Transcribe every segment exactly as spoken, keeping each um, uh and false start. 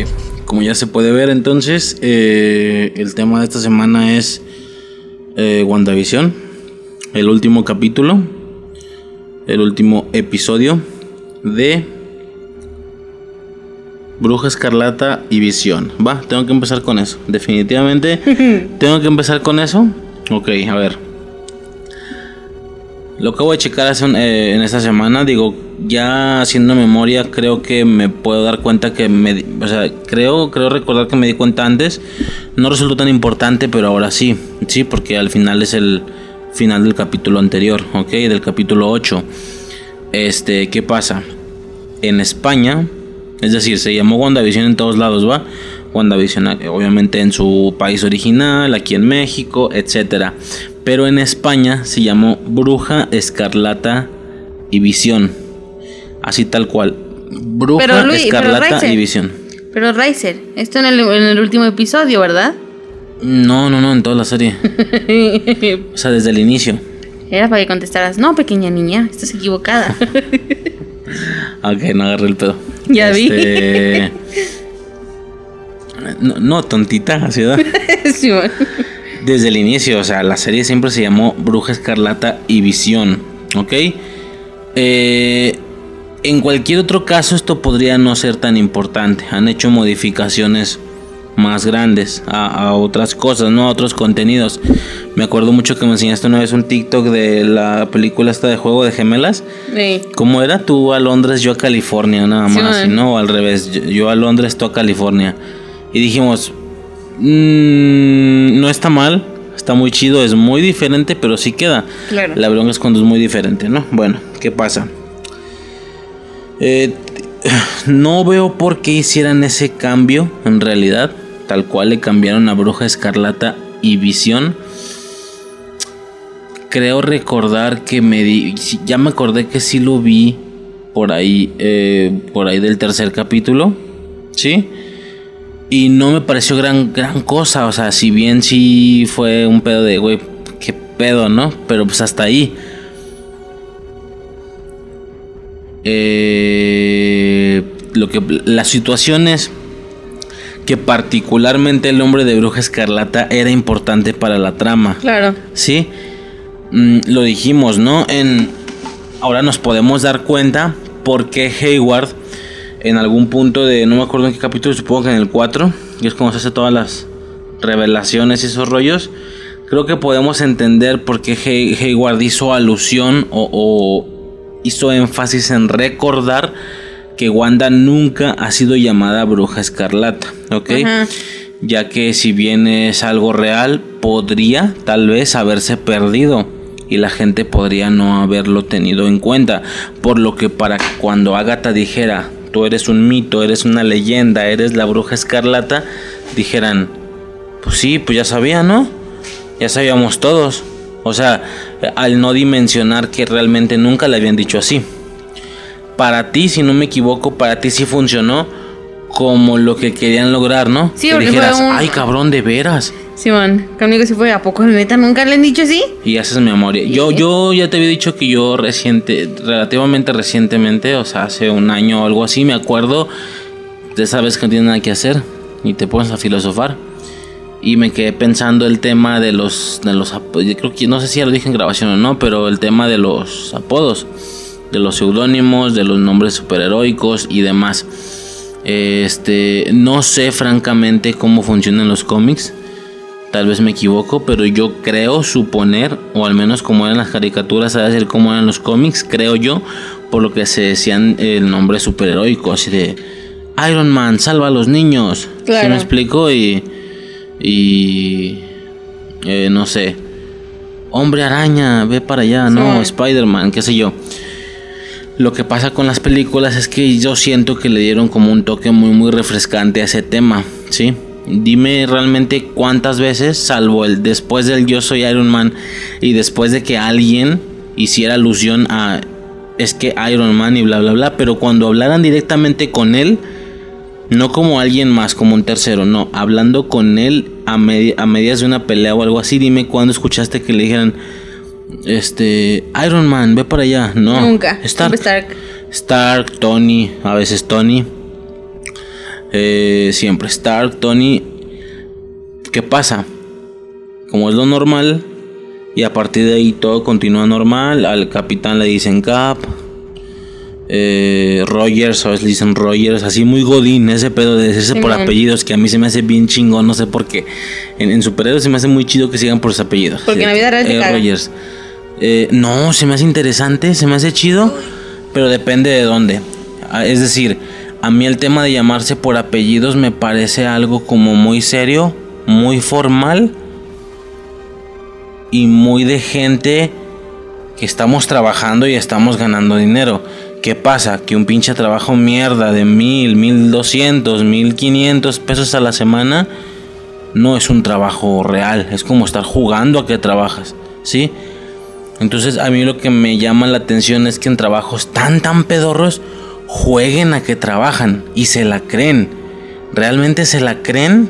Ok, como ya se puede ver entonces, eh, el tema de esta semana es eh, WandaVision, el último capítulo, el último episodio de Bruja Escarlata y Visión. Va, tengo que empezar con eso, definitivamente tengo que empezar con eso. Ok, a ver, lo acabo de checar hace un, eh, en esta semana, digo, ya haciendo memoria, creo que me puedo dar cuenta que me, o sea, creo, creo recordar que me di cuenta antes, no resultó tan importante, pero ahora sí, sí, porque al final es el final del capítulo anterior, ok, del capítulo ocho, este, ¿qué pasa? En España, es decir, se llamó WandaVision en todos lados, ¿va? WandaVision, obviamente en su país original, aquí en México, etcétera. Pero en España se llamó Bruja Escarlata y Visión. Así tal cual. Bruja pero Luis, Escarlata pero Reiser, y Visión. Pero Reiser, esto en el, en el último episodio, ¿verdad? No, no, no, en toda la serie. O sea, desde el inicio. Era para que contestaras, no, pequeña niña, estás equivocada. Ok, no agarré el pedo. Ya este... vi. No, no, tontita, así da. Sí, bueno. Desde el inicio, o sea, la serie siempre se llamó Bruja Escarlata y Visión, ¿ok? Eh, en cualquier otro caso esto podría no ser tan importante. Han hecho modificaciones más grandes a, a otras cosas, ¿no? A otros contenidos. Me acuerdo mucho que me enseñaste una vez un TikTok de la película esta de Juego de Gemelas. Sí. ¿Cómo era? Tú a Londres, yo a California, nada más, sí, ¿no? O al revés, yo, yo a Londres, tú a California. Y dijimos, mmm, no está mal, está muy chido, es muy diferente, pero sí queda. Claro. La bronca es cuando es muy diferente, ¿no? Bueno, ¿qué pasa? Eh, no veo por qué hicieran ese cambio, en realidad, tal cual le cambiaron a Bruja Escarlata y Visión. Creo recordar que me di, ya me acordé que sí lo vi por ahí, eh, por ahí del tercer capítulo, ¿sí? Y no me pareció gran, gran cosa, o sea, si bien sí fue un pedo de, güey, qué pedo, ¿no? Pero pues hasta ahí. Eh, lo que, la situación es que particularmente el hombre de Bruja Escarlata era importante para la trama. Claro. Sí, mm, lo dijimos, ¿no? En, ahora nos podemos dar cuenta por qué Hayward... En algún punto de, no me acuerdo en qué capítulo, supongo que en el cuatro, que es como se hace todas las revelaciones y esos rollos. Creo que podemos entender por qué Hay- Hayward hizo alusión o, o hizo énfasis en recordar que Wanda nunca ha sido llamada Bruja Escarlata, ¿ok? Uh-huh. Ya que si bien es algo real, podría tal vez haberse perdido. Y la gente podría no haberlo tenido en cuenta. Por lo que para cuando Agatha dijera... Tú eres un mito, eres una leyenda, eres la Bruja Escarlata, dijeran, pues sí, pues ya sabía, ¿no? Ya sabíamos todos. O sea, al no dimensionar que realmente nunca le habían dicho así. Para ti, si no me equivoco, para ti sí funcionó como lo que querían lograr, ¿no? Sí, que dijeras, un... ay, cabrón, de veras. Simón, conmigo sí fue, ¿a poco neta nunca le han dicho así? Y haces memoria. Yo yo ya te había dicho que yo reciente, relativamente recientemente, o sea, hace un año o algo así, me acuerdo de esa vez que no tienes nada que hacer y te pones a filosofar. Y me quedé pensando el tema de los, de los apodos, creo que, no sé si ya lo dije en grabación o no, pero el tema de los apodos, de los seudónimos, de los nombres superheroicos y demás. Este, no sé francamente cómo funcionan los cómics. Tal vez me equivoco, pero yo creo suponer, o al menos como eran las caricaturas, a decir cómo eran los cómics, creo yo, por lo que se decían el nombre superheroico, así de Iron Man, salva a los niños. Claro. ¿Sí me explico? Y, y eh, no sé, Hombre Araña, ve para allá, sí. No, Spider-Man, qué sé yo. Lo que pasa con las películas es que yo siento que le dieron como un toque muy, muy refrescante a ese tema, ¿sí? Dime realmente cuántas veces, salvo el después del yo soy Iron Man y después de que alguien hiciera alusión a es que Iron Man y bla bla bla, pero cuando hablaran directamente con él, no como alguien más, como un tercero, no, hablando con él a, med- a medias de una pelea o algo así, dime cuándo escuchaste que le dijeran este Iron Man, ve para allá, no, nunca, Stark, Stark, Stark, Tony, a veces Tony. eh, siempre Stark, Tony. ¿Qué pasa? Como es lo normal, y a partir de ahí todo continúa normal. Al capitán le dicen Cap, eh, Rogers, a veces le dicen Rogers, así muy godín, ese pedo de ese por apellidos que a mí se me hace bien chingón, no sé por qué. En, en superhéroes se me hace muy chido que sigan por sus apellidos. Porque en la vida real te cagan. Rogers. Eh, no, se me hace interesante, se me hace chido, pero depende de dónde. Es decir, a mí el tema de llamarse por apellidos me parece algo como muy serio, muy formal y muy de gente que estamos trabajando y estamos ganando dinero. ¿Qué pasa? Que un pinche trabajo mierda de mil, mil doscientos, mil quinientos pesos a la semana no es un trabajo real. Es como estar jugando a que trabajas, ¿sí? Entonces a mí lo que me llama la atención es que en trabajos tan tan pedorros jueguen a que trabajan y se la creen. Realmente se la creen.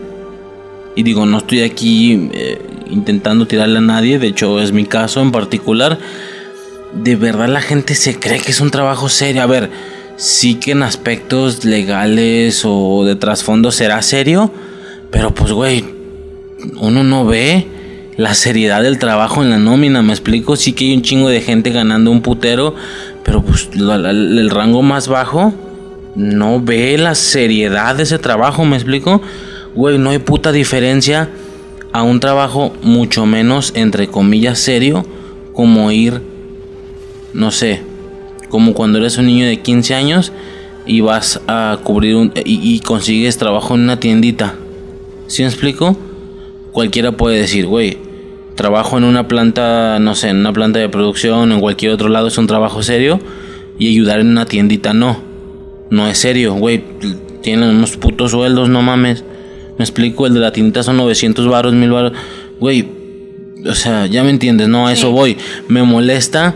Y digo, no estoy aquí eh, intentando tirarle a nadie, de hecho es mi caso en particular. De verdad la gente se cree que es un trabajo serio. A ver, sí que en aspectos legales o de trasfondo será serio, pero pues güey, uno no ve la seriedad del trabajo en la nómina, me explico. Sí que hay un chingo de gente ganando un putero, pero pues la, la, el rango más bajo no ve la seriedad de ese trabajo, me explico. Güey, no hay puta diferencia a un trabajo mucho menos, entre comillas, serio, como ir, no sé, como cuando eres un niño de quince años y vas a cubrir un, y, y consigues trabajo en una tiendita. ¿Sí me explico? Cualquiera puede decir, güey, trabajo en una planta, no sé, en una planta de producción o en cualquier otro lado es un trabajo serio, y ayudar en una tiendita no, no es serio, güey, tienen unos putos sueldos, no mames. Me explico, el de la tinta son novecientos baros, mil baros. Güey, o sea, ya me entiendes, no, a eso sí voy. Me molesta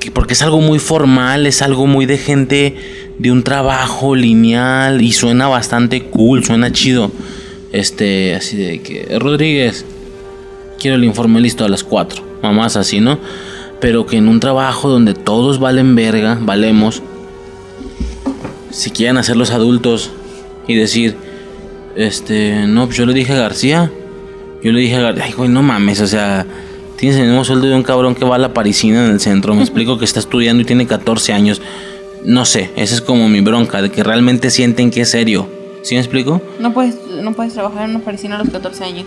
que porque es algo muy formal, es algo muy de gente, de un trabajo lineal, y suena bastante cool, suena chido. Este, así de que, Rodríguez, quiero el informe listo a las cuatro, mamás así, ¿no? Pero que en un trabajo donde todos valen verga, valemos, si quieren hacer los adultos y decir... Este, no, pues yo le dije a García. Yo le dije a García, ay, güey, no mames, o sea, tienes el mismo sueldo de un cabrón que va a la parisina en el centro. Me explico, que está estudiando y tiene catorce años. No sé, esa es como mi bronca, de que realmente sienten que es serio. ¿Sí me explico? No puedes, no puedes trabajar en una parisina a los catorce años.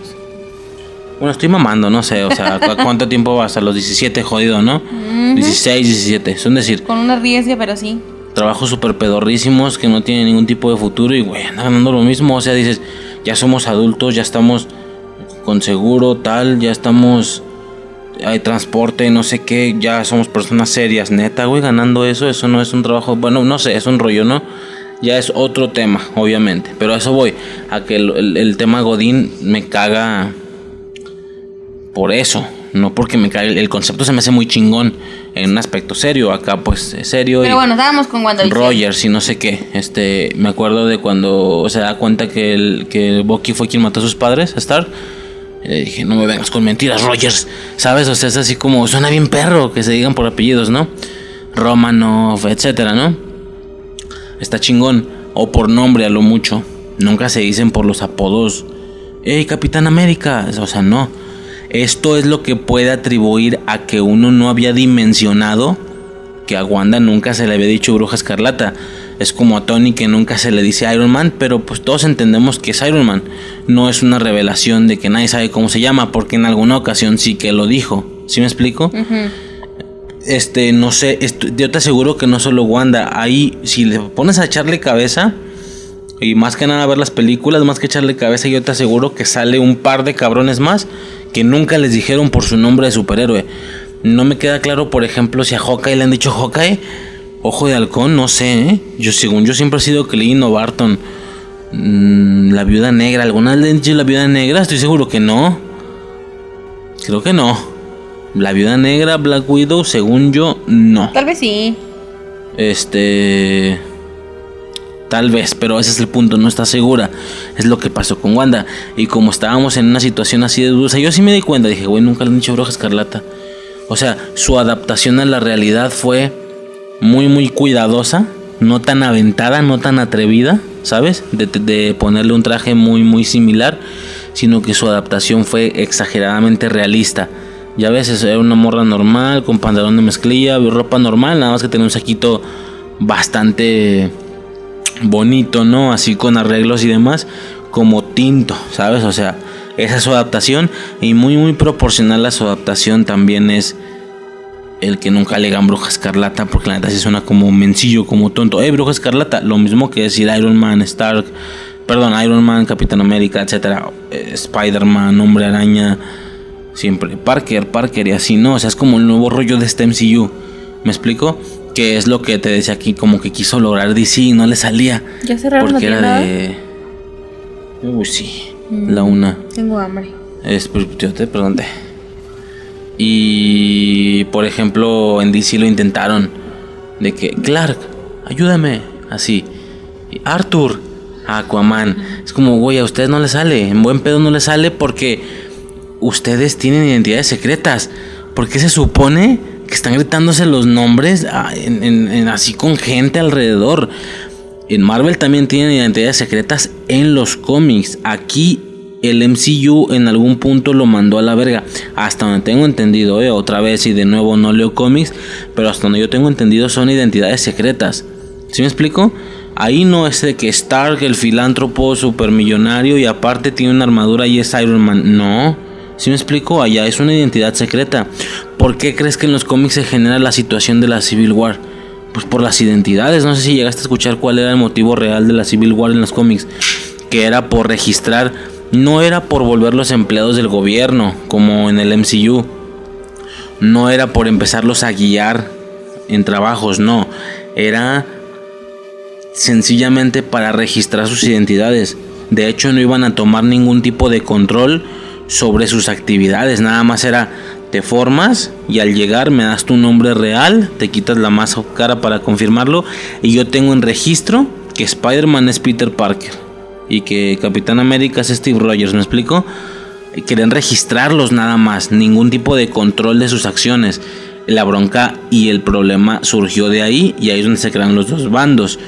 Bueno, estoy mamando, no sé, o sea, ¿cuánto tiempo vas? A los diecisiete, jodido, ¿no? Uh-huh. dieciséis, diecisiete, es decir. Con una riesga, pero sí. Trabajos súper pedorrísimos que no tienen ningún tipo de futuro y güey, andan ganando lo mismo. O sea, dices, ya somos adultos, ya estamos con seguro, tal, ya estamos, hay transporte, no sé qué, ya somos personas serias, neta, güey, ganando eso, eso no es un trabajo, bueno, no sé, es un rollo, ¿no? Ya es otro tema, obviamente, pero a eso voy, a que el, el, el tema godín me caga por eso. No porque me cae, el concepto se me hace muy chingón en un aspecto serio, acá pues serio. Pero y bueno, estábamos con WandaVision. Rogers y no sé qué, este, me acuerdo de cuando se da cuenta que el, que Bucky fue quien mató a sus padres, a Stark. Le dije, no me vengas con mentiras, Rogers, ¿sabes? O sea, es así como, suena bien perro que se digan por apellidos, ¿no? Romanoff, etcétera, ¿no? Está chingón, o por nombre a lo mucho, nunca se dicen por los apodos. Hey, Capitán América, o sea, no. Esto es lo que puede atribuir a que uno no había dimensionado que a Wanda nunca se le había dicho Bruja Escarlata. Es como a Tony que nunca se le dice Iron Man, pero pues todos entendemos que es Iron Man. No es una revelación de que nadie sabe cómo se llama, porque en alguna ocasión sí que lo dijo. ¿Sí me explico? Uh-huh. Este, no sé, esto, yo te aseguro que no solo Wanda. Ahí, si le pones a echarle cabeza... Y más que nada ver las películas, más que echarle cabeza, yo te aseguro que sale un par de cabrones más que nunca les dijeron por su nombre de superhéroe. No me queda claro, por ejemplo, si a Hawkeye le han dicho Hawkeye, Ojo de Halcón, no sé, ¿eh? Yo, según yo siempre he sido Clint o Barton. Mmm, la Viuda Negra, ¿alguna vez le han dicho la Viuda Negra? Estoy seguro que no. Creo que no. La Viuda Negra, Black Widow, según yo, no. Tal vez sí. Este... Tal vez, pero ese es el punto, no está segura. Es lo que pasó con Wanda. Y como estábamos en una situación así de dulce, yo sí me di cuenta, dije, güey, nunca le han dicho Bruja Escarlata. O sea, su adaptación a la realidad fue muy, muy cuidadosa. no tan aventada, no tan atrevida, ¿sabes? De, de ponerle un traje muy muy similar, sino que su adaptación fue exageradamente realista. Ya ves, era una morra normal, con pantalón de mezclilla, ropa normal, nada más que tenía un saquito bastante bonito, ¿no? Así con arreglos y demás, como tinto, ¿sabes? O sea, esa es su adaptación, y muy muy proporcional a su adaptación también es el que nunca le digan Bruja Escarlata, porque la neta sí suena como mencillo, como tonto. Eh, Bruja Escarlata, lo mismo que decir Iron Man, Stark, perdón, Iron Man, Capitán América, etcétera, eh, Spider-Man, Hombre Araña, siempre Parker, Parker y así, ¿no? O sea, es como el nuevo rollo de este M C U, ¿me explico? Que es lo que te decía aquí, como que quiso lograr D C y no le salía. Ya cerraron porque la era de... Uy, sí. La una. Tengo hambre. Es, yo te pregunté. Y por ejemplo, en D C lo intentaron. De que Clark, ayúdame. Así. Y Arthur, Aquaman. Uh-huh. Es como, güey, a ustedes no les sale. En buen pedo no les sale porque ustedes tienen identidades secretas. Porque se supone que están gritándose los nombres a, en, en, en, así con gente alrededor. En Marvel también tienen identidades secretas en los cómics. Aquí el M C U en algún punto lo mandó a la verga. Hasta donde tengo entendido, eh, otra vez y de nuevo no leo cómics, pero hasta donde yo tengo entendido son identidades secretas. ¿Sí me explico? Ahí no es de que Stark, el filántropo supermillonario, y aparte tiene una armadura y es Iron Man. No. ¿Sí me explico? Allá es una identidad secreta. ¿Por qué crees que en los cómics se genera la situación de la Civil War? Pues por las identidades. No sé si llegaste a escuchar cuál era el motivo real de la Civil War en los cómics, que era por registrar, no era por volver los empleados del gobierno como en el M C U, no era por empezarlos a guiar en trabajos, no, era sencillamente para registrar sus identidades. De hecho, no iban a tomar ningún tipo de control sobre sus actividades, nada más era: te formas y al llegar me das tu nombre real, te quitas la masa cara para confirmarlo, y yo tengo en registro que Spider-Man es Peter Parker y que Capitán América es Steve Rogers, ¿me explico? Quieren registrarlos nada más, ningún tipo de control de sus acciones. La bronca y el problema surgió de ahí, y ahí es donde se crean los dos bandos.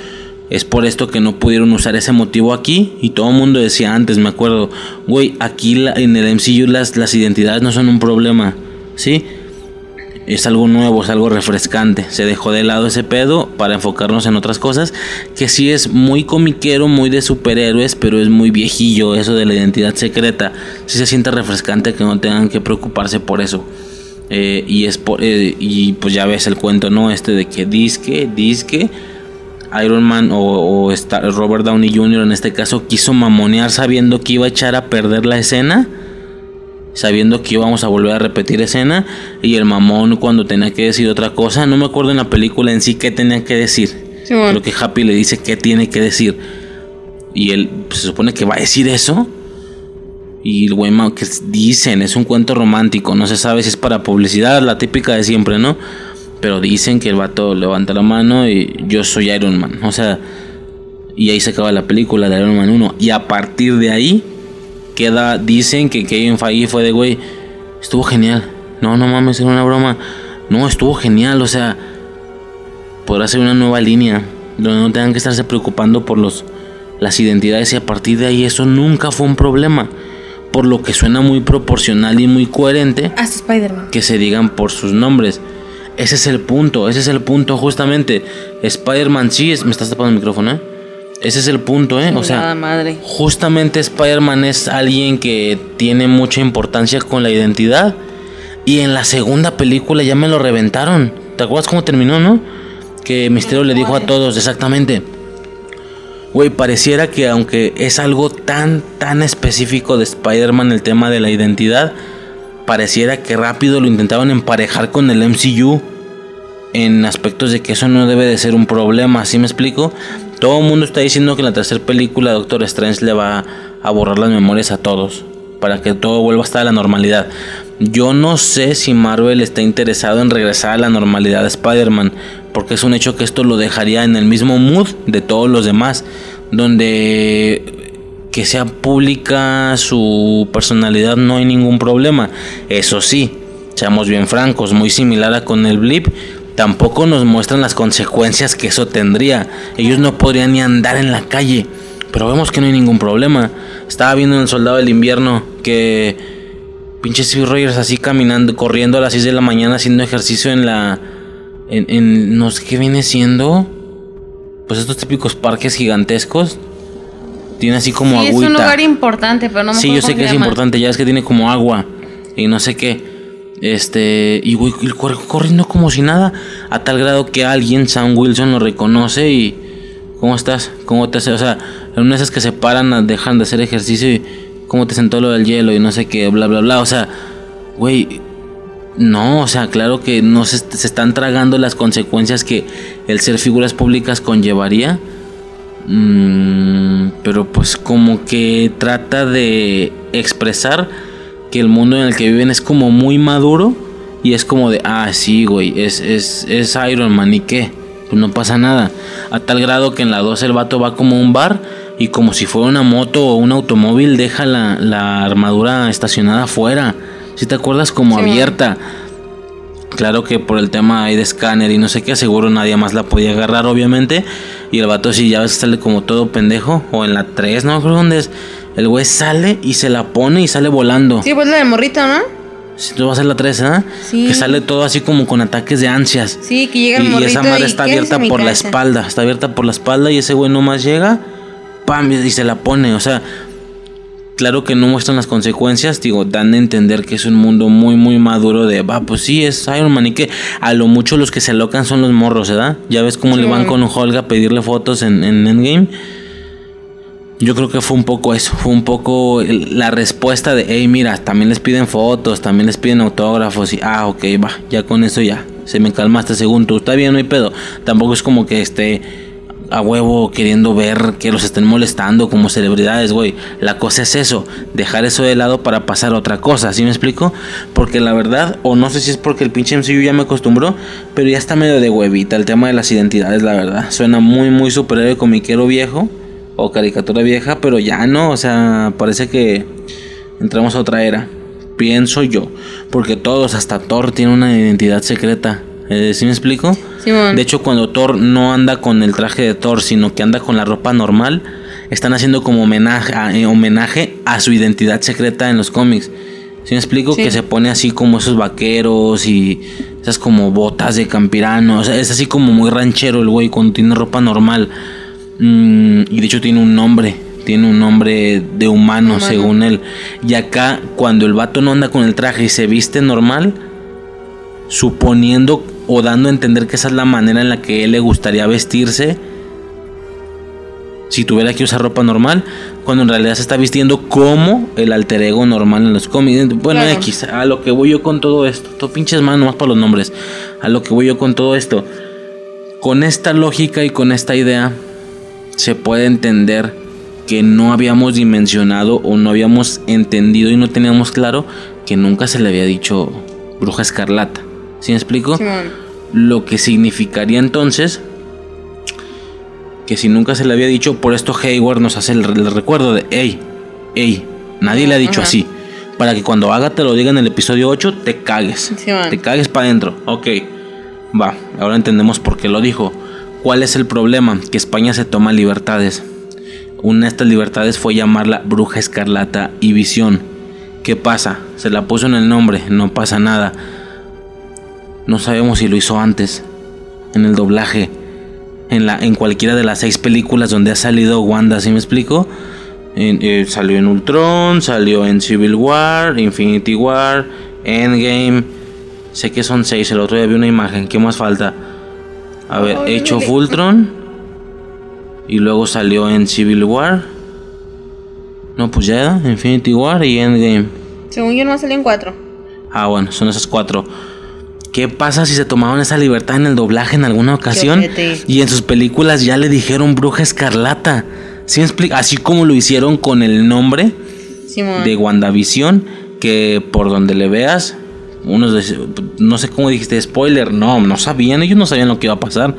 Es por esto que no pudieron usar ese motivo aquí. Y todo el mundo decía antes, me acuerdo, güey, aquí la, en el M C U las, las identidades no son un problema, ¿sí? Es algo nuevo, es algo refrescante. Se dejó de lado ese pedo para enfocarnos en otras cosas, que sí es muy comiquero, muy de superhéroes, pero es muy viejillo eso de la identidad secreta. Sí se siente refrescante que no tengan que preocuparse por eso. Eh, y, es por, eh, y pues ya ves el cuento, ¿no? Este de que disque, disque Iron Man o, o Star, Robert Downey junior en este caso quiso mamonear sabiendo que iba a echar a perder la escena, sabiendo que íbamos a volver a repetir escena, y el mamón cuando tenía que decir otra cosa, no me acuerdo en la película en sí qué tenía que decir, sí, bueno. Creo que Happy le dice qué tiene que decir y él pues, se supone que va a decir eso, y el güey que dicen es un cuento romántico, no se sabe si es para publicidad, la típica de siempre, ¿no? Pero dicen que el vato levanta la mano y yo soy Iron Man, o sea, y ahí se acaba la película de Iron Man uno, y a partir de ahí queda, dicen que Kevin Feige fue de güey, estuvo genial, no, no mames, era una broma, no, estuvo genial, o sea, podrá ser una nueva línea, donde no tengan que estarse preocupando por los, las identidades, y a partir de ahí eso nunca fue un problema. Por lo que suena muy proporcional y muy coherente a Spider-Man que se digan por sus nombres. Ese es el punto, ese es el punto justamente. Spider-Man sí es... Me estás tapando el micrófono, ¿eh? Ese es el punto, ¿eh? O sea, madre. Justamente Spider-Man es alguien que tiene mucha importancia con la identidad. Y en la segunda película ya me lo reventaron. ¿Te acuerdas cómo terminó, no? Que Misterio le dijo a todos, exactamente. Güey, pareciera que aunque es algo tan, tan específico de Spider-Man el tema de la identidad... Pareciera que rápido lo intentaron emparejar con el M C U en aspectos de que eso no debe de ser un problema, ¿sí me explico? Todo el mundo está diciendo que en la tercera película Doctor Strange le va a borrar las memorias a todos para que todo vuelva hasta la normalidad. Yo no sé si Marvel está interesado en regresar a la normalidad de Spider-Man, porque es un hecho que esto lo dejaría en el mismo mood de todos los demás, donde... que sea pública su personalidad no hay ningún problema. Eso sí, seamos bien francos, muy similar a con el Blip, Tampoco nos muestran las consecuencias que eso tendría. Ellos no podrían ni andar en la calle. Pero vemos que no hay ningún problema. Estaba viendo en El Soldado del Invierno que pinche Steve Rogers así caminando, corriendo a las seis de la mañana, haciendo ejercicio en la... En, en no sé qué viene siendo. Pues estos típicos parques gigantescos. Tiene así como agüita. Sí, agüita. Es un lugar importante, pero no me acuerdo. Sí, yo sé que es importante, ya es que tiene como agua y no sé qué. Este, y güey, el cuerpo corriendo como si nada, a tal grado que alguien, Sam Wilson, lo reconoce y... ¿Cómo estás? ¿Cómo te hace? O sea, en una de esas que se paran, dejan de hacer ejercicio y... ¿Cómo te sentó lo del hielo? Y no sé qué, bla, bla, bla. O sea, güey... No, o sea, claro que no se, se están tragando las consecuencias que el ser figuras públicas conllevaría. Mm, pero pues como que trata de expresar que el mundo en el que viven es como muy maduro. Y es como de, ah, sí, güey, es, es, es Iron Man, ¿y qué? Pues no pasa nada. A tal grado que en la dos el vato va como a un bar y como si fuera una moto o un automóvil deja la, la armadura estacionada afuera. Si te acuerdas, como sí, abierta. Claro que por el tema de escáner y no sé qué, seguro nadie más la podía agarrar, obviamente. Y el vato, si ya ves, sale como todo pendejo. O en la tres, no creo dónde es. El güey sale y se la pone y sale volando. Sí, pues la de morrito, ¿no? Si tú vas a la tres, ¿ah? ¿Eh? Sí. Que sale todo así como con ataques de ansias. Sí, que llega el y, morrito. Y esa madre y está abierta por casa. La espalda. Está abierta por la espalda y ese güey nomás llega, pam, y se la pone. O sea, claro que no muestran las consecuencias, digo, dan a entender que es un mundo muy, muy maduro de, va, pues sí, es Iron Man y que a lo mucho los que se alocan son los morros, ¿verdad? Ya ves cómo sí, le van con Hulk a pedirle fotos en, en Endgame. Yo creo que fue un poco eso, fue un poco el, la respuesta de, hey, mira, también les piden fotos, también les piden autógrafos y, ah, ok, va, ya con eso ya, se me calmaste según tú, está bien, no hay pedo. Tampoco es como que esté... a huevo queriendo ver que los estén molestando como celebridades, güey. La cosa es eso, dejar eso de lado para pasar a otra cosa, ¿sí me explico? Porque la verdad, o no sé si es porque el pinche M C U ya me acostumbró, pero ya está medio de huevita el tema de las identidades, la verdad. Suena muy, muy superhéroe comiquero viejo o caricatura vieja, pero ya no, o sea, parece que entramos a otra era, pienso yo. Porque todos, hasta Thor, tiene una identidad secreta. Eh, ¿Sí me explico? Sí, de hecho, cuando Thor no anda con el traje de Thor, sino que anda con la ropa normal, están haciendo como homenaje a, eh, homenaje a su identidad secreta en los cómics. ¿Sí me explico? Sí. Que se pone así como esos vaqueros y esas como botas de campirano. O sea, es así como muy ranchero el güey cuando tiene ropa normal. Mm, y de hecho tiene un nombre. Tiene un nombre de humano, humano, según él. Y acá, cuando el vato no anda con el traje y se viste normal, suponiendo... o dando a entender que esa es la manera en la que él le gustaría vestirse si tuviera que usar ropa normal, cuando en realidad se está vistiendo como el alter ego normal en los cómics. Bueno, claro. X, a lo que voy yo con todo esto. Tú pinches manos nomás para los nombres. A lo que voy yo con todo esto. Con esta lógica y con esta idea se puede entender que no habíamos dimensionado o no habíamos entendido y no teníamos claro que nunca se le había dicho Bruja Escarlata. ¿Sí me explico? Sí. Lo que significaría entonces que si nunca se le había dicho, por esto Hayward nos hace el, el recuerdo de ey, ey, nadie le ha dicho, ajá, así, para que cuando Agatha te lo diga en el episodio ocho, te cagues. Sí, te cagues para adentro. Ok, va, ahora entendemos por qué lo dijo. ¿Cuál es el problema? Que España se toma libertades. Una de estas libertades fue llamarla Bruja Escarlata y Visión. ¿Qué pasa? Se la puso en el nombre, no pasa nada. No sabemos si lo hizo antes, en el doblaje, en la, en cualquiera de las seis películas donde ha salido Wanda, ¿sí me explico? En, eh, salió en Ultron, salió en Civil War, Infinity War, Endgame. Sé que son seis, el otro día vi una imagen, ¿qué más falta? A ver, oh, hecho no, no, no. Ultron, y luego salió en Civil War. No, pues ya era, Infinity War y Endgame. Según yo no salen cuatro. Ah, bueno, son esas cuatro. ¿Qué pasa si se tomaban esa libertad en el doblaje en alguna ocasión? Y en sus películas ya le dijeron Bruja Escarlata. ¿Sí me explico? Así como lo hicieron con el nombre, Simón, de WandaVision, que por donde le veas, unos de, no sé cómo dijiste, spoiler, no, no sabían, ellos no sabían lo que iba a pasar.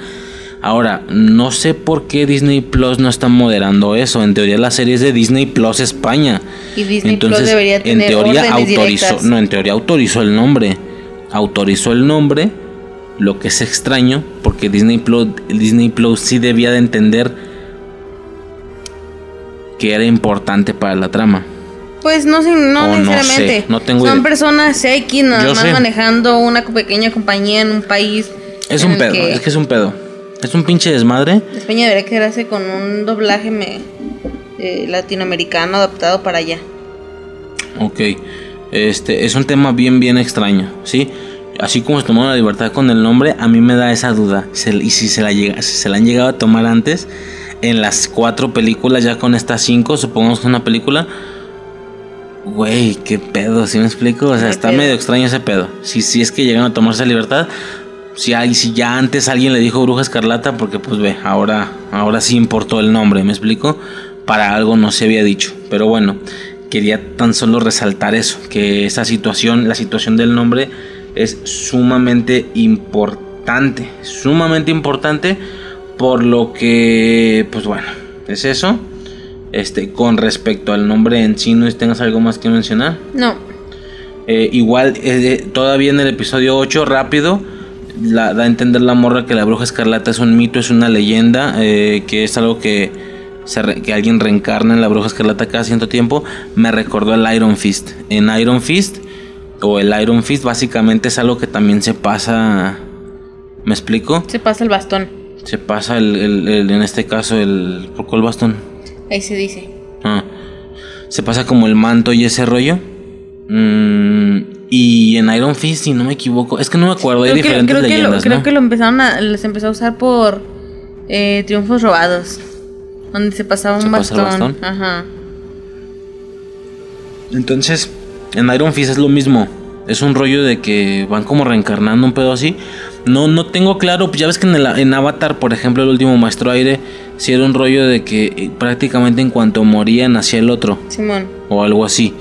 Ahora, no sé por qué Disney Plus no está moderando eso. En teoría la serie es de Disney Plus España. Y Disney Entonces, Plus debería tener en teoría autorizó, directas. No, en teoría autorizó el nombre. Autorizó el nombre, lo que es extraño, porque Disney Plus, Disney Plus sí debía de entender que era importante para la trama. Pues no, no o necesariamente. No sé, no tengo Son idea. personas X nada Yo más sé. manejando una pequeña compañía en un país. Es un pedo, que... es que es un pedo. Es un pinche desmadre. España debería quedarse con un doblaje me, eh, latinoamericano adaptado para allá. Ok. Este es un tema bien, bien extraño, ¿sí? Así como se tomó la libertad con el nombre, a mí me da esa duda. Se, y si se la llega, si se la han llegado a tomar antes, en las cuatro películas, ya con estas cinco, supongamos que una película... Güey, qué pedo, ¿sí me explico? O sea, está pedo? medio extraño ese pedo. Si, si es que llegan a tomarse libertad, si, hay, si ya antes alguien le dijo Bruja Escarlata, porque pues ve, ahora, ahora sí importó el nombre, ¿me explico? Para algo no se había dicho, pero bueno, quería tan solo resaltar eso, que esa situación, la situación del nombre es sumamente importante, sumamente importante, por lo que, pues bueno, es eso. Este, con respecto al nombre en sí, ¿no tengas algo más que mencionar? No. Eh, igual, eh, todavía en el episodio ocho, rápido, la, da a entender la morra que la Bruja Escarlata es un mito, es una leyenda, eh, que es algo que, se re, que alguien reencarna en la Bruja Escarlata cada cierto tiempo. Me recordó al Iron Fist. En Iron Fist, o el Iron Fist, básicamente es algo que también se pasa, ¿me explico? Se pasa el bastón. Se pasa, el, el, el en este caso, el ¿por cuál bastón? Ahí se dice. Ah, se pasa como el manto y ese rollo. Mm, y en Iron Fist, si no me equivoco, es que no me acuerdo, creo hay que, diferentes creo leyendas, que lo, ¿no? Creo que lo empezaron a, les empezó a usar por eh, triunfos robados, donde se pasaba un se bastón. Pasa el bastón. Ajá. Entonces, en Iron Fist es lo mismo. Es un rollo de que van como reencarnando un pedo así. No, no tengo claro, ya ves que en, el, en Avatar, por ejemplo, el último Maestro Aire, sí era un rollo de que prácticamente en cuanto moría nacía el otro. Simón. O algo así.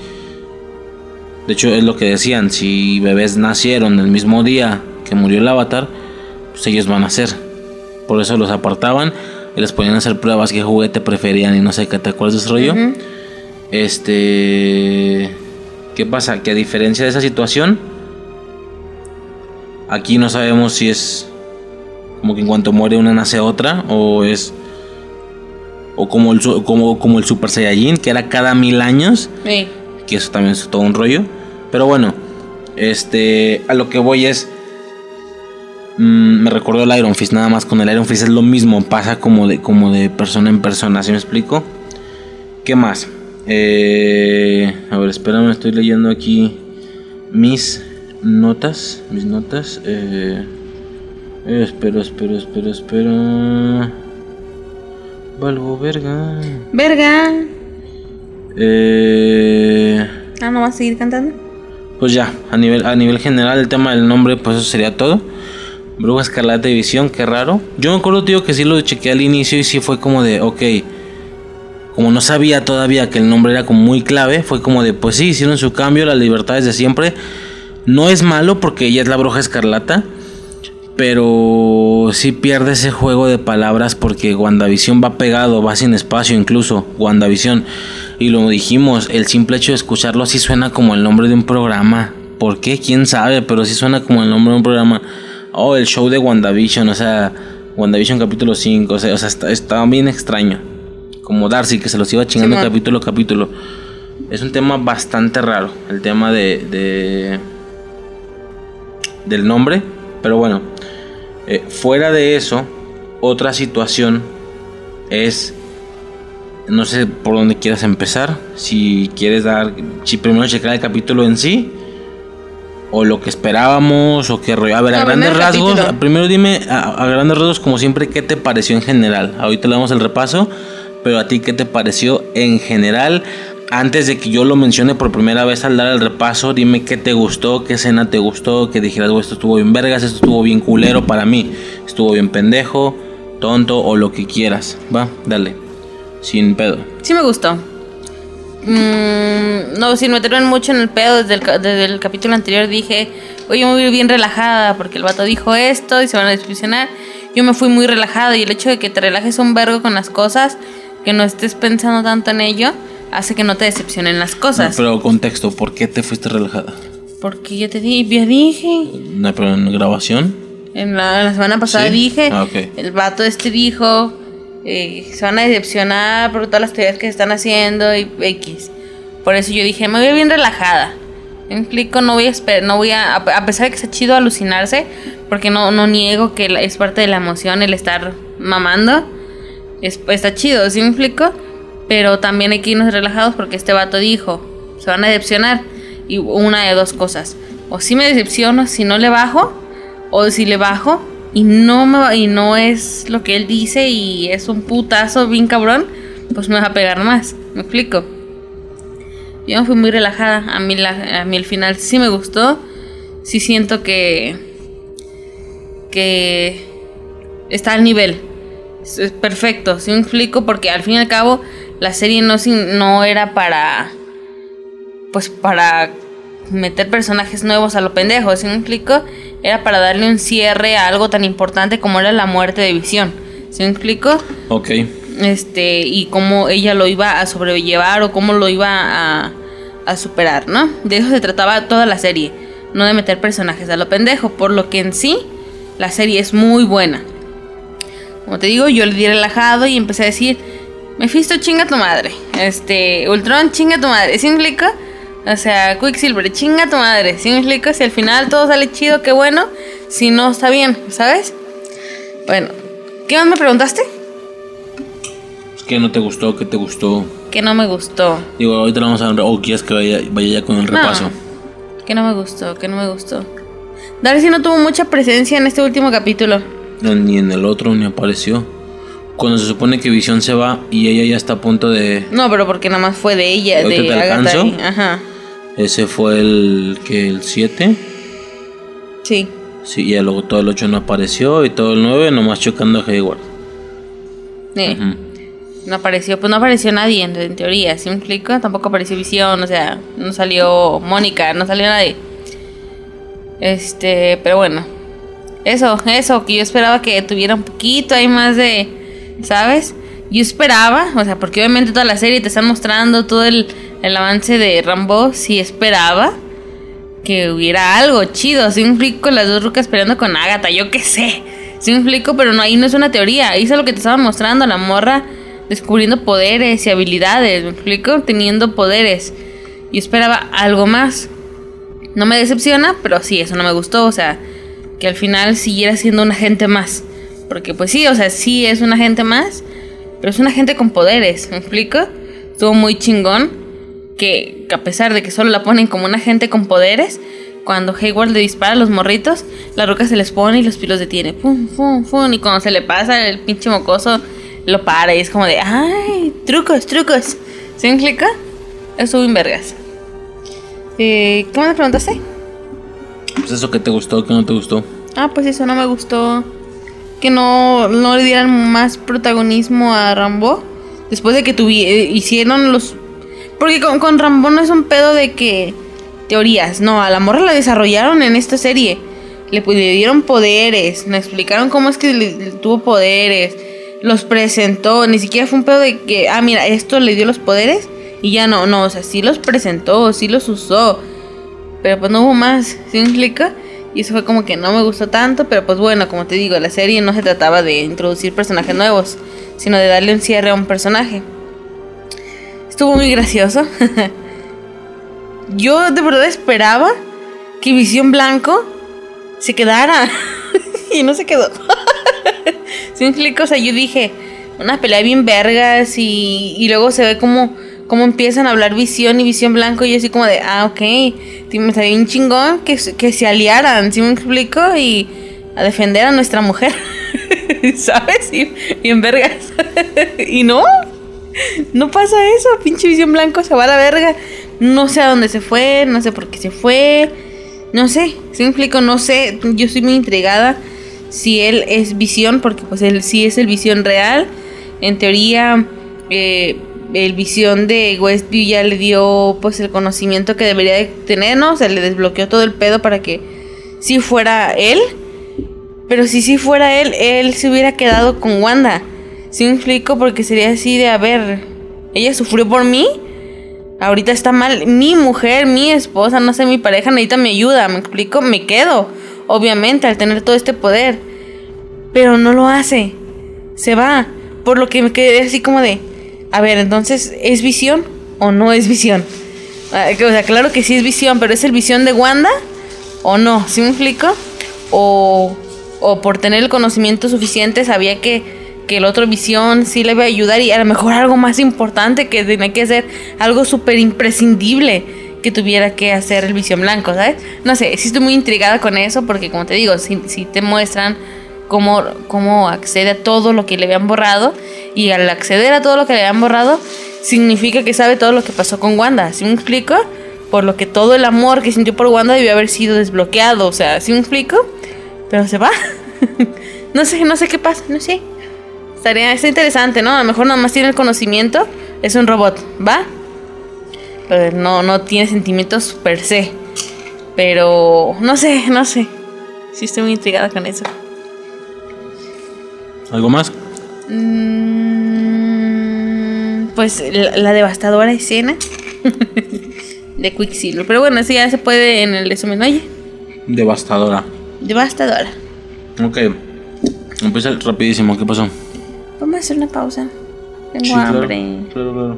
De hecho, es lo que decían, si bebés nacieron el mismo día que murió el Avatar, pues ellos van a nacer. Por eso los apartaban y les ponían a hacer pruebas, qué juguete preferían y no sé qué, ¿te acuerdas de ese rollo? Uh-huh. Este... ¿Qué pasa? Que a diferencia de esa situación, aquí no sabemos si es como que en cuanto muere una nace otra, o es o como el como, como el Super Saiyajin, que era cada mil años, sí. Que eso también es todo un rollo. Pero bueno, este a lo que voy es, mmm, me recordó el Iron Fist, nada más con el Iron Fist es lo mismo, pasa como de, como de persona en persona, ¿sí me explico? ¿Qué más? Eh, a ver, espérame, estoy leyendo aquí mis notas, mis notas. Eh, eh, espero, espero, espero, espero. Valgo verga. Verga. Eh, ah, ¿no vas a seguir cantando? Pues ya, a nivel, a nivel general el tema del nombre, pues eso sería todo. Bruja Escarlata y Visión, qué raro. Yo me acuerdo, tío, que sí lo chequeé al inicio y sí fue como de, ok. Como no sabía todavía que el nombre era como muy clave, fue como de, pues sí, hicieron su cambio, las libertades de siempre. No es malo porque ella es la Bruja Escarlata, pero sí pierde ese juego de palabras porque WandaVision va pegado, va sin espacio incluso, WandaVision. Y lo dijimos, el simple hecho de escucharlo sí suena como el nombre de un programa. ¿Por qué? ¿Quién sabe? Pero sí suena como el nombre de un programa. Oh, el show de WandaVision, o sea, WandaVision capítulo cinco, o sea, o sea está, está bien extraño. Como Darcy, que se los iba chingando sí, capítulo a capítulo. Es un tema bastante raro, el tema de, de del nombre. Pero bueno, eh, fuera de eso, otra situación es, no sé por dónde quieras empezar. Si quieres dar, si primero checar el capítulo en sí, o lo que esperábamos, o qué rollo. A ver, a, a grandes rasgos, capítulo. Primero dime, a, a grandes rasgos, como siempre, ¿qué te pareció en general? Ahorita le damos el repaso. Pero a ti, ¿qué te pareció en general? Antes de que yo lo mencione por primera vez al dar el repaso, dime qué te gustó, qué escena te gustó, que dijeras, oh, esto estuvo bien vergas, esto estuvo bien culero para mí, estuvo bien pendejo, tonto o lo que quieras. Va, dale, sin pedo. Sí me gustó. Mm, no, si me metieron mucho en el pedo desde el, desde el capítulo anterior, dije, oye, muy bien relajada porque el vato dijo esto y se van a desilusionar. Yo me fui muy relajada y el hecho de que te relajes un vergo con las cosas, que no estés pensando tanto en ello, hace que no te decepcionen las cosas. No, pero contexto, ¿por qué te fuiste relajada? Porque ya te di, ya dije. No, pero en grabación. En la, la semana pasada ¿Sí? dije, ah, okay. el vato este dijo, eh, se van a decepcionar por todas las teorías que se están haciendo y X. Por eso yo dije, me voy bien relajada. Me explico, no voy a esperar, no voy a, a pesar de que está chido alucinarse, porque no, no niego que es parte de la emoción el estar mamando, es, está chido, ¿sí me explico? Pero también hay que irnos relajados porque este vato dijo, se van a decepcionar, y una de dos cosas, o si me decepciono, si no le bajo, o si le bajo y no me, y no es lo que él dice y es un putazo bien cabrón, pues me va a pegar más, ¿me explico? Yo me fui muy relajada, a mí, la, a mí el final sí me gustó, sí siento que, que está al nivel, es, es perfecto, sí me explico, porque al fin y al cabo la serie no, no era para, pues para meter personajes nuevos a lo pendejo, ¿sí me explico? Era para darle un cierre a algo tan importante como era la muerte de Visión, ¿sí me explico? Ok. Este, y cómo ella lo iba a sobrellevar o cómo lo iba a, a superar, ¿no? De eso se trataba toda la serie, no de meter personajes a lo pendejo, por lo que en sí la serie es muy buena. Como te digo, yo le di relajado y empecé a decir, Mephisto, chinga tu madre, este, Ultron, chinga tu madre, ¿sí me explico? O sea, Quicksilver, chinga tu madre, ¿sí me explico? Si al final todo sale chido, qué bueno, si no, está bien, ¿sabes? Bueno, ¿qué más me preguntaste? ¿Qué no te gustó? ¿Qué te gustó? ¿Qué no me gustó? Digo, ahorita lo vamos a ver, o oh, quieres que vaya, vaya ya con el no, repaso. ¿Qué no me gustó? ¿Qué no me gustó? Darcy no tuvo mucha presencia en este último capítulo. No, ni en el otro, ni apareció. Cuando se supone que Visión se va y ella ya está a punto de... No, pero porque nada más fue de ella, de te Agatha. Y... Ajá. Ese fue el que el siete. Sí. Sí, y luego todo el ocho no apareció y todo el nueve nomás chocando a Hayward. Sí. Ajá. No apareció, pues no apareció nadie en, en teoría, ¿sí me explico? Tampoco apareció Visión, o sea, no salió Mónica, no salió nadie. Este, pero bueno. Eso, eso, que yo esperaba que tuviera un poquito ahí más de, ¿sabes? Yo esperaba, o sea, porque obviamente toda la serie te están mostrando todo el, el avance de Rambeau, sí esperaba que hubiera algo chido, ¿sí me explico? Las dos rucas peleando con Agatha, yo qué sé, ¿sí me explico? Pero no, ahí no es una teoría, ahí es lo que te estaban mostrando, la morra descubriendo poderes y habilidades, ¿me explico? Teniendo poderes. Yo esperaba algo más. No me decepciona, pero sí, eso no me gustó. O sea, que al final siguiera siendo un agente más. Porque pues sí, o sea, sí es un agente más, pero es un agente con poderes, ¿me explico? Estuvo muy chingón que, que a pesar de que solo la ponen como un agente con poderes, cuando Hayward le dispara a los morritos, la roca se les pone y los pilos detiene. Pum, pum, pum. Y cuando se le pasa el pinche mocoso... lo para y es como de ¡ay! ¡Trucos, trucos! ¿Se me clica? Estuvo en vergas. eh, ¿Qué me preguntaste? Pues eso, que te gustó, que no te gustó. Ah, pues eso no me gustó. Que no, no le dieran más protagonismo a Rambeau. Después de que tuvieron, hicieron los... Porque con, con Rambeau no es un pedo de que... teorías, no, a la morra la desarrollaron en esta serie. Le, le dieron poderes, me explicaron cómo es que le, le tuvo poderes... Los presentó, ni siquiera fue un pedo de que, ah, mira, esto le dio los poderes y ya no, no, o sea, sí los presentó, sí los usó, pero pues no hubo más, ¿sí me explica? Y eso fue como que no me gustó tanto, pero pues bueno, como te digo, la serie no se trataba de introducir personajes nuevos, sino de darle un cierre a un personaje. Estuvo muy gracioso. Yo de verdad esperaba que Visión Blanco se quedara y no se quedó. ¿Sí me explico? O sea, yo dije, una pelea bien vergas y, y luego se ve como, como empiezan a hablar Visión y Visión Blanco y yo así como de, ah, ok, me estaría un chingón que, que se aliaran, ¿sí me explico? Y a defender a nuestra mujer, ¿sabes? Y, y en vergas. Y no, no pasa eso, pinche Visión Blanco se va a la verga. No sé a dónde se fue, no sé por qué se fue, no sé, ¿sí me explico? No sé, yo estoy muy intrigada. Si él es Visión, porque pues él sí es el Visión real. En teoría, eh, el Visión de Westview ya le dio pues el conocimiento que debería de tener, ¿no? O sea, le desbloqueó todo el pedo para que sí fuera él. Pero si sí fuera él, él se hubiera quedado con Wanda. ¿Sí me explico? Porque sería así de, a ver, ella sufrió por mí, ahorita está mal, mi mujer, mi esposa, no sé, mi pareja necesita mi ayuda, ¿me explico? Me quedo. obviamente, al tener todo este poder. Pero no lo hace. Se va. Por lo que me quedé así como de... A ver, entonces, ¿es Visión o no es Visión? O sea, claro que sí es Visión, pero ¿es el Visión de Wanda o no? ¿Sí me explico? O, o por tener el conocimiento suficiente sabía que, que el otro Visión sí le iba a ayudar. Y a lo mejor algo más importante que tenía que hacer, algo súper imprescindible que tuviera que hacer el Visión Blanco, ¿sabes? No sé, sí estoy muy intrigada con eso porque, como te digo, si, si te muestran... Cómo, cómo accede a todo lo que le habían borrado. Y al acceder a todo lo que le habían borrado, significa que sabe todo lo que pasó con Wanda. ¿Sí me explico? Por lo que todo el amor que sintió por Wanda debió haber sido desbloqueado. O sea, ¿sí me explico? Pero se va. No sé, no sé qué pasa, no sé. Estaría, está interesante, ¿no? A lo mejor nada más tiene el conocimiento. Es un robot, ¿va? Pero no, no tiene sentimientos per se. Pero no sé, no sé. Sí estoy muy intrigada con eso. ¿Algo más? Mm, pues la, la devastadora escena de Quicksilver. Pero bueno, eso ya se puede en el resumen, oye. Devastadora. Devastadora. Ok. Empieza rapidísimo, ¿qué pasó? Vamos a hacer una pausa. Tengo sí, hambre. Claro, claro, claro.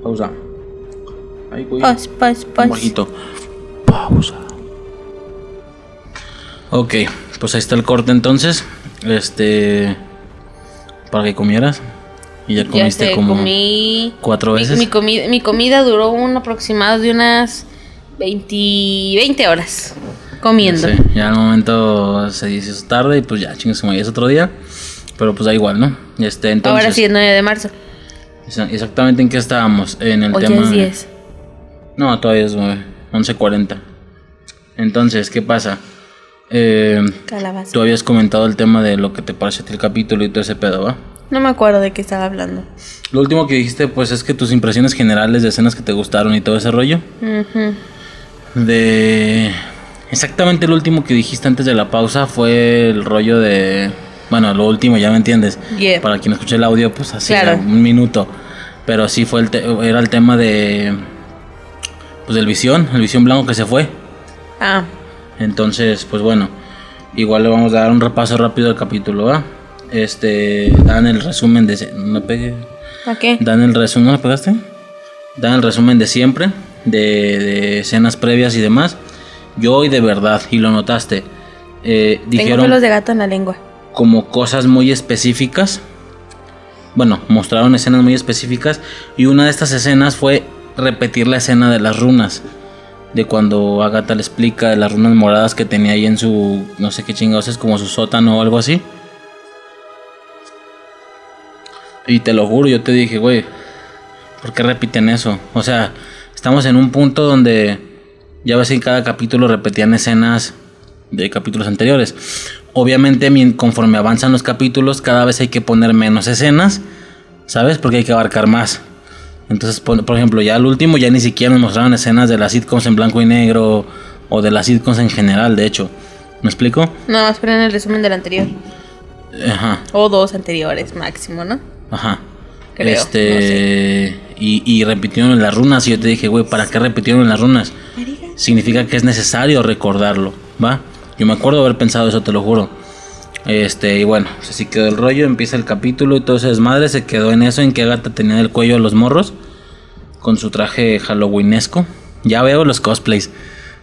Pausa. Ahí voy. Pos, pos, pos. Un bajito. Pausa. Ok, pues ahí está el corte entonces. Este, para que comieras. Y ya comiste sé, como comí, cuatro veces. Mi, mi, comi- mi comida duró un aproximado de unas veinte horas comiendo. Ya, sé, ya al momento se hizo tarde y pues ya, chingas, como ya es otro día. Pero pues da igual, ¿no? Este, entonces, ahora sí, el nueve de marzo. Exactamente en qué estábamos. En el Hoy tema. Es diez. No, todavía es nueve. once cuarenta. Entonces, ¿qué pasa? Eh, Tú habías comentado el tema de lo que te parece el capítulo y todo ese pedo, ¿va? No me acuerdo de qué estaba hablando. Lo último que dijiste, pues, es que tus impresiones generales de escenas que te gustaron y todo ese rollo. Uh-huh. De... Exactamente lo último que dijiste antes de la pausa fue el rollo de... Bueno, lo último, ya me entiendes. Yeah. Para quien escuche el audio, pues, así, claro. Un minuto. Pero sí fue el te- era el tema de... Pues, del Visión, el Visión Blanco que se fue. Ah, entonces, pues bueno, igual le vamos a dar un repaso rápido al capítulo, ¿va? Este, dan el resumen de... Se- ¿No pegué? ¿A qué? Dan el resumen... ¿No me pegaste? Dan el resumen de siempre, de, de escenas previas y demás. Yo hoy de verdad, y lo notaste, eh, dijeron... Tengo pelos de gato en la lengua. Como cosas muy específicas. Bueno, mostraron escenas muy específicas. Y una de estas escenas fue repetir la escena de las runas. De cuando Agatha le explica de las runas moradas que tenía ahí en su... No sé qué chingados es, como su sótano o algo así. Y te lo juro, yo te dije, güey, ¿por qué repiten eso? O sea, estamos en un punto donde... Ya ves que en cada capítulo repetían escenas de capítulos anteriores. Obviamente, conforme avanzan los capítulos, cada vez hay que poner menos escenas, ¿sabes? Porque hay que abarcar más. Entonces, por, por ejemplo, ya al último ya ni siquiera nos mostraron escenas de las sitcoms en blanco y negro o de las sitcoms en general, de hecho. ¿Me explico? No, esperen el resumen del anterior. Ajá. O dos anteriores máximo, ¿no? Ajá. Creo, este... No sé. y, y repitieron las runas y yo te dije, güey, ¿para qué repitieron las runas? ¿Marica? Significa que es necesario recordarlo, ¿va? Yo me acuerdo haber pensado eso, te lo juro. Este, y bueno, así quedó el rollo. Empieza el capítulo y todo ese desmadre. Se quedó en eso, en que Agatha tenía el cuello a los morros con su traje halloweenesco. Ya veo los cosplays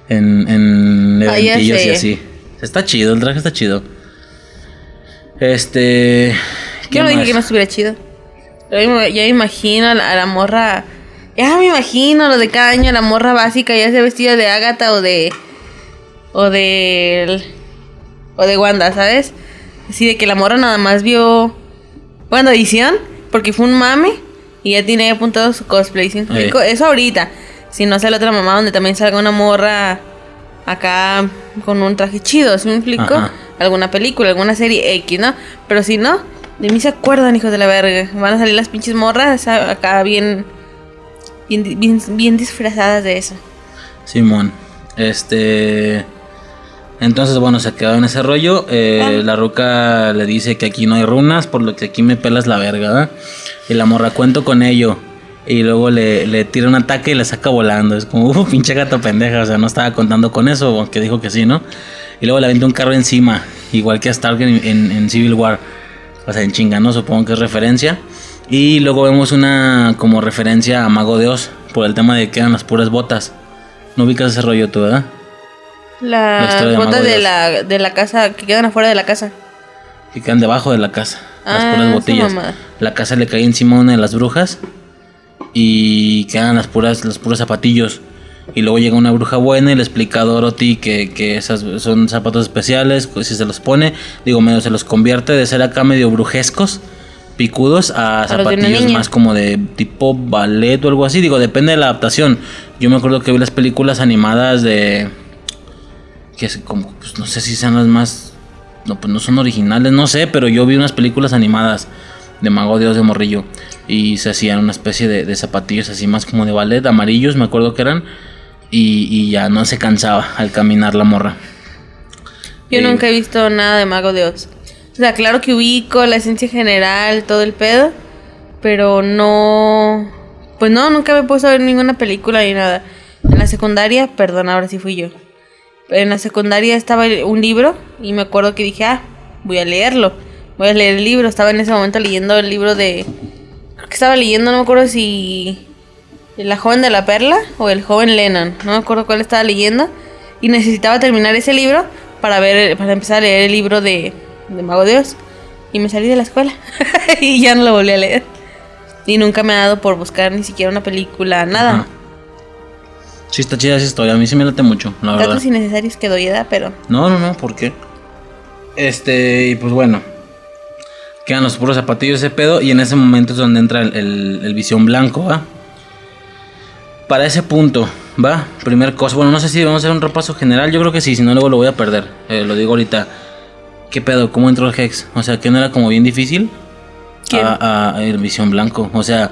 en, en eventillos y así. Está chido, el traje está chido. Este... Yo no dije que no estuviera chido. Ya me imagino a la, a la morra. Ya me imagino lo de cada año. La morra básica ya se vestida de Agatha o de... O de... O de Wanda, ¿sabes? Así de que la morra nada más vio WandaVision, porque fue un mame y ya tiene apuntado su cosplay. ¿Sí? Hey. Eso ahorita. Si no sale otra mamá donde también salga una morra acá con un traje chido, ¿sí me explico? Ajá. Alguna película, alguna serie X, ¿no? Pero si no, de mí se acuerdan, hijos de la verga. Van a salir las pinches morras acá bien, bien, bien, bien disfrazadas de eso. Simón, este... Entonces, bueno, se quedó en ese rollo. Eh, ah. La ruca le dice que aquí no hay runas, por lo que aquí me pelas la verga, ¿verdad? Y la morra, cuento con ello. Y luego le, le tira un ataque y la saca volando. Es como, uff, pinche gata pendeja. O sea, no estaba contando con eso, aunque dijo que sí, ¿no? Y luego le avienta un carro encima, igual que a Stark en, en, en Civil War. O sea, en chingano, supongo que es referencia. Y luego vemos una como referencia a Mago de Oz, por el tema de que eran las puras botas. No ubicas ese rollo tú, ¿verdad? Las la botas de, de, la, de la casa, que quedan afuera de la casa. Que quedan debajo de la casa, ah, las puras botillas. La casa le cae encima a una de las brujas y quedan las puras, los puros zapatillos. Y luego llega una bruja buena y le explica a Dorothy que, que esas son zapatos especiales, pues si se los pone, digo, medio se los convierte de ser acá medio brujescos, picudos, a, a zapatillos más como de tipo ballet o algo así. Digo, depende de la adaptación. Yo me acuerdo que vi las películas animadas de... que es como, pues no sé si sean las más... no, pues no son originales, no sé, pero yo vi unas películas animadas de Mago de Oz de morrillo y se hacían una especie de, de zapatillos así más como de ballet, amarillos me acuerdo que eran. Y, y ya no se cansaba al caminar la morra. Yo eh, nunca he visto nada de Mago de Oz. O sea, claro que ubico la esencia general, todo el pedo, pero no... pues no, nunca me he puesto a ver ninguna película ni nada. En la secundaria, perdón, ahora sí fui yo. En la secundaria estaba un libro y me acuerdo que dije, ah, voy a leerlo. Voy a leer el libro. Estaba en ese momento leyendo el libro de... creo que estaba leyendo, no me acuerdo si... La joven de la perla o el joven Lennon, no me acuerdo cuál estaba leyendo, y necesitaba terminar ese libro para ver, para empezar a leer el libro de, de Mago de Oz, y me salí de la escuela y ya no lo volví a leer y nunca me ha dado por buscar ni siquiera una película, nada. Ajá. Sí, está chida esa historia, a mí sí me late mucho, la verdad. Datos innecesarios que doy, edad, pero... No, no, no, ¿por qué? Este, y pues bueno, quedan los puros zapatillos ese pedo y en ese momento es donde entra el, el, el Visión Blanco, ¿va? Para ese punto, ¿va? Primer cosa, bueno, no sé si debemos hacer un repaso general, yo creo que sí, si no luego lo voy a perder, eh, lo digo ahorita. ¿Qué pedo? ¿Cómo entró el Hex? O sea, ¿que no era como bien difícil? ¿Quién? A, a el Visión Blanco, o sea,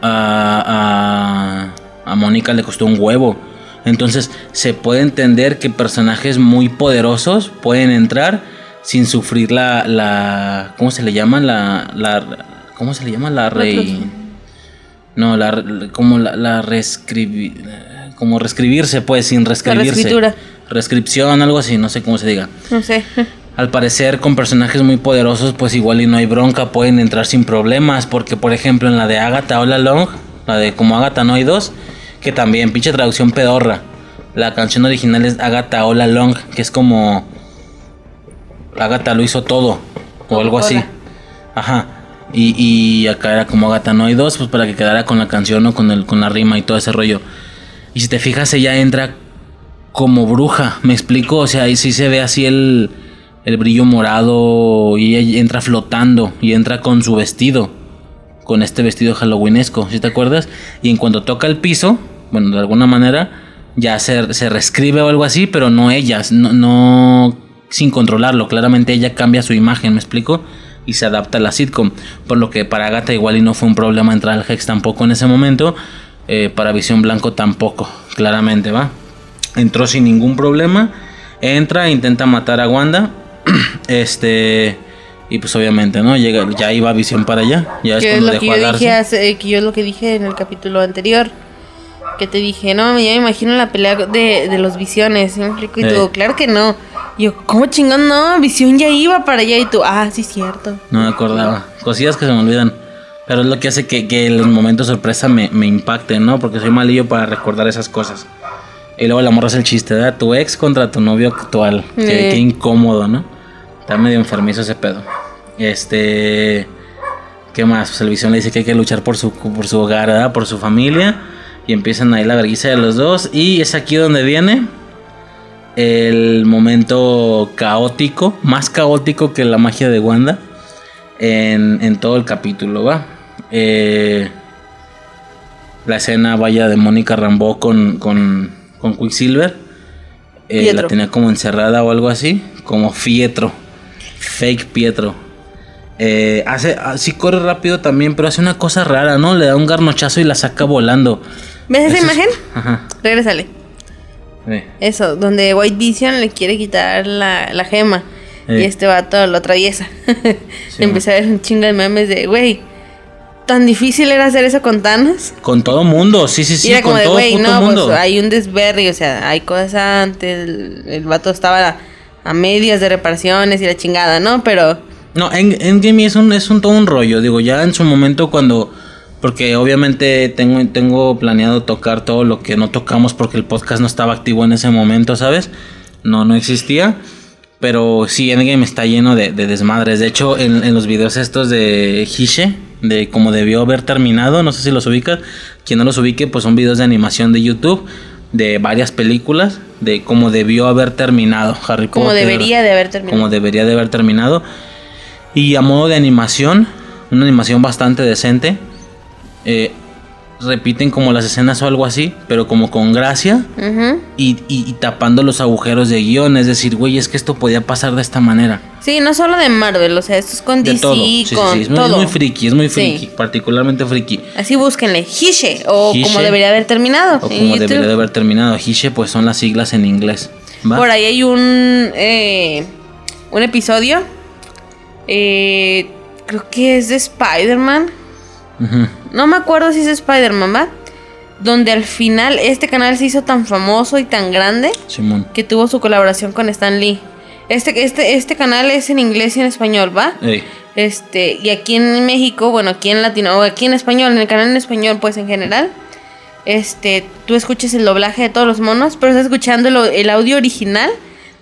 a, a, a Mónica le costó un huevo. Entonces, se puede entender que personajes muy poderosos pueden entrar sin sufrir la, la ¿cómo se le llama? La, la ¿cómo se le llama? La rey... No, la, la, como la, la reescribir, como reescribirse, pues, sin reescribirse. La reescritura. Reescripción, algo así, no sé cómo se diga. No sé. Al parecer, con personajes muy poderosos, pues igual y no hay bronca, pueden entrar sin problemas, porque, por ejemplo, en la de Agatha o la Long, la de como Agatha no hay dos, que también, pinche traducción pedorra. La canción original es Agatha o la Long, que es como Agatha lo hizo todo, o algo así. Ajá. Y, y acá era como Agatha no hay dos, pues para que quedara con la canción, ¿no? Con el, con la rima y todo ese rollo. Y si te fijas, ella entra como bruja, ¿me explico? O sea, ahí sí se ve así el, el brillo morado y ella entra flotando y entra con su vestido, con este vestido halloweenesco, ¿sí te acuerdas? Y en cuanto toca el piso, bueno, de alguna manera, ya se, se reescribe o algo así, pero no ella, no, no sin controlarlo, claramente ella cambia su imagen, ¿me explico? Y se adapta a la sitcom, por lo que para Agatha igual y no fue un problema entrar al Hex tampoco en ese momento, eh, para Visión Blanco tampoco, claramente, va. Entró sin ningún problema, entra, intenta matar a Wanda, este, y pues obviamente, ¿no? Llega, ya iba Visión para allá, ya es cuando dejó a darse. Hace, que yo lo que dije en el capítulo anterior, que te dije, no, ya me imagino la pelea de, de los Visiones, me explico, y eh. tú, claro que no. Yo, ¿cómo chingón? No, Visión ya iba para allá y tú, ah, sí, cierto. No me acordaba, cosillas que se me olvidan. Pero es lo que hace que, que los momentos sorpresa me, me impacten, ¿no? Porque soy malillo para recordar esas cosas. Y luego la morra es el chiste, ¿verdad? Tu ex contra tu novio actual, eh. qué, qué incómodo, ¿no? Está medio enfermizo ese pedo. Este... ¿qué más? Pues el Visión le dice que hay que luchar por su, por su hogar, ¿verdad? Por su familia. Y empiezan ahí la vergüenza de los dos. Y es aquí donde viene... el momento caótico, más caótico que la magia de Wanda en, en todo el capítulo, va. Eh, la escena vaya de Mónica Rambeau con, con, con Quicksilver, eh, la tenía como encerrada o algo así, como Pietro, fake Pietro. Eh, hace, así corre rápido también, pero hace una cosa rara, ¿no? Le da un garnochazo y la saca volando. ¿Ves esa Eso imagen? Es... Ajá. Regrésale. Eh. Eso, donde White Vision le quiere quitar la, la gema eh. y este vato lo atraviesa. Sí, empecé a ver un chingo de memes de, güey, tan difícil era hacer eso con Thanos. Con todo mundo, sí, sí, sí, y era con como de, todo wey, puto no, mundo. Pues, hay un desvergue, o sea, hay cosas antes, el, el vato estaba a medias de reparaciones y la chingada, ¿no? Pero... No, Endgame es un, es un todo un rollo, digo, ya en su momento cuando... Porque obviamente tengo, tengo planeado tocar todo lo que no tocamos porque el podcast no estaba activo en ese momento, ¿sabes? No, no existía. Pero sí, Endgame está lleno de, de desmadres. De hecho, en, en los videos estos de Hishe, de cómo debió haber terminado, no sé si los ubicas. Quien no los ubique, pues son videos de animación de YouTube de varias películas de cómo debió haber terminado Harry Potter. Como debería de haber terminado. Como debería de haber terminado. Y a modo de animación, una animación bastante decente. Eh, repiten como las escenas o algo así, pero como con gracia, uh-huh. y, y, y tapando los agujeros de guión. Es decir, güey, es que esto podía pasar de esta manera. Sí, no solo de Marvel, o sea, esto es con de D C, todo. Sí, con sí, sí. Es todo. Es muy friki, es muy friki, sí. Particularmente friki. Así búsquenle, Hishe, o Hishe, como debería haber terminado. O como YouTube. debería haber terminado, Hishe, pues son las siglas en inglés. ¿Va? Por ahí hay un, eh, un episodio, eh, creo que es de Spider-Man. Uh-huh. No me acuerdo si es Spider-Man, ¿va? Donde al final este canal se hizo tan famoso y tan grande, Simón, que tuvo su colaboración con Stan Lee. Este, este, este canal es en inglés y en español, ¿va? Ey. Este, y aquí en México, bueno, aquí en latino, o aquí en español, en el canal en español, pues en general, este, tú escuchas el doblaje de todos los monos, pero estás escuchando el, el audio original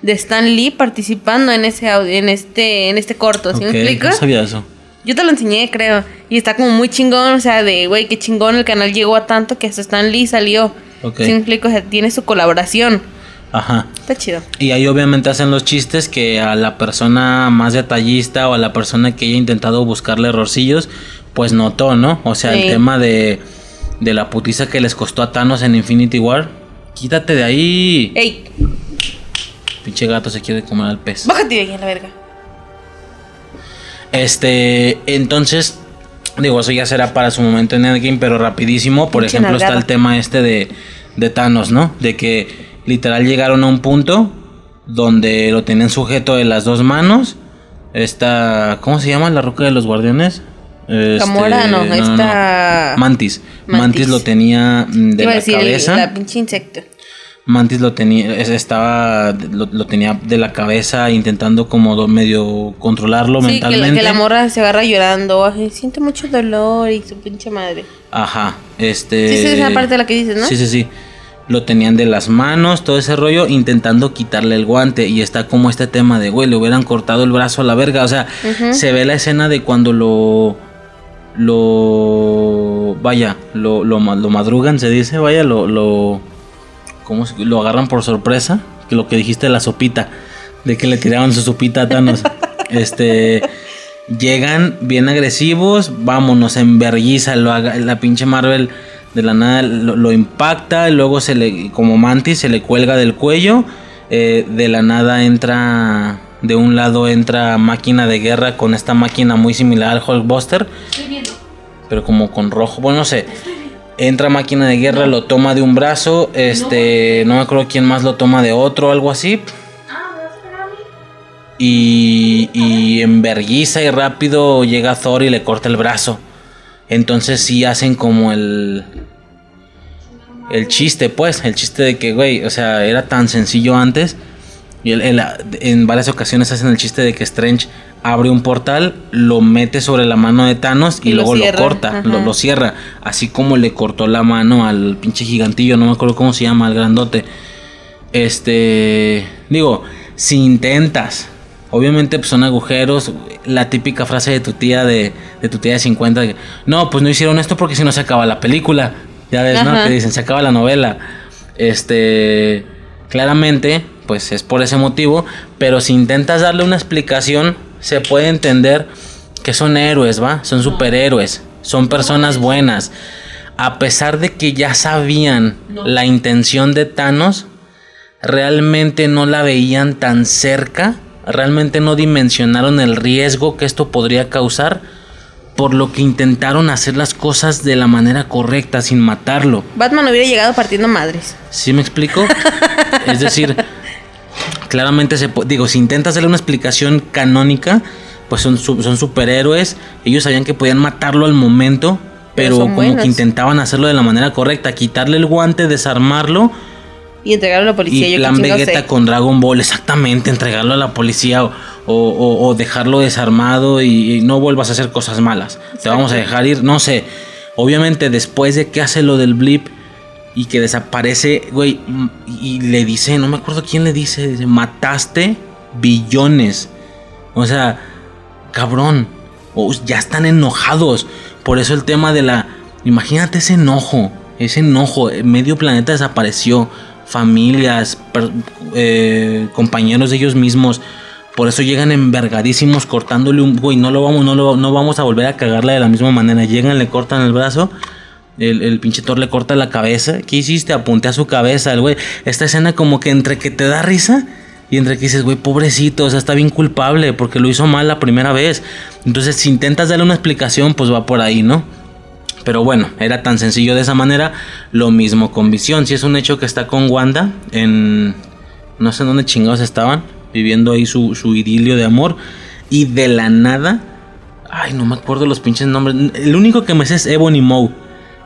de Stan Lee participando en ese audio, en este, en este corto, ¿sí? Okay, ¿me explico? No sabía eso. Yo te lo enseñé, creo. Y está como muy chingón, o sea, de, güey, qué chingón, el canal llegó a tanto que hasta Stan Lee salió. Okay. ¿Sí me explico? O sea, tiene su colaboración. Ajá. Está chido. Y ahí obviamente hacen los chistes que a la persona más detallista o a la persona que haya intentado buscarle errorcillos, pues notó, ¿no? O sea, sí. El tema de, de la putiza que les costó a Thanos en Infinity War. ¡Quítate de ahí! ¡Ey! Pinche gato se quiere comer al pez. ¡Bájate de ahí, a la verga! Este, entonces, digo, eso ya será para su momento en Endgame, pero rapidísimo, por Mucha ejemplo, nalgada. Está el tema este de, de Thanos, ¿no? De que literal llegaron a un punto donde lo tenían sujeto de las dos manos. Esta, ¿cómo se llama? La roca de los guardianes. Este, Gamora, no, no esta... No, Mantis. Mantis. Mantis lo tenía de la decir, cabeza. La pinche insecto. Mantis lo tenía, estaba, lo, lo tenía de la cabeza intentando como medio controlarlo sí, mentalmente. Sí, que, que la morra se agarra llorando, ay, siente mucho dolor y su pinche madre. Ajá, este... Sí, sí, es esa parte de la que dices, ¿no? Sí, sí, sí. Lo tenían de las manos, todo ese rollo, intentando quitarle el guante. Y está como este tema de, güey, le hubieran cortado el brazo a la verga. O sea, uh-huh. Se ve la escena de cuando lo... Lo... Vaya, lo, lo, lo madrugan, se dice, vaya, lo... lo ¿Cómo se, lo agarran por sorpresa? Que lo que dijiste de la sopita, de que le tiraron su sopita a Thanos. Este, llegan bien agresivos, vámonos, enverguiza, lo haga, la pinche Marvel de la nada lo, lo impacta, y luego se le, como Mantis, se le cuelga del cuello, eh, de la nada entra, de un lado entra Máquina de Guerra con esta máquina muy similar al Hulkbuster, pero como con rojo, bueno, no sé. Entra Máquina de Guerra, no. Lo toma de un brazo, este, no. no me acuerdo quién más lo toma de otro, algo así. Y, y enverguiza y rápido llega Thor y le corta el brazo. Entonces sí hacen como el, el chiste, pues, el chiste de que, güey, o sea, era tan sencillo antes. Y el, el, en varias ocasiones hacen el chiste de que Strange abre un portal, lo mete sobre la mano de Thanos y, y luego lo, lo corta, lo, lo cierra. Así como le cortó la mano al pinche gigantillo, no me acuerdo cómo se llama, al grandote. Este, digo, si intentas, obviamente pues, son agujeros, la típica frase de tu tía de, de tu tía de cincuenta, de, no, pues no hicieron esto porque si no se acaba la película, ya ves, ajá. ¿No? Te dicen, se acaba la novela. Este, claramente, pues es por ese motivo, pero si intentas darle una explicación, se puede entender que son héroes, ¿va? Son superhéroes, son personas buenas. A pesar de que ya sabían no. La intención de Thanos, realmente no la veían tan cerca, realmente no dimensionaron el riesgo que esto podría causar, por lo que intentaron hacer las cosas de la manera correcta, sin matarlo. Batman hubiera llegado partiendo madres. ¿Sí me explico? Es decir... Claramente, se po- digo, si intentas darle una explicación canónica, pues son, su- son superhéroes. Ellos sabían que podían matarlo al momento, pero, pero como buenos. Que intentaban hacerlo de la manera correcta. Quitarle el guante, desarmarlo y entregarlo a la policía. Y yo plan Vegeta con Dragon Ball, exactamente, entregarlo a la policía o, o, o, o dejarlo desarmado y, y no vuelvas a hacer cosas malas. Exacto. Te vamos a dejar ir, no sé. Obviamente después de que hace lo del blip y que desaparece, güey, y le dice, no me acuerdo quién le dice, dice, mataste billones. O sea, cabrón, oh, ya están enojados. Por eso el tema de la... Imagínate ese enojo, ese enojo, medio planeta desapareció, familias, per, eh, compañeros de ellos mismos, por eso llegan envergadísimos cortándole un güey, no lo vamos, no lo, no vamos a volver a cagarla de la misma manera. Llegan, le cortan el brazo, el, el pinche Thor le corta la cabeza. ¿Qué hiciste? Apunté a su cabeza, el güey. Esta escena como que entre que te da risa y entre que dices, güey, pobrecito, o sea, está bien culpable porque lo hizo mal la primera vez. Entonces, si intentas darle una explicación, pues va por ahí, ¿no? Pero bueno, era tan sencillo de esa manera. Lo mismo con Visión. Si es un hecho que está con Wanda en... no sé dónde chingados estaban, viviendo ahí su, su idilio de amor. Y de la nada... ay, no me acuerdo los pinches nombres. El único que me sé es Ebony Maw,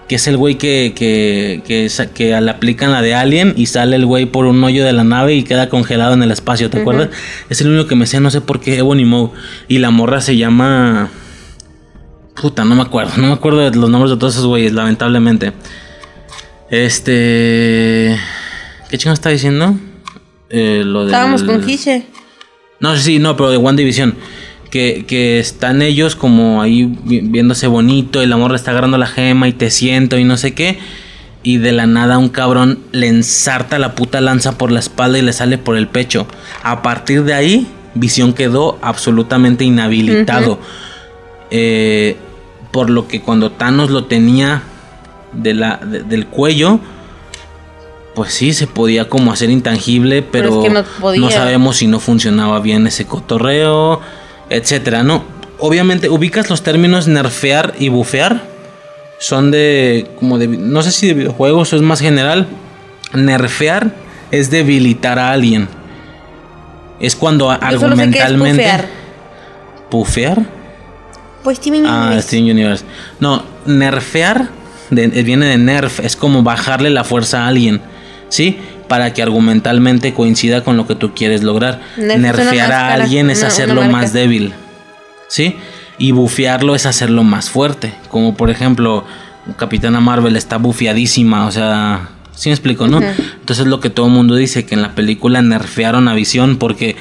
que es el güey que, que, que, que le aplican la de Alien y sale el güey por un hoyo de la nave y queda congelado en el espacio, ¿te uh-huh. acuerdas? Es el único que me sé, no sé por qué, Ebony Maw. Y la morra se llama... puta, no me acuerdo, no me acuerdo de los nombres de todos esos güeyes, lamentablemente. Este... ¿Qué chingo está diciendo? Eh, lo de... Estábamos el... con Quiche. No, sí, no, pero de WandaVision. Que, que están ellos como ahí viéndose bonito y la morra está agarrando la gema y te siento y no sé qué. Y de la nada un cabrón le ensarta la puta lanza por la espalda y le sale por el pecho. A partir de ahí, Visión quedó absolutamente inhabilitado. Uh-huh. Eh... Por lo que cuando Thanos lo tenía de la, de, del cuello, pues sí, se podía como hacer intangible, pero, pero es que no podía. No sabemos si no funcionaba bien ese cotorreo, etcétera, ¿no? Obviamente, ubicas los términos nerfear y bufear, son de, como de, no sé si de videojuegos o es más general. Nerfear es debilitar a alguien, es cuando yo argumentalmente... Solo sé que es pufear. ¿Pufear? Pues Steven Universe. Ah, Steven Universe. No, nerfear de, viene de nerf, es como bajarle la fuerza a alguien, ¿sí? Para que argumentalmente coincida con lo que tú quieres lograr. Nerf, nerfear a alguien es una, hacerlo una más débil, ¿sí? Y bufearlo es hacerlo más fuerte. Como por ejemplo, Capitana Marvel está bufeadísima, o sea, ¿sí me explico, no? Uh-huh. Entonces lo que todo el mundo dice, que en la película nerfearon a Visión porque...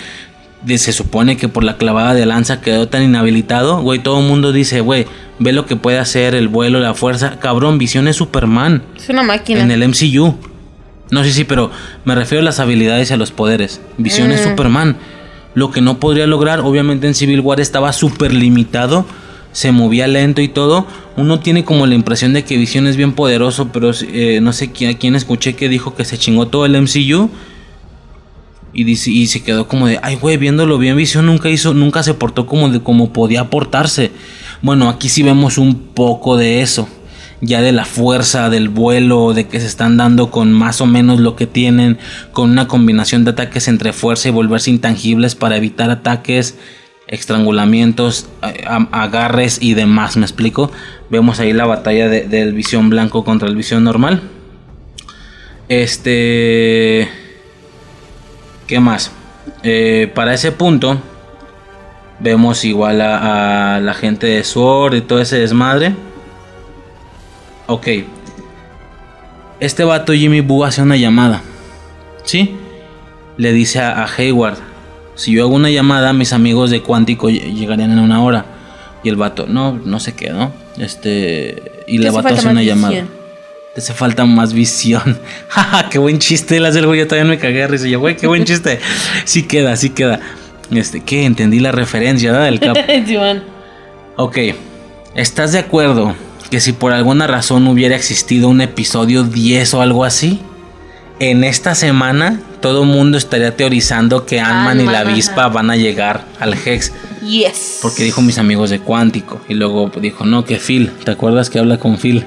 se supone que por la clavada de lanza quedó tan inhabilitado, güey, todo el mundo dice, güey, ve lo que puede hacer, el vuelo, la fuerza, cabrón, Visión es Superman. Es una máquina. En el M C U. No, sí, sí, pero me refiero a las habilidades y a los poderes. Visión mm. es Superman. Lo que no podría lograr, obviamente en Civil War estaba súper limitado, se movía lento y todo. Uno tiene como la impresión de que Visión es bien poderoso, pero eh, no sé quién, a quién escuché que dijo que se chingó todo el M C U. Y, dice, y se quedó como de, ay güey, viéndolo bien, Visión nunca hizo, nunca se portó como, de, como podía portarse. Bueno, aquí sí vemos un poco de eso, ya de la fuerza, del vuelo, de que se están dando con más o menos lo que tienen, con una combinación de ataques entre fuerza y volverse intangibles para evitar ataques, estrangulamientos, agarres y demás, ¿me explico? Vemos ahí la batalla de, del Visión blanco contra el Visión normal. Este... ¿Qué más? Eh, para ese punto vemos igual a, a la gente de S W O R D y todo ese desmadre. Ok. Este vato Jimmy Boo hace una llamada, ¿sí? Le dice a, a Hayward, si yo hago una llamada, mis amigos de Cuántico llegarían en una hora. Y el vato, no, no sé qué, ¿no? Este, y le vato hace una llamada. Te hace falta más visión. Jaja, qué buen chiste. Las del güey, yo también me cagué de risa. Yo, güey, qué buen chiste. Sí queda, sí queda. Este, ¿qué? Entendí la referencia, ¿verdad? Del cap. Ok. ¿Estás de acuerdo que si por alguna razón hubiera existido un episodio diez o algo así, en esta semana todo mundo estaría teorizando que Ant-Man y la avispa van a llegar al Hex? Yes. Porque dijo mis amigos de Cuántico. Y luego dijo, no, que Phil. ¿Te acuerdas que habla con Phil?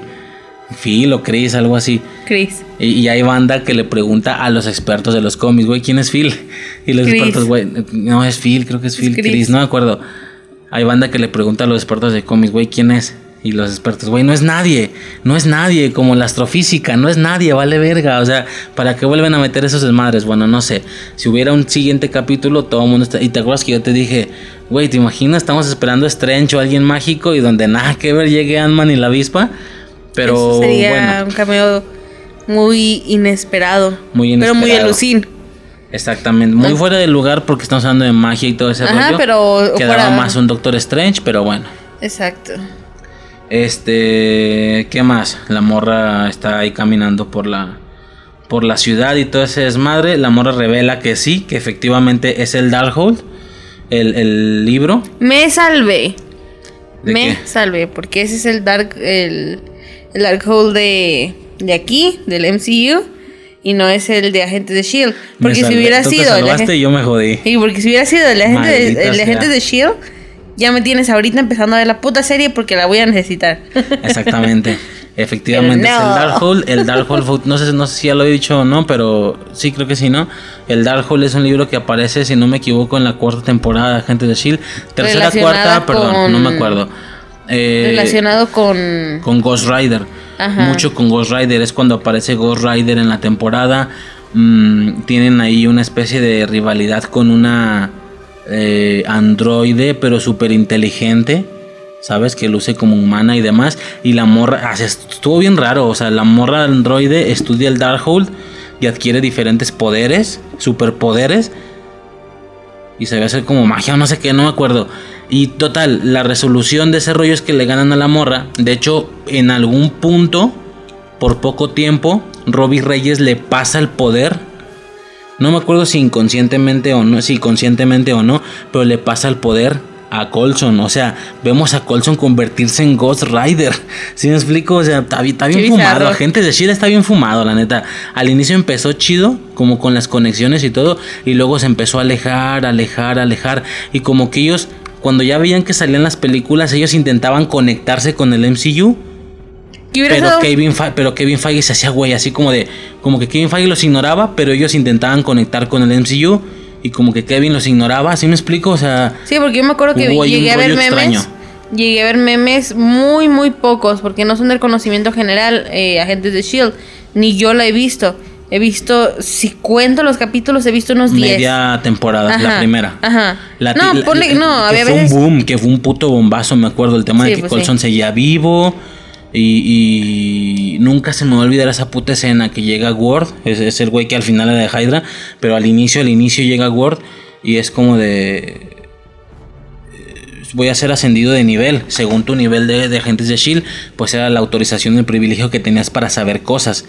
Phil o Chris, algo así. Chris. Y, y hay banda que le pregunta a los expertos de los cómics, güey, ¿quién es Phil? Y los Chris. Expertos, güey, no es Phil, creo que es Phil, es Chris. Chris, no me acuerdo. Hay banda que le pregunta a los expertos de cómics, güey, ¿quién es? Y los expertos, güey, no es nadie, no es nadie, como la astrofísica, no es nadie, vale verga, o sea, ¿para qué vuelven a meter esos desmadres? Bueno, no sé, si hubiera un siguiente capítulo, todo el mundo está... Y te acuerdas que yo te dije, güey, ¿te imaginas? Estamos esperando a Strange o alguien mágico y donde nada que ver llegue Ant-Man y la avispa, pero eso sería bueno, un cameo muy inesperado, muy inesperado, pero muy alucin. Exactamente, muy fuera del lugar porque estamos hablando de magia y todo ese Ajá, rollo, pero quedaba fuera... más un Doctor Strange, pero bueno. Exacto. Este, ¿qué más? La morra está ahí caminando por la por la ciudad y todo ese desmadre. La morra revela que sí, que efectivamente es el Darkhold, el, el libro. Me salvé. Me qué? salvé, porque ese es el Dark el, el Darkhold de de aquí, del M C U, y no es el de Agentes de S H I E L D. Porque si hubiera Tú sido te salvaste y yo me jodí. Y porque si hubiera sido el agente de, el Agentes de S H I E L D, ya me tienes ahorita empezando a ver la puta serie porque la voy a necesitar. Exactamente. Efectivamente, no. es el Darkhold. El Darkhold, no sé, no sé si ya lo he dicho o no, pero sí, creo que sí, ¿no? El Darkhold es un libro que aparece, si no me equivoco, en la cuarta temporada de Agentes de S H I E L D. Tercera, cuarta, con... perdón, no me acuerdo. Eh, relacionado con... Con Ghost Rider. Ajá. Mucho con Ghost Rider. Es cuando aparece Ghost Rider en la temporada. Mm, tienen ahí una especie de rivalidad con una... Eh, androide, pero súper inteligente, ¿sabes? Que luce como humana y demás. Y la morra, ah, estuvo bien raro, o sea, la morra androide estudia el Darkhold y adquiere diferentes poderes, superpoderes, y se ve hacer como magia o no sé qué, no me acuerdo. Y total, la resolución de ese rollo es que le ganan a la morra. De hecho, en algún punto, por poco tiempo, Robbie Reyes le pasa el poder. No me acuerdo si inconscientemente o no, si conscientemente o no, pero le pasa el poder a Coulson. O sea, vemos a Coulson convertirse en Ghost Rider. ¿Sí me explico? O sea, está, está bien fumado. Agentes de S H I E L D está bien fumado, la neta. Al inicio empezó chido, como con las conexiones y todo, y luego se empezó a alejar, alejar, alejar. Y como que ellos, cuando ya veían que salían las películas, ellos intentaban conectarse con el M C U. Pero Kevin, Fe- pero Kevin Feige se hacía güey, así como de, como que Kevin Feige los ignoraba, pero ellos intentaban conectar con el M C U y como que Kevin los ignoraba, ¿sí me explico? O sea, sí, porque yo me acuerdo que llegué a ver memes, extraño. llegué a ver memes muy, muy pocos, porque no son del conocimiento general, eh, Agentes de S H I E L D, ni yo la he visto. He visto, si cuento los capítulos, he visto unos diez. Media temporada, ajá, la primera. Ajá. La, no, la, ponle, la, no, había veces. Que fue un boom, que fue un puto bombazo, me acuerdo, el tema sí, de que pues Coulson sí. seguía vivo. Y, y nunca se me va a olvidar esa puta escena que llega Ward, es, es el güey que al final era de Hydra, pero al inicio, al inicio llega Ward y es como de... voy a ser ascendido de nivel, según tu nivel de, de agentes de S H I E L D, pues era la autorización y el privilegio que tenías para saber cosas.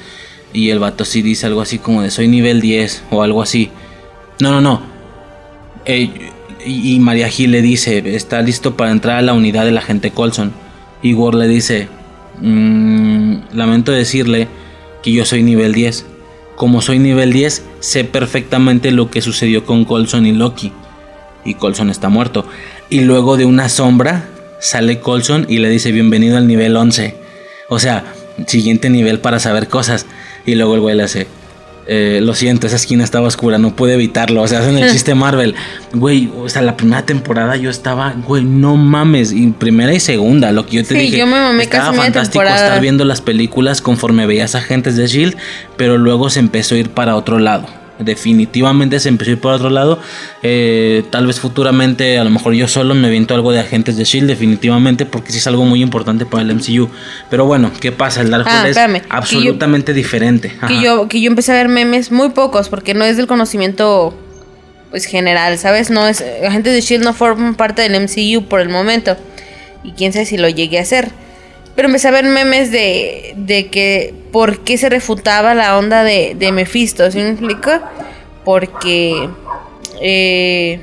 Y el vato sí dice algo así como de soy nivel diez o algo así. No, no, no. Eh, y, y María Gil le dice, está listo para entrar a la unidad del agente Coulson. Y Ward le dice... Mm, lamento decirle que yo soy nivel diez. Como soy nivel diez, sé perfectamente lo que sucedió con Coulson y Loki. Y Coulson está muerto. Y luego de una sombra sale Coulson y le dice bienvenido al nivel once. O sea, siguiente nivel para saber cosas. Y luego el güey le hace eh, lo siento, esa esquina estaba oscura, no pude evitarlo. O sea, hacen el chiste Marvel. Güey, o sea, la primera temporada yo estaba, güey, no mames. Y primera y segunda, lo que yo te sí, dije. Yo me mamé estaba casi fantástico estar viendo las películas conforme veías Agentes de S H I E L D, pero luego se empezó a ir para otro lado. Definitivamente se empezó a ir para otro lado. Eh, tal vez futuramente, a lo mejor yo solo me viento algo de Agentes de S H I E L D, definitivamente, porque sí es algo muy importante para el M C U. Pero bueno, ¿qué pasa? El Darkhold ah, es espérame, absolutamente que yo, diferente. Que yo, que yo empecé a ver memes muy pocos, porque no es del conocimiento... pues general, ¿sabes? No es Agentes de S H I E L D no forman parte del M C U por el momento. Y quién sabe si lo llegué a hacer. Pero empecé a ver memes de de que por qué se refutaba la onda de, de Mephisto, ¿sí me explico? Porque eh,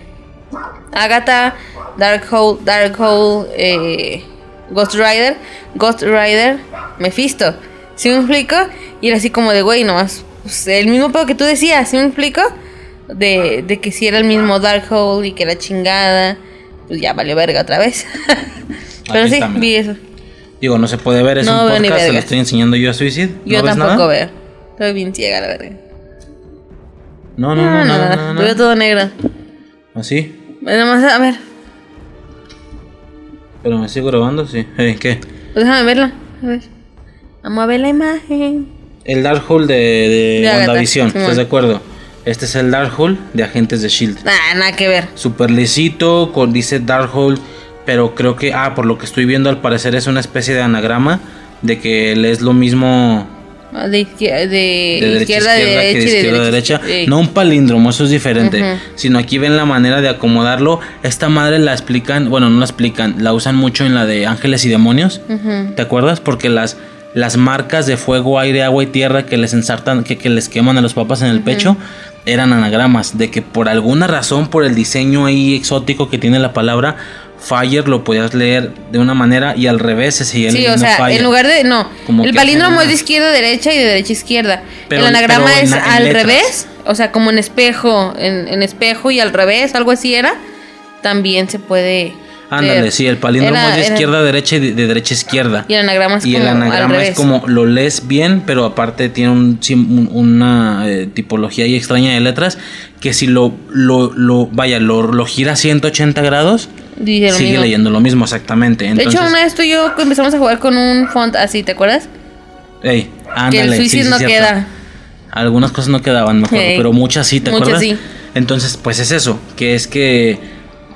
Agatha, Darkhold, Darkhold, eh, Ghost Rider, Ghost Rider, Mephisto, ¿sí me explico? Y era así como de güey, nomás pues, el mismo pedo que tú decías, ¿sí me explico? De, de que si era el mismo Darkhold y que la chingada, pues ya valió verga otra vez. Pero aquí sí, está, vi eso. Digo, no se puede ver, es no un podcast, se lo estoy enseñando yo a Suicide. Yo ¿No tampoco veo, estoy bien ciega la verga. No, no, no, no, nada, no, no, no, no. Veo todo negro. ¿Así? Nada más, a ver. Pero me sigo grabando, sí. Hey, ¿qué? Pues déjame verla. A ver. Vamos a ver la imagen. El Darkhold de, de, de WandaVision, ¿estás de acuerdo? Este es el Darkhold de Agentes de S H I E L D. Nah, nada que ver. Super lisito, con, dice Darkhold, pero creo que, ah, por lo que estoy viendo, al parecer es una especie de anagrama de que es lo mismo... De, izquier- de, de izquierda, derecha, izquierda, derecha, que de izquierda, de derecha, derecha. No un palíndromo, eso es diferente. Uh-huh. Sino aquí ven la manera de acomodarlo. Esta madre la explican, bueno, no la explican, la usan mucho en la de Ángeles y Demonios. Uh-huh. ¿Te acuerdas? Porque las, las marcas de fuego, aire, agua y tierra que les ensartan, que, que les queman a los papas en el uh-huh. pecho, eran anagramas. De que por alguna razón, por el diseño ahí exótico que tiene la palabra Fire, lo podías leer de una manera y al revés se seguía sí, leyendo Fire. Sí, o sea, Fire. En lugar de... No, como el palíndromo es de izquierda a derecha y de derecha a izquierda. Pero, el anagrama pero es en, al en revés, o sea, como en espejo, en, en espejo y al revés, algo así era. También se puede... Ándale, sí, el palíndromo era, es de era, izquierda a derecha y de, de derecha a izquierda. Y el anagrama es y como el anagrama es como lo lees bien, pero aparte tiene un, un, una eh, tipología ahí extraña de letras que si lo, lo, lo vaya, lo, lo gira ciento ochenta grados... Sigue mismo. Leyendo lo mismo, exactamente. Entonces, de hecho, una vez tú y yo empezamos a jugar con un font así, ¿te acuerdas? Ey, ándale, que el suicidio sí, sí, no cierto. Queda. Algunas cosas no quedaban, me acuerdo, hey. Pero muchas sí, ¿te muchas acuerdas? Sí. Entonces, pues es eso, que es que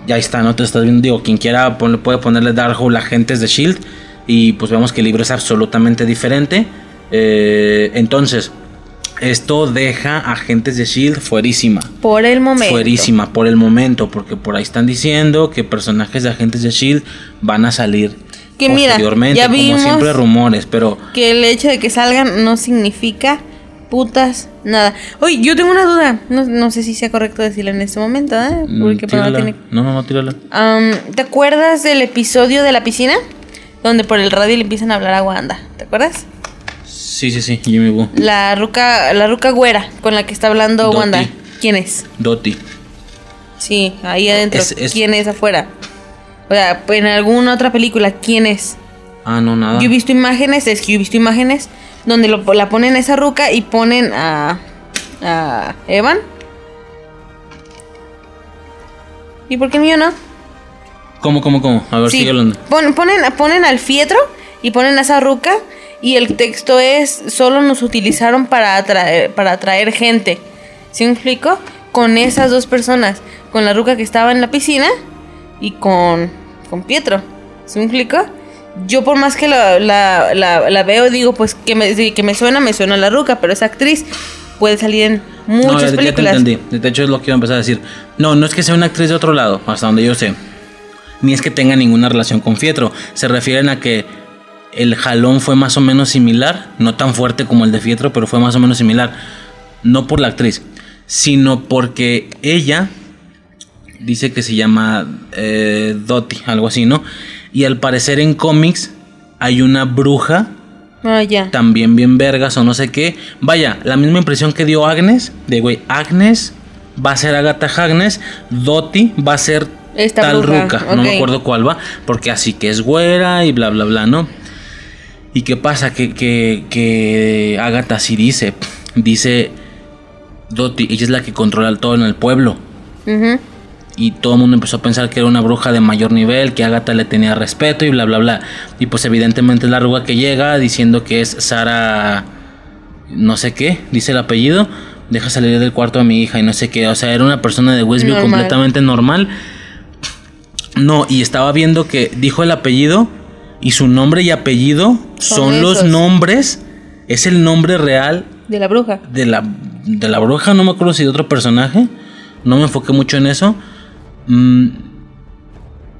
ya está, ¿no? Te estás viendo, digo, quien quiera ponle, puede ponerle Darkhold, Agentes de S H I E L D. Y pues vemos que el libro es absolutamente diferente. Eh, entonces, esto deja a Agentes de S H I E L D fuerísima. Por el momento. Fuerísima, por el momento, porque por ahí están diciendo que personajes de Agentes de S H I E L D van a salir que posteriormente, mira, ya vimos como siempre rumores, pero... Que el hecho de que salgan no significa putas nada. Oye, yo tengo una duda, no, no sé si sea correcto decirla en este momento, ¿eh? Porque no, tiene... no, no, no, tírala. Um, ¿Te acuerdas del episodio de la piscina? Donde por el radio le empiezan a hablar a Wanda, ¿te acuerdas? Sí, sí, sí, Jimmy Woo. La ruca, la ruca güera con la que está hablando Dottie. Wanda. ¿Quién es? Dottie. Sí, ahí adentro. Es, es... ¿Quién es afuera? O sea, en alguna otra película, ¿quién es? Ah, no, nada. Yo he visto imágenes, es que yo he visto imágenes donde lo, la ponen a esa ruca y ponen a, a Evan. ¿Y por qué el mío no? ¿Cómo, cómo, cómo? A ver, sí. Sigue hablando. Pon, ponen, ponen al fietro y ponen a esa ruca... Y el texto es, solo nos utilizaron para atraer, para atraer gente. ¿Sí me explico? Con esas dos personas. Con la ruca que estaba en la piscina y con, con Pietro. ¿Sí me explico? Yo por más que la, la, la, la veo, digo, pues que me, que me suena, me suena la ruca. Pero esa actriz puede salir en muchas no, películas. No, ya te entendí. De hecho es lo que iba a empezar a decir. No, no es que sea una actriz de otro lado, hasta donde yo sé. Ni es que tenga ninguna relación con Pietro. Se refieren a que... El jalón fue más o menos similar, no tan fuerte como el de Pietro, pero fue más o menos similar. No por la actriz, sino porque ella dice que se llama eh, Dottie, algo así, ¿no? Y al parecer en cómics hay una bruja oh, yeah. también bien vergas o no sé qué. Vaya, la misma impresión que dio Agnes, de güey, Agnes va a ser Agatha Harkness, Dottie va a ser esta tal bruja. Ruca, okay. No me acuerdo cuál va, porque así que es güera y bla, bla, bla, ¿no? ¿Y qué pasa? Que, que, que Agatha sí dice, dice Dottie, ella es la que controla todo en el pueblo. Uh-huh. Y todo el mundo empezó a pensar que era una bruja de mayor nivel, que Agatha le tenía respeto y bla, bla, bla. Y pues evidentemente es la ruga que llega diciendo que es Sara, no sé qué, dice el apellido, deja salir del cuarto a mi hija y no sé qué. O sea, era una persona de Westview normal. Completamente normal. No, y estaba viendo que dijo el apellido. Y su nombre y apellido son, son los nombres, es el nombre real de la bruja. De la, de la bruja, no me acuerdo si de otro personaje, no me enfoqué mucho en eso, mm,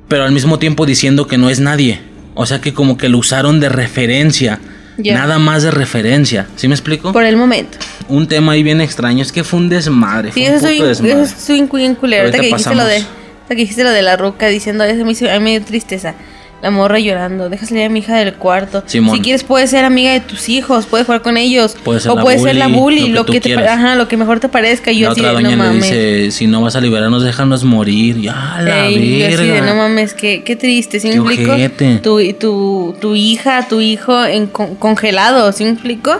pero al mismo tiempo diciendo que no es nadie, o sea que como que lo usaron de referencia, yeah. Nada más de referencia, ¿sí me explico? Por el momento. Un tema ahí bien extraño, es que fue un desmadre, sí, fue un puto desmadre. Eso es un bien culero, ahorita que dijiste lo de, que dijiste lo de la ruca diciendo, eso me hizo, a mí me dio tristeza. La morra llorando, deja salir a mi hija del cuarto. Simón. Si quieres puedes ser amiga de tus hijos, puedes jugar con ellos, puedes o puedes bully, ser la bully, lo que, lo que, te, ajá, lo que mejor te parezca. Y yo la otra doña no le dice, si no vas a liberarnos, déjanos morir. Ya la Ey, verga. Yo así de, no mames, qué, qué triste, ¿sí me explico? Tu, tu, tu hija, tu hijo en con, congelado, ¿sí me explico?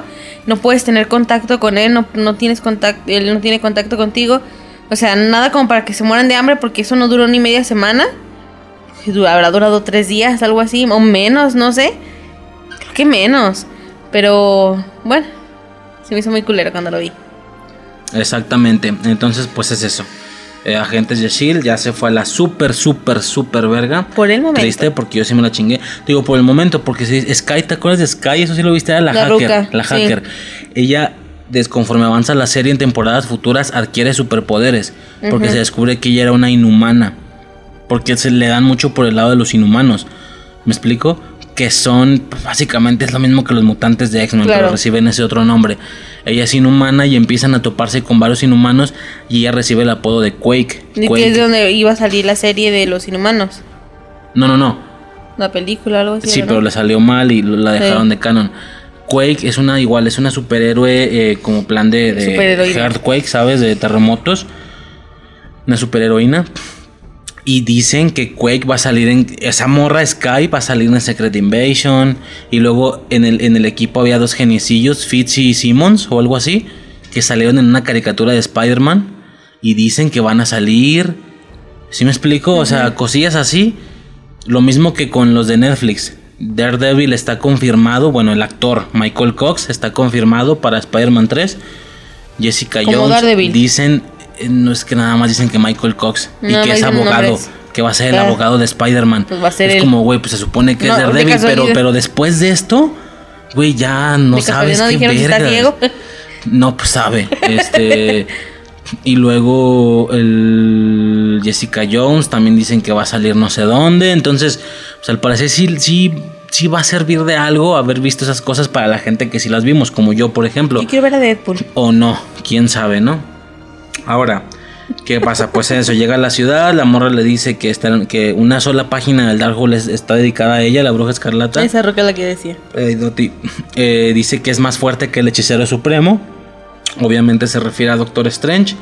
No puedes tener contacto con él, no, no tienes contacto, él no tiene contacto contigo. O sea, nada como para que se mueran de hambre porque eso no duró ni media semana. Habrá durado tres días, algo así, o menos, no sé. ¿Qué menos? Pero bueno, se me hizo muy culero cuando lo vi. Exactamente, entonces pues es eso. Eh, Agentes de S H I E L D ya se fue a la super, super, super verga. Por el momento. Triste, porque yo sí me la chingué. Digo, por el momento, porque si Sky, ¿te acuerdas de Sky? Eso sí lo viste, era la, la hacker. Ruca, la hacker. Sí. Ella, conforme avanza la serie en temporadas futuras, adquiere superpoderes. Uh-huh. Porque se descubre que ella era una inhumana. Porque se le dan mucho por el lado de los inhumanos. ¿Me explico? Que son, pues, básicamente es lo mismo que los mutantes de X-Men, claro, pero reciben ese otro nombre. Ella es inhumana y empiezan a toparse con varios inhumanos y ella recibe el apodo de Quake. ¿Y Quake? Que es de donde iba a salir la serie de los inhumanos. No, no, no. La película, algo así. Sí, pero no le salió mal y la dejaron, sí, de canon. Quake es una igual, es una superhéroe eh, como plan de, de Earthquake, ¿sabes? De terremotos. Una superheroína. Y dicen que Quake va a salir en... Esa morra Sky va a salir en Secret Invasion. Y luego en el, en el equipo había dos geniecillos, Fitz y Simmons o algo así, que salieron en una caricatura de Spider-Man. Y dicen que van a salir... ¿Sí me explico? Uh-huh. O sea, cosillas así. Lo mismo que con los de Netflix. Daredevil está confirmado. Bueno, el actor Michael Cox está confirmado para Spider-Man tres. Jessica Jones, Daredevil, dicen... No es que nada más dicen que Michael Cox no, y que es abogado, que va a ser el claro. abogado de Spider-Man. Pues va a ser es el... como, güey, pues se supone que no, es Daredevil, pero, pero después de esto, güey, ya no de sabes no qué verga. No, pues sabe. Este y luego el Jessica Jones también dicen que va a salir no sé dónde. Entonces, pues al parecer sí, sí, sí va a servir de algo haber visto esas cosas para la gente que sí las vimos, como yo, por ejemplo. Yo quiero ver a Deadpool. O no, quién sabe, ¿no? Ahora, ¿qué pasa? Pues eso, llega a la ciudad, la morra le dice que, está, que una sola página del Darkhold está dedicada a ella, la Bruja Escarlata. Esa roca es la que decía. Eh, Dottie, eh, dice que es más fuerte que el hechicero supremo, obviamente se refiere a Doctor Strange,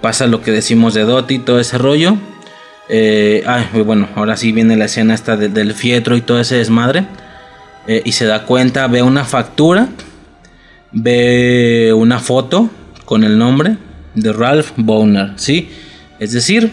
pasa lo que decimos de Dottie, todo ese rollo. Eh, ay, bueno, ahora sí viene la escena esta de, del fietro y todo ese desmadre, eh, y se da cuenta, ve una factura, ve una foto con el nombre de Ralph Bohner, ¿sí? Es decir,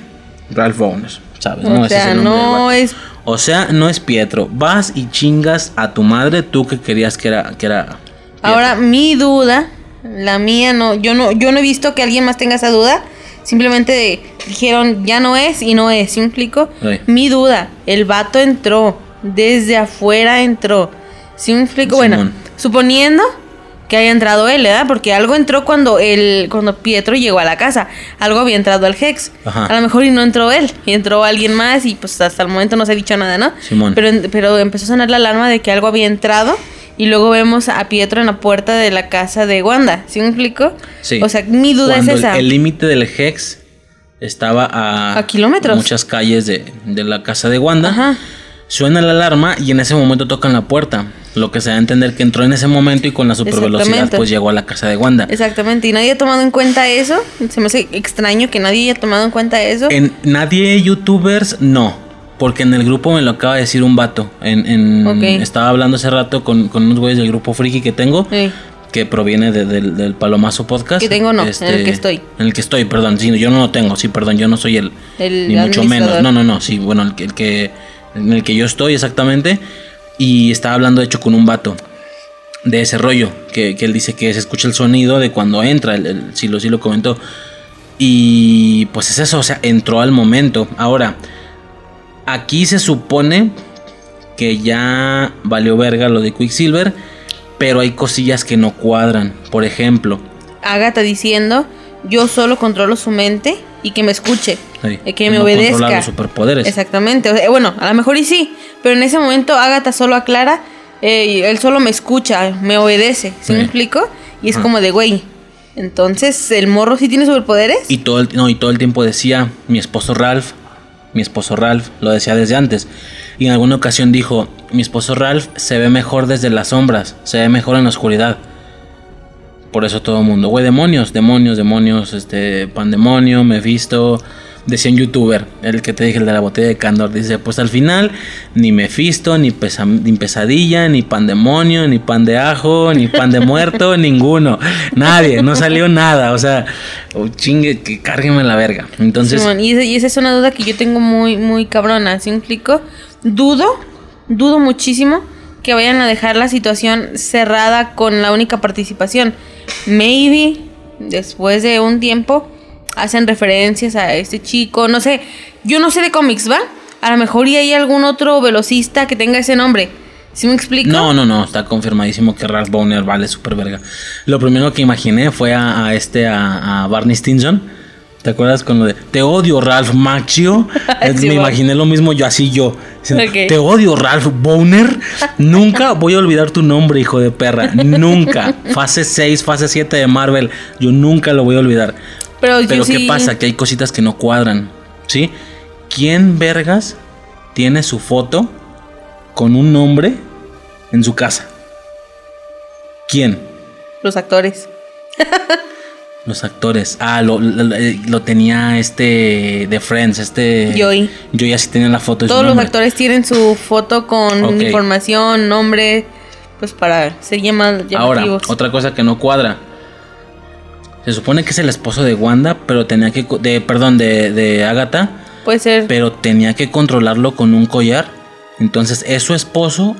Ralph Bohner, ¿sabes? O, ¿no? Sea, es no es... o sea, no es Pietro. Vas y chingas a tu madre, tú que querías que era, que era Pietro. Ahora, mi duda, la mía, no, yo no, yo no he visto que alguien más tenga esa duda. Simplemente dijeron, ya no es y no es, ¿sí me explico? Sí. Mi duda, el vato entró, desde afuera entró, ¿sí me explico? Simón. Bueno, suponiendo que haya entrado él, ¿verdad? Porque algo entró cuando él, cuando Pietro llegó a la casa. Algo había entrado al Hex. Ajá. A lo mejor y no entró él. Y entró alguien más y pues hasta el momento no se ha dicho nada, ¿no? Simón. Pero, pero empezó a sonar la alarma de que algo había entrado. Y luego vemos a Pietro en la puerta de la casa de Wanda. ¿Sí me explico? Sí. O sea, mi duda cuando es esa. El límite del Hex estaba a... A kilómetros. Muchas calles de, de la casa de Wanda. Ajá. Suena la alarma y en ese momento tocan la puerta. Lo que se da a entender que entró en ese momento y con la supervelocidad pues llegó a la casa de Wanda. Exactamente, y nadie ha tomado en cuenta eso. Se me hace extraño que nadie haya tomado en cuenta eso. En nadie youtubers, no. Porque en el grupo me lo acaba de decir un vato. En, en, okay. Estaba hablando hace rato con, con unos güeyes del grupo friki que tengo. Sí. Que proviene de, de, del Palomazo Podcast. Que tengo no, este, en el que estoy. En el que estoy, perdón. Sí, yo no lo tengo, sí, perdón. Yo no soy el, el ni mucho menos. No, no, no, sí, bueno, el que, el que en el que yo estoy exactamente. Y estaba hablando de hecho con un vato de ese rollo, que, que él dice que se escucha el sonido de cuando entra, el, el, si, lo, si lo comentó. Y pues es eso, o sea, entró al momento. Ahora, aquí se supone que ya valió verga lo de Quicksilver, pero hay cosillas que no cuadran. Por ejemplo, Agatha diciendo, yo solo controlo su mente y que me escuche. Sí, que, que me no obedezca los superpoderes. Exactamente, o sea, bueno, a lo mejor y sí, pero en ese momento Agatha solo aclara, eh, él solo me escucha, me obedece, ¿sí, sí. me explico? Y es ah. como de güey, entonces el morro sí tiene superpoderes. Y todo el, no, y todo el tiempo decía mi esposo Ralph, mi esposo Ralph, lo decía desde antes. Y en alguna ocasión dijo, mi esposo Ralph se ve mejor desde las sombras, se ve mejor en la oscuridad. Por eso todo el mundo, güey, demonios, demonios, demonios, este, pandemonio, Mephisto. Decía un youtuber, el que te dije, el de la botella de Cándor, dice, pues al final ni Mephisto, ni, pesa, ni pesadilla, ni pan demonio, ni pan de ajo, ni pan de muerto, ninguno, nadie, no salió nada, o sea, oh, chingue, que cárguenme la verga. Entonces, Simón, y, ese, y esa es una duda que yo tengo muy, muy cabrona, ¿sí me explico? Dudo, dudo muchísimo que vayan a dejar la situación cerrada con la única participación. Maybe después de un tiempo hacen referencias a este chico, no sé, yo no sé de cómics, ¿va? A lo mejor y hay algún otro velocista que tenga ese nombre. ¿Sí me explico? No, no, no, está confirmadísimo que Ralph Bohner vale súper verga. Lo primero que imaginé fue a, a este, a, a Barney Stinson. ¿Te acuerdas con lo de "te odio, Ralph Macchio"? Sí, me wow. imaginé lo mismo yo, así yo. Okay. "Te odio, Ralph Bohner. Nunca voy a olvidar tu nombre, hijo de perra. Nunca. Fase seis, fase siete de Marvel. Yo nunca lo voy a olvidar". Pero, Pero ¿qué sí. pasa? Que hay cositas que no cuadran, ¿sí? ¿Quién vergas tiene su foto con un nombre en su casa? ¿Quién? Los actores. Los actores. Ah, lo, lo, lo tenía este de Friends, este... Joey. Joey así tenía la foto. Todos los actores tienen su foto con okay. información, nombre, pues para ser llamativos. Ahora, otra cosa que no cuadra. Se supone que es el esposo de Wanda, pero tenía que... De, perdón, de, de Agatha. Puede ser. Pero tenía que controlarlo con un collar. Entonces, ¿es su esposo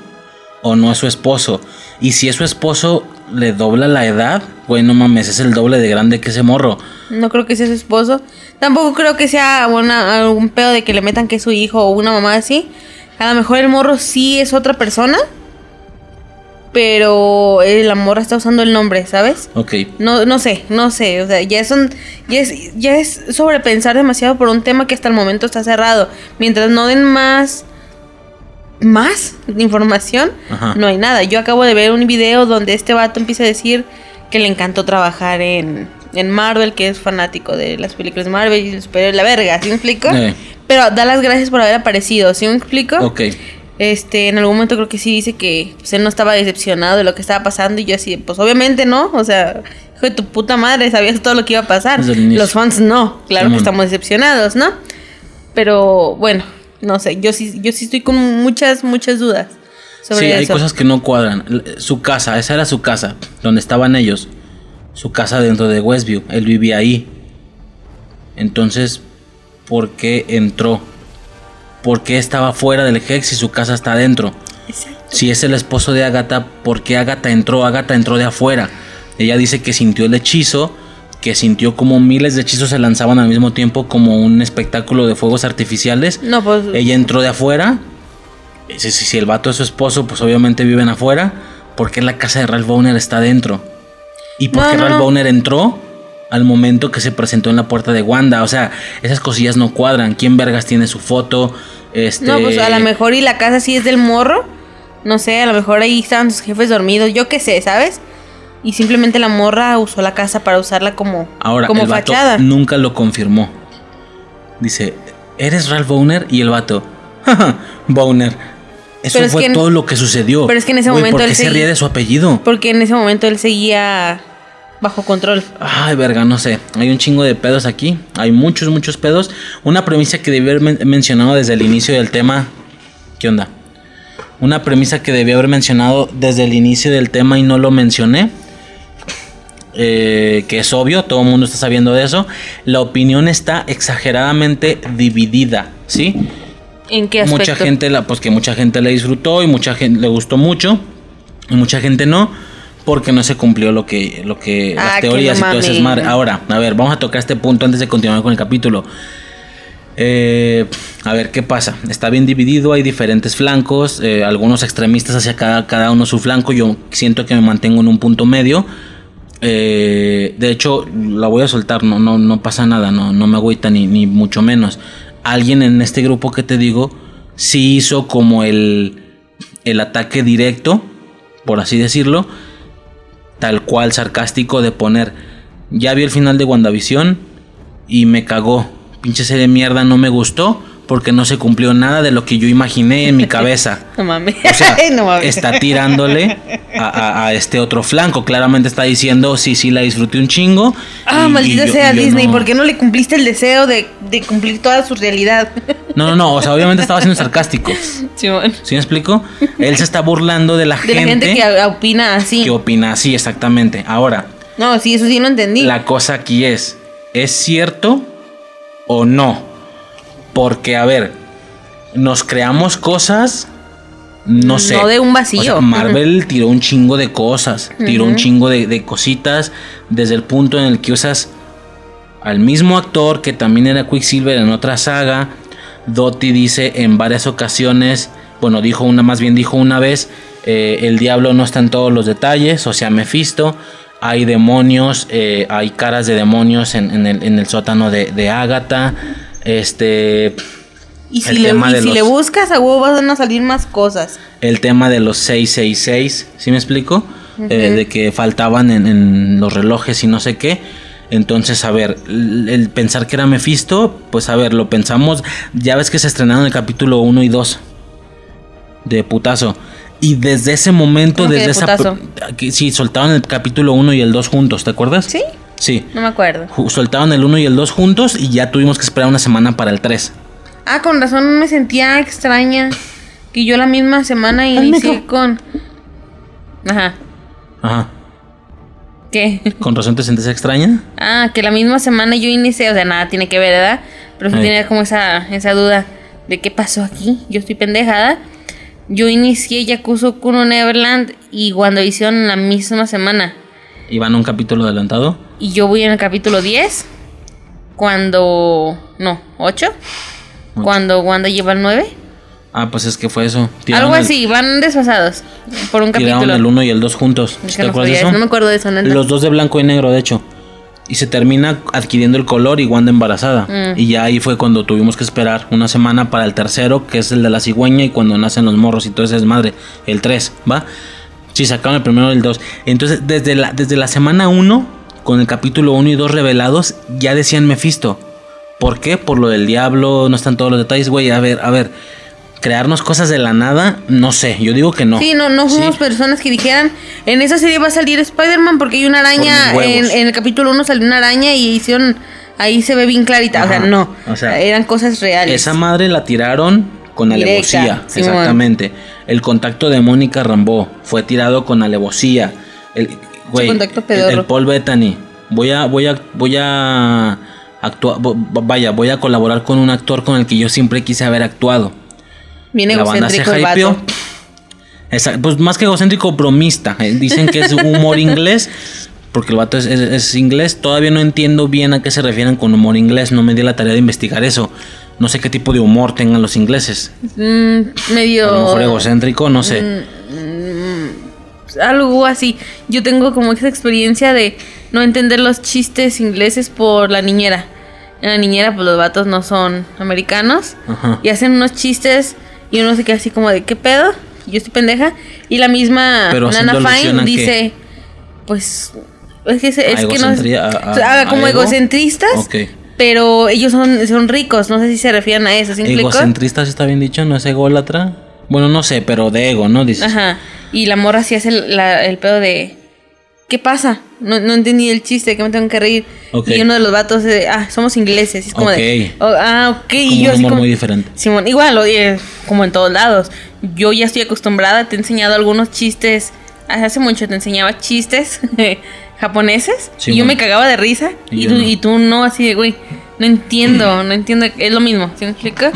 o no es su esposo? Y si es su esposo, le dobla la edad. Güey, no mames, es el doble de grande que ese morro. No creo que sea su esposo. Tampoco creo que sea una, algún pedo de que le metan que es su hijo o una mamá así. A lo mejor el morro sí es otra persona, pero la morra está usando el nombre, ¿sabes? Ok. No, no sé, no sé. O sea, ya es, un, ya es, ya es sobrepensar demasiado por un tema que hasta el momento está cerrado. Mientras no den más, más información, ajá, no hay nada. Yo acabo de ver un video donde este vato empieza a decir que le encantó trabajar en, en Marvel, que es fanático de las películas Marvel y superhéroes, la verga, ¿sí me explico? Eh. Pero da las gracias por haber aparecido, ¿sí me explico? Ok. Este, en algún momento creo que sí dice que pues, él no estaba decepcionado de lo que estaba pasando. Y yo así, pues obviamente no, o sea, hijo de tu puta madre, sabías todo lo que iba a pasar. Los fans no, claro sí, que man. estamos decepcionados, ¿no? Pero bueno, no sé, yo sí, yo sí estoy con muchas, muchas dudas sobre sí, eso. Sí, hay cosas que no cuadran. Su casa, esa era su casa, donde estaban ellos. Su casa dentro de Westview, él vivía ahí. Entonces, ¿por qué entró? ¿Por qué estaba fuera del Hex si su casa está adentro? Exacto. Si es el esposo de Agatha, ¿por qué Agatha entró? Agatha entró de afuera. Ella dice que sintió el hechizo, que sintió como miles de hechizos se lanzaban al mismo tiempo, como un espectáculo de fuegos artificiales. No, pues... Ella entró de afuera. Si, si, si el vato es su esposo, pues obviamente viven afuera. ¿Por qué la casa de Ralph Bohner está adentro? ¿Y por no, qué no, Ralph no. Bohner entró al momento que se presentó en la puerta de Wanda? O sea, esas cosillas no cuadran. ¿Quién vergas tiene su foto? Este... No, pues a lo mejor y la casa sí es del morro. No sé, a lo mejor ahí estaban sus jefes dormidos. Yo qué sé, ¿sabes? Y simplemente la morra usó la casa para usarla como, ahora, como el fachada. Vato nunca lo confirmó. Dice, ¿eres Ralph Bohner? Y el vato, jaja, Bohner. Eso pero fue es que todo en... lo que sucedió. Pero es que en ese Uy, momento ¿por qué él se segui... ríe de su apellido? Porque en ese momento él seguía... bajo control. Ay, verga, no sé. Hay un chingo de pedos aquí. Hay muchos, muchos pedos. Una premisa que debí haber men- mencionado desde el inicio del tema. ¿Qué onda? Una premisa que debí haber mencionado desde el inicio del tema y no lo mencioné. Eh, que es obvio, todo el mundo está sabiendo de eso. La opinión está exageradamente dividida, ¿sí? ¿En qué aspecto? Mucha gente la, pues que mucha gente la disfrutó y mucha gente le gustó mucho. Y mucha gente no. Porque no se cumplió lo que, lo que ah, las teorías y todo ese desmadre. Ahora, a ver, vamos a tocar este punto antes de continuar con el capítulo. Eh, a ver, ¿qué pasa? Está bien dividido, hay diferentes flancos, eh, algunos extremistas hacia cada, cada uno su flanco. Yo siento que me mantengo en un punto medio. Eh, de hecho, la voy a soltar, no, no, no pasa nada, no, no me agüita ni, ni mucho menos. Alguien en este grupo que te digo, sí hizo como el, el ataque directo, por así decirlo, tal cual sarcástico de poner, ya vi el final de WandaVision y me cagó, pinche serie de mierda, no me gustó porque no se cumplió nada de lo que yo imaginé en mi cabeza. No mames. O sea, no mames. Está tirándole a, a, a este otro flanco, claramente está diciendo, sí, sí, la disfruté un chingo. Ah, y, maldita y yo, sea Disney, no... ¿por qué no le cumpliste el deseo de, de cumplir toda su realidad? No, no, no, o sea, obviamente estaba siendo sarcástico. Sí, bueno. ¿Sí me explico? Él se está burlando de la de gente... De la gente que opina así. Que opina así, exactamente. Ahora... No, sí, eso sí lo entendí. La cosa aquí es, ¿es cierto o no? Porque, a ver, nos creamos cosas no sé. No de un vacío. O sea, Marvel uh-huh. tiró un chingo de cosas, uh-huh. tiró un chingo de, de cositas, desde el punto en el que usas al mismo actor que también era Quicksilver en otra saga. Dottie dice en varias ocasiones, bueno, dijo una, más bien dijo una vez, eh, el diablo no está en todos los detalles, o sea, Mephisto. Hay demonios, eh, hay caras de demonios en, en, el, en el sótano de, de Agatha. Este... Y si, le, y si los, le buscas a huevo van a salir más cosas. El tema de los seis seis seis, ¿sí me explico? Uh-huh. Eh, de que faltaban en, en los relojes y no sé qué. Entonces, a ver, el, el pensar que era Mephisto, pues a ver, lo pensamos. Ya ves que se estrenaron el capítulo uno y dos de putazo. Y desde ese momento, desde de esa... Pr- sí, soltaron el capítulo uno y el dos juntos, ¿te acuerdas? Sí. Sí. No me acuerdo. Soltaron el uno y el dos juntos y ya tuvimos que esperar una semana para el tres. Ah, con razón me sentía extraña que yo la misma semana inicié con... Ajá. Ajá. ¿Qué? ¿Con razón te sientes extraña? Ah, que la misma semana yo inicié, o sea, nada tiene que ver, ¿verdad? Pero sí tenía como esa, esa duda de qué pasó aquí, yo estoy pendejada. Yo inicié Yakuza Kuno Neverland y WandaVision la misma semana. ¿Iban a un capítulo adelantado? Y yo voy en el capítulo diez, cuando... no, ocho. Cuando Wanda lleva el nueve. Ah, pues es que fue eso. Tiraron algo así, el, van desfasados por un tiraron capítulo. El uno y el dos juntos. Es que ¿Te no acuerdas de eso? No me acuerdo de eso. ¿No? Los dos de blanco y negro, de hecho. Y se termina adquiriendo el color y Wanda embarazada. Mm. Y ya ahí fue cuando tuvimos que esperar una semana para el tercero, que es el de la cigüeña y cuando nacen los morros y todo ese desmadre. El tres, ¿va? Sí, sacaron el primero y el dos. Entonces, desde la, desde la semana uno, con el capítulo uno y dos revelados, ya decían Mephisto. ¿Por qué? Por lo del diablo, no están todos los detalles, güey. A ver, a ver, crearnos cosas de la nada, no sé, yo digo que no. Sí, no, no fuimos sí. personas que dijeran, en esa serie va a salir Spider-Man porque hay una araña, en, en el capítulo uno salió una araña y hicieron, ahí se ve bien clarita, ajá, o sea, no, o sea, eran cosas reales. Esa madre la tiraron con directa, alevosía, sí, exactamente. Bueno. El contacto de Mónica Rambeau fue tirado con alevosía. El, güey, contacto pedorro. El, el Paul Bettany, voy a, voy a, voy a... Actua- vaya, voy a colaborar con un actor con el que yo siempre quise haber actuado. Bien egocéntrico el vato. Esa, pues más que egocéntrico, bromista. Eh, dicen que es humor inglés, porque el vato es, es, es inglés. Todavía no entiendo bien a qué se refieren con humor inglés. No me di la tarea de investigar eso. No sé qué tipo de humor tengan los ingleses. Mm, medio... A lo mejor egocéntrico, no sé. Mm, mm, algo así. Yo tengo como esa experiencia de... no entender los chistes ingleses por la niñera. En la niñera, pues los vatos no son americanos. Ajá. Y hacen unos chistes y uno se queda así como de, ¿qué pedo? Yo estoy pendeja. Y la misma pero Nana Fine dice, pues, es que, es que no... A, a, como a egocentristas, okay. Pero ellos son, son ricos, no sé si se refieren a eso. ¿Sí egocentristas está bien dicho? ¿No es ególatra? Bueno, no sé, pero de ego, ¿no? Dices. Ajá. Y la morra sí hace el, la, el pedo de... ¿Qué pasa? No, no entendí el chiste, que me tengo que reír. Okay. Y uno de los vatos, de, ah, somos ingleses. Es como okay. de, oh, ah, ok. Como y yo, un humor así como, muy diferente. Simón, igual, oye, como en todos lados. Yo ya estoy acostumbrada, te he enseñado algunos chistes. Hace mucho te enseñaba chistes japoneses. Simón. Y yo me cagaba de risa. Y, y, tú, no. y tú no, así de, güey, no entiendo, no entiendo. Es lo mismo, ¿sí me explica?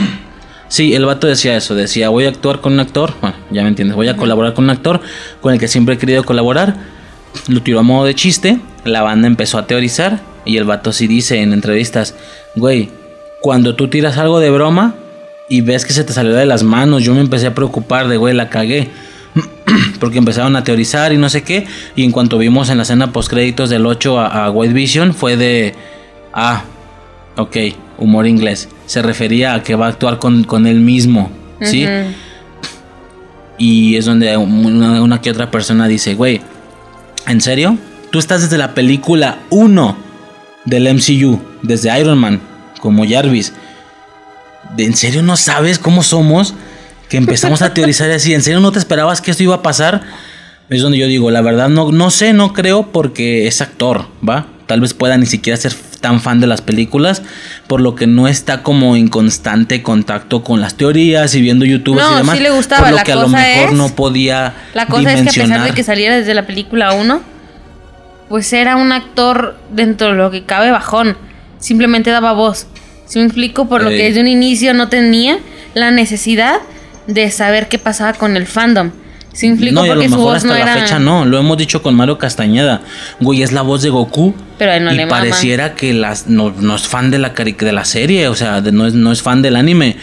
Sí, el vato decía eso, decía, voy a actuar con un actor. Bueno, ya me entiendes, voy a colaborar con un actor con el que siempre he querido colaborar. Lo tiró a modo de chiste, la banda empezó a teorizar y el vato sí dice en entrevistas, güey, cuando tú tiras algo de broma y ves que se te salió de las manos, yo me empecé a preocupar de, güey, la cagué, porque empezaron a teorizar y no sé qué, y en cuanto vimos en la escena postcréditos del ocho a, a White Vision fue de, ah, ok, humor inglés, se refería a que va a actuar con, con él mismo, uh-huh. ¿sí? Y es donde una, una que otra persona dice, güey, ¿en serio? Tú estás desde la película uno del M C U, desde Iron Man, como Jarvis. ¿De en serio no sabes cómo somos? Que empezamos a teorizar así. ¿En serio no te esperabas que esto iba a pasar? Es donde yo digo, la verdad no, no sé, no creo porque es actor, ¿va? Tal vez pueda ni siquiera ser tan fan de las películas, por lo que no está como en constante contacto con las teorías y viendo YouTube no, y demás. No, sí le gustaba, por lo la que cosa a lo mejor es, no podía la cosa dimensionar. Es que a pesar de que saliera desde la película uno, pues era un actor dentro de lo que cabe bajón, simplemente daba voz. ¿Sí me explico? Por eh. lo que desde un inicio no tenía la necesidad de saber qué pasaba con el fandom. ¿Sí implico? No, y a lo mejor voz hasta no era... la fecha no. Lo hemos dicho con Mario Castañeda. Güey, es la voz de Goku. Pero él no y le pareciera mama. que las, no, no es fan de la, de la serie. O sea, de, no, es, no es fan del anime.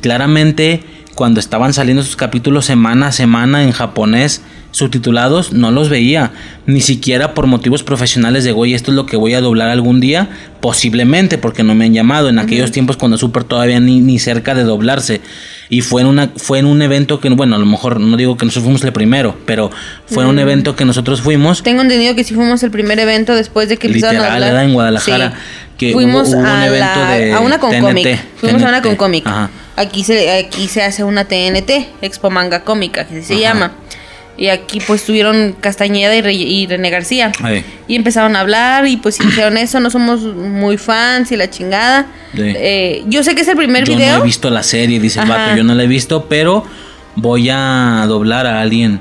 Claramente, cuando estaban saliendo sus capítulos semana a semana en japonés subtitulados, no los veía. Ni siquiera por motivos profesionales de, güey, esto es lo que voy a doblar algún día. Posiblemente, porque no me han llamado. En uh-huh. aquellos tiempos cuando Super todavía ni, ni cerca de doblarse. Y fue en una fue en un evento que, bueno, a lo mejor no digo que nosotros fuimos el primero, pero fue mm. un evento que nosotros fuimos. Tengo entendido que sí fuimos el primer evento después de que empezaron a hablar. Literal, en Guadalajara. Sí. Que fuimos hubo, hubo a, un la, de a una Concomic. Fuimos T N T. A una Concomic. Aquí se, aquí se hace una T N T, Expo Manga Cómica, que se, se llama. Y aquí pues tuvieron Castañeda y, Re- y René García. Ay. Y empezaron a hablar y pues hicieron eso. No somos muy fans y la chingada. Eh, yo sé que es el primer yo video. Yo no he visto la serie, dice el vato. Yo no la he visto, pero voy a doblar a alguien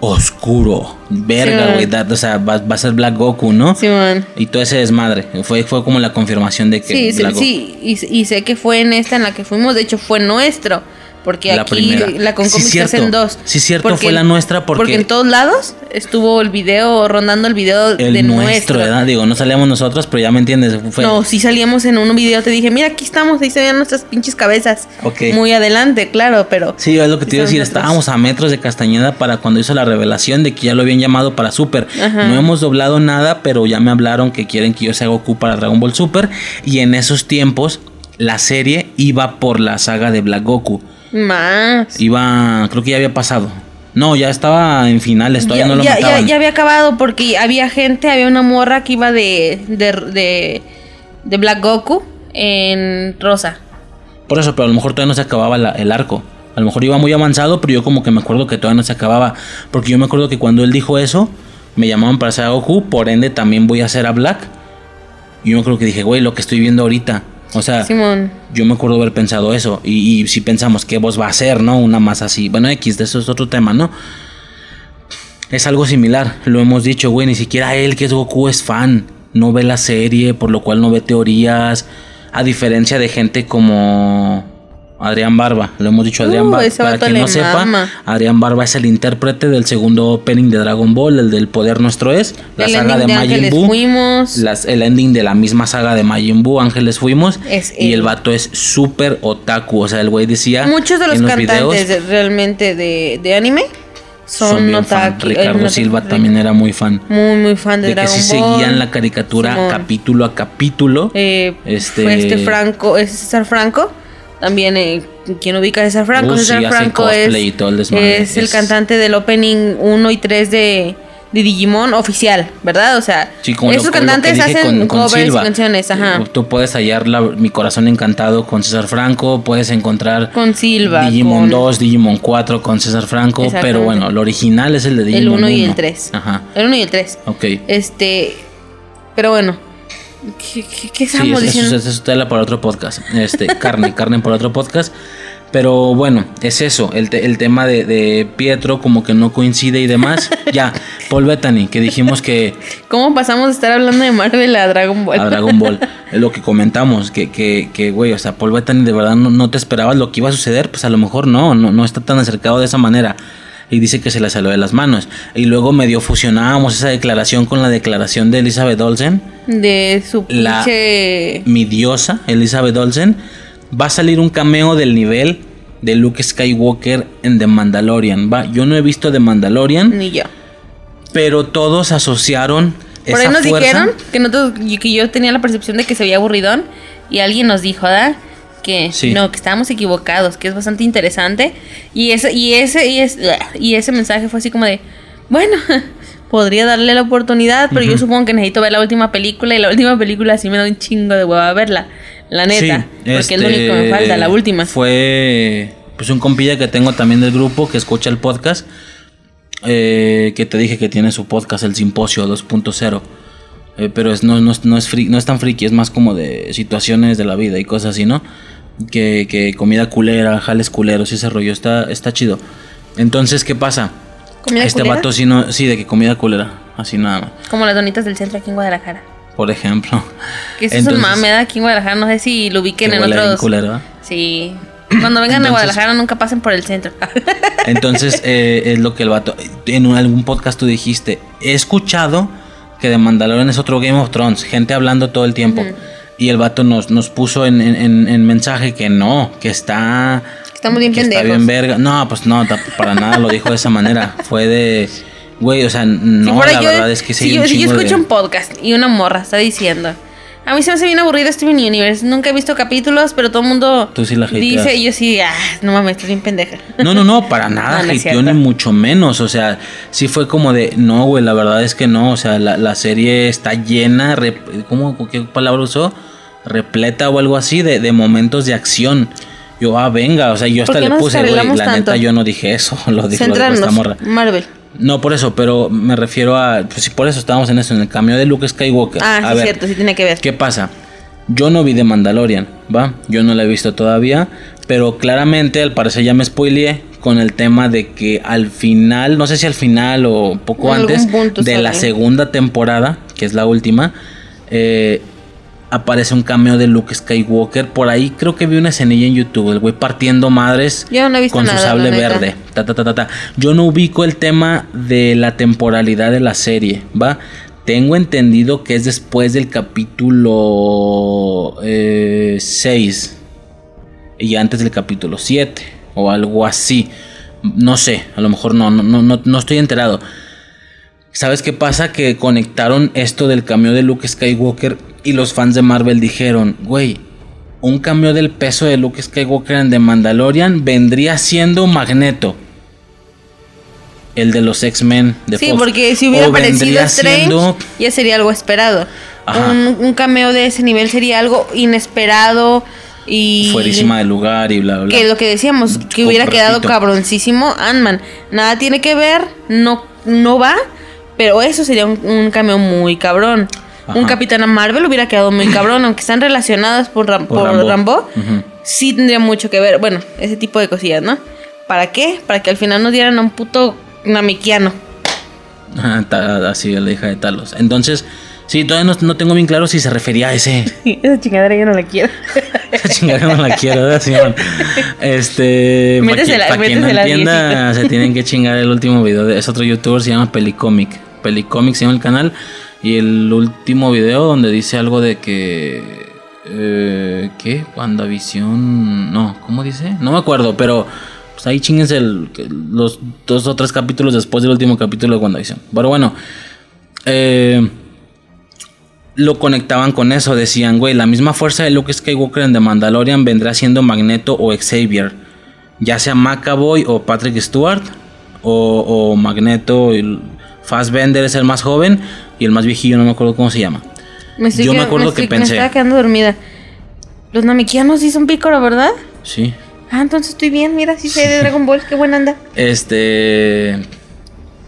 oscuro. Verga, güey. Sí, o sea, va, va a ser Black Goku, ¿no? Sí, man. Y todo ese desmadre. Fue, fue como la confirmación de que... Sí, Black sí, Goku. sí. Y, y sé que fue en esta en la que fuimos. De hecho, fue nuestro. Porque la aquí primera. la Concomic sí, hacen dos. Sí, cierto, porque, fue la nuestra porque... Porque en todos lados estuvo el video, rondando el video el de nuestro. nuestro. Digo, no salíamos nosotros, pero ya me entiendes. Fue... No, sí salíamos en un video, te dije, mira, aquí estamos, ahí se veían nuestras pinches cabezas. Okay. Muy adelante, claro, pero... Sí, es lo que te iba a decir, metros. Estábamos a metros de Castañeda para cuando hizo la revelación de que ya lo habían llamado para Super. Ajá. No hemos doblado nada, pero ya me hablaron que quieren que yo sea Goku para Dragon Ball Super. Y en esos tiempos, la serie iba por la saga de Black Goku. Más. Iba, creo que ya había pasado. No, ya estaba en finales, todavía ya, no lo ya, mataban. Ya, ya había acabado porque había gente, había una morra que iba de de, de, de Black Goku en rosa. Por eso, pero a lo mejor todavía no se acababa la, el arco. A lo mejor iba muy avanzado, pero yo como que me acuerdo que todavía no se acababa. Porque yo me acuerdo que cuando él dijo eso, me llamaban para hacer a Goku, por ende también voy a hacer a Black. Y yo me acuerdo que dije, güey, lo que estoy viendo ahorita... O sea, Simón. Yo me acuerdo haber pensado eso. Y, y si pensamos, ¿qué voz va a ser, no? Una más así. Bueno, X, de eso es otro tema, ¿no? Es algo similar. Lo hemos dicho, güey. Ni siquiera él, que es Goku, es fan. No ve la serie, por lo cual no ve teorías. A diferencia de gente como Adrián Barba. Lo hemos dicho, Adrián uh, Barba. Para quien no sepa, mama. Adrián Barba es el intérprete del segundo opening de Dragon Ball, el del Poder Nuestro Es. La el saga de Majin Buu. Fuimos. Las, el ending de la misma saga de Majin Buu, Ángeles Fuimos. Es y él. El vato es súper otaku. O sea, el güey decía. Muchos de los, los cantantes videos, realmente de, de anime son otaku. Ricardo Silva no, también era muy fan. Muy, muy fan de, de Dragon Ball. De que sí Ball. Seguían la caricatura Simón. Capítulo a capítulo. Eh, este, fue este Franco, es César Franco. También, eh, quien ubica a César Franco, uh, César sí, Franco es, el, es el cantante del opening uno y tres de, de Digimon oficial, ¿verdad? O sea, sí, esos lo, cantantes lo hacen con, con covers Silva. Canciones, ajá. Tú puedes hallar la, Mi Corazón Encantado con César Franco, puedes encontrar con Silva, Digimon con... dos, Digimon cuatro con César Franco, pero bueno, el original es el de Digimon el uno. Y uno. El tres. Ajá. El uno y el tres. Ok. Este, pero bueno. ¿Qué, qué, qué estamos sí, eso, diciendo? Eso, eso es tela para otro podcast. Este, carne, carne para otro podcast. Pero bueno, es eso. El, te, el tema de, de Pietro, como que no coincide y demás. Ya, Paul Bettany, que dijimos que. ¿Cómo pasamos de estar hablando de Marvel a Dragon Ball? A Dragon Ball. Lo que comentamos, que, que, que güey, o sea, Paul Bettany, de verdad no, no te esperabas lo que iba a suceder. Pues a lo mejor no, no, no está tan acercado de esa manera. Y dice que se le salió de las manos. Y luego medio fusionábamos esa declaración con la declaración de Elizabeth Olsen. De su pinche... Mi diosa, Elizabeth Olsen. Va a salir un cameo del nivel de Luke Skywalker en The Mandalorian. Va, yo no he visto The Mandalorian. Ni yo. Pero todos asociaron esa fuerza. Por ahí nos dijeron que, nosotros, que yo tenía la percepción de que se veía aburridón. Y alguien nos dijo, ¿verdad? Que sí. No, que estábamos equivocados, que es bastante interesante. Y ese, y ese, y ese, y ese mensaje fue así como de, bueno, podría darle la oportunidad, pero uh-huh. yo supongo que necesito ver la última película. Y la última película sí me da un chingo de hueva verla, la neta, sí, porque este es lo único que me falta, la última. Fue pues un compilla que tengo también del grupo que escucha el podcast, eh, que te dije que tiene su podcast, el Simposio dos punto cero. Eh, pero es, no, no, no, es friki, no es tan friki, es más como de situaciones de la vida y cosas así, ¿no? Que, que comida culera, jales culeros y ese rollo, está, está chido. Entonces, ¿qué pasa? ¿Comida este culera? Vato sí, no, sí, de que comida culera, así nada más. Como las donitas del centro aquí en Guadalajara. Por ejemplo. Que eso es un mame aquí en Guadalajara, no sé si lo ubiquen en otros... Culero, ¿eh? Sí. Cuando vengan entonces, a Guadalajara, nunca pasen por el centro. Entonces, eh, es lo que el vato... En un, algún podcast tú dijiste, he escuchado que de Mandalorian es otro Game of Thrones, gente hablando todo el tiempo. Uh-huh. Y el vato nos, nos puso en, en, en mensaje que no, que está... Estamos bien que pendejos. Está bien verga. No, pues no, para nada lo dijo de esa manera. Fue de... Güey, o sea, no, si la yo, verdad es que sí. Si yo, si yo escucho de... un podcast y una morra está diciendo... A mí se me hace bien aburrido Steven Universe. Nunca he visto capítulos, pero todo el mundo Tú sí la dice y yo sí, ah, no mames, estás bien pendeja. No, no, no, para nada, no, hateó ni mucho menos. O sea, sí fue como de, no, güey, la verdad es que no. O sea, la, la serie está llena, rep- ¿cómo, qué palabra usó? Repleta o algo así de, de momentos de acción. Yo, ah, venga, o sea, yo hasta le puse, güey, la tanto? neta yo no dije eso. Lo dijo esta morra. Marvel. No, por eso, pero me refiero a... Pues sí, por eso estábamos en eso, en el cambio de Luke Skywalker. Ah, sí, es cierto, sí tiene que ver. ¿Qué pasa? Yo no vi The Mandalorian, ¿va? Yo no la he visto todavía, pero claramente, al parecer ya me spoileé con el tema de que al final, no sé si al final o poco antes, de la segunda temporada, que es la última, eh, aparece un cameo de Luke Skywalker. Por ahí creo que vi una escenilla en YouTube, el güey partiendo madres no con nada, su sable verde. Ta, ta, ta, ta, ta. Yo no ubico el tema de la temporalidad de la serie, ¿va? Tengo entendido que es después del capítulo eh, seis y antes del capítulo siete o algo así. No sé, a lo mejor no, no, no, no estoy enterado. ¿Sabes qué pasa? Que conectaron esto del cameo de Luke Skywalker... Y los fans de Marvel dijeron, güey, un cambio del peso de Luke Skywalker en The Mandalorian vendría siendo Magneto. El de los X-Men de Sí, Fox. Porque si hubiera o aparecido Strange, siendo... ya sería algo esperado. Un, un cameo de ese nivel sería algo inesperado y... Fuerísima de lugar y bla, bla, bla. Que lo que decíamos, que hubiera Compratito. quedado cabroncísimo Ant-Man. Nada tiene que ver, no, no va, pero eso sería un, un cameo muy cabrón. Ajá. Un Capitán Marvel hubiera quedado muy cabrón, aunque están relacionadas por, Ram- por, por Rambo, Rambo uh-huh. sí tendría mucho que ver, bueno, ese tipo de cosillas, ¿no? ¿Para qué? Para que al final nos dieran a un puto namekiano. Así, la hija de Thanos. Entonces, sí, todavía no, no tengo bien claro si se refería a ese. Esa chingadera yo no la quiero. Esa chingadera no la quiero, ¿verdad, señor? Este, métesela, para quien no entienda, se tienen que chingar el último video. Es otro youtuber, se llama Pelicomic. Pelicomic se llama el canal. Y el último video donde dice algo de que... Eh, ¿Qué? WandaVision... No, ¿cómo dice? No me acuerdo, pero... Pues ahí chinguense el, los dos o tres capítulos después del último capítulo de WandaVision. Pero bueno... Eh, lo conectaban con eso, decían... Güey, la misma fuerza de Luke Skywalker en The Mandalorian vendrá siendo Magneto o Xavier. Ya sea McAvoy o Patrick Stewart. O, o Magneto... El, Fassbender es el más joven y el más viejillo, no me acuerdo cómo se llama. Me estoy Yo qued- me acuerdo me estoy, que pensé. Me estaba quedando dormida. Los namekianos sí son pícoro, ¿verdad? Sí. Ah, entonces estoy bien, mira, sí sé de Dragon Ball, qué buena anda. Este...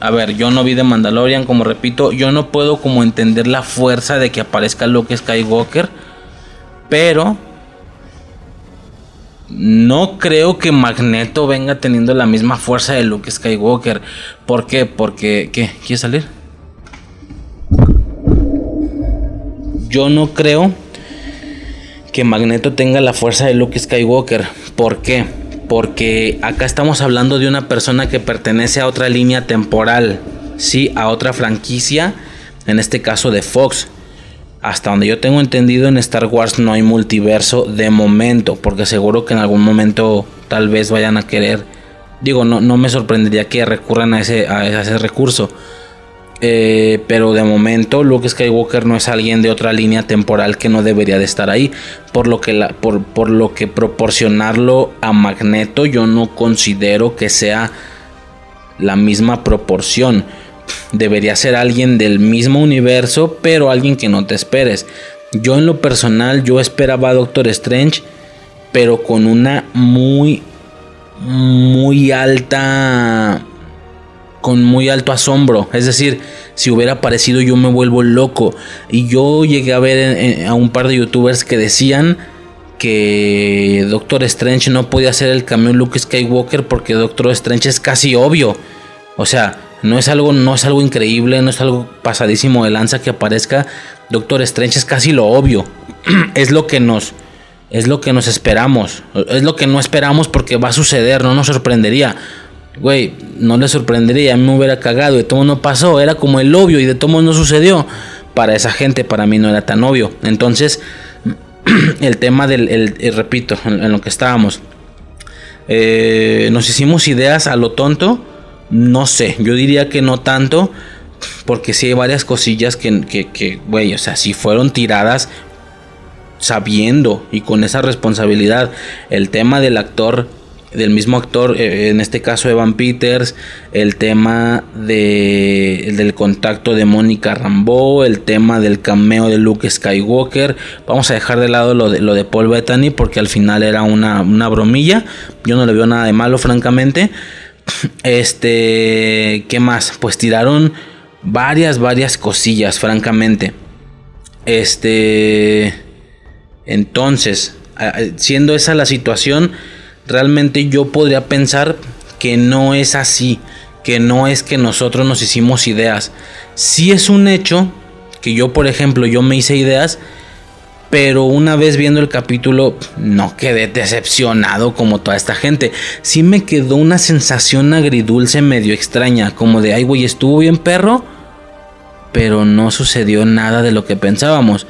A ver, yo no vi de Mandalorian, como repito, yo no puedo como entender la fuerza de que aparezca Luke Skywalker, pero... No creo que Magneto venga teniendo la misma fuerza de Luke Skywalker. ¿Por qué? Porque... ¿Qué? ¿Quieres salir? Yo no creo que Magneto tenga la fuerza de Luke Skywalker. ¿Por qué? Porque acá estamos hablando de una persona que pertenece a otra línea temporal. Sí, a otra franquicia. En este caso de Fox. Hasta donde yo tengo entendido, en Star Wars no hay multiverso de momento, porque seguro que en algún momento tal vez vayan a querer, digo, no, no me sorprendería que recurran a ese, a ese recurso, eh, pero de momento Luke Skywalker no es alguien de otra línea temporal que no debería de estar ahí, por lo que, la, por, por lo que proporcionarlo a Magneto yo no considero que sea la misma proporción. Debería ser alguien del mismo universo, pero alguien que no te esperes. Yo en lo personal, yo esperaba a Doctor Strange, pero con una muy, muy alta, con muy alto asombro. Es decir, si hubiera aparecido yo me vuelvo loco. Y yo llegué a ver a un par de youtubers que decían que Doctor Strange no podía hacer el cameo Luke Skywalker porque Doctor Strange es casi obvio. O sea... No es algo, no es algo increíble, no es algo pasadísimo de lanza que aparezca Doctor Strange, es casi lo obvio. Es lo que nos es lo que nos esperamos, es lo que no esperamos porque va a suceder, no nos sorprendería. Güey, no le sorprendería, a mí me hubiera cagado, de todo no pasó, era como el obvio y de todo no sucedió. Para esa gente, para mí no era tan obvio. Entonces, el tema del, el, el, repito, en, en lo que estábamos, eh, nos hicimos ideas a lo tonto, no sé, yo diría que no tanto, porque sí hay varias cosillas que, que, que güey, o sea, sí fueron tiradas sabiendo y con esa responsabilidad. El tema del actor, del mismo actor, eh, en este caso Evan Peters, el tema de, el del contacto de Mónica Rambeau, el tema del cameo de Luke Skywalker. Vamos a dejar de lado lo de, lo de Paul Bettany porque al final era una, una bromilla, yo no le veo nada de malo francamente. Este, ¿qué más? Pues tiraron varias, varias cosillas francamente. Este... Entonces, siendo esa la situación, realmente yo podría pensar que no es así, que no es que nosotros nos hicimos ideas. Sí es un hecho que yo, por ejemplo, yo me hice ideas, pero una vez viendo el capítulo no quedé decepcionado como toda esta gente. Sí me quedó una sensación agridulce medio extraña, como de, ay güey, estuvo bien perro, pero no sucedió nada de lo que pensábamos.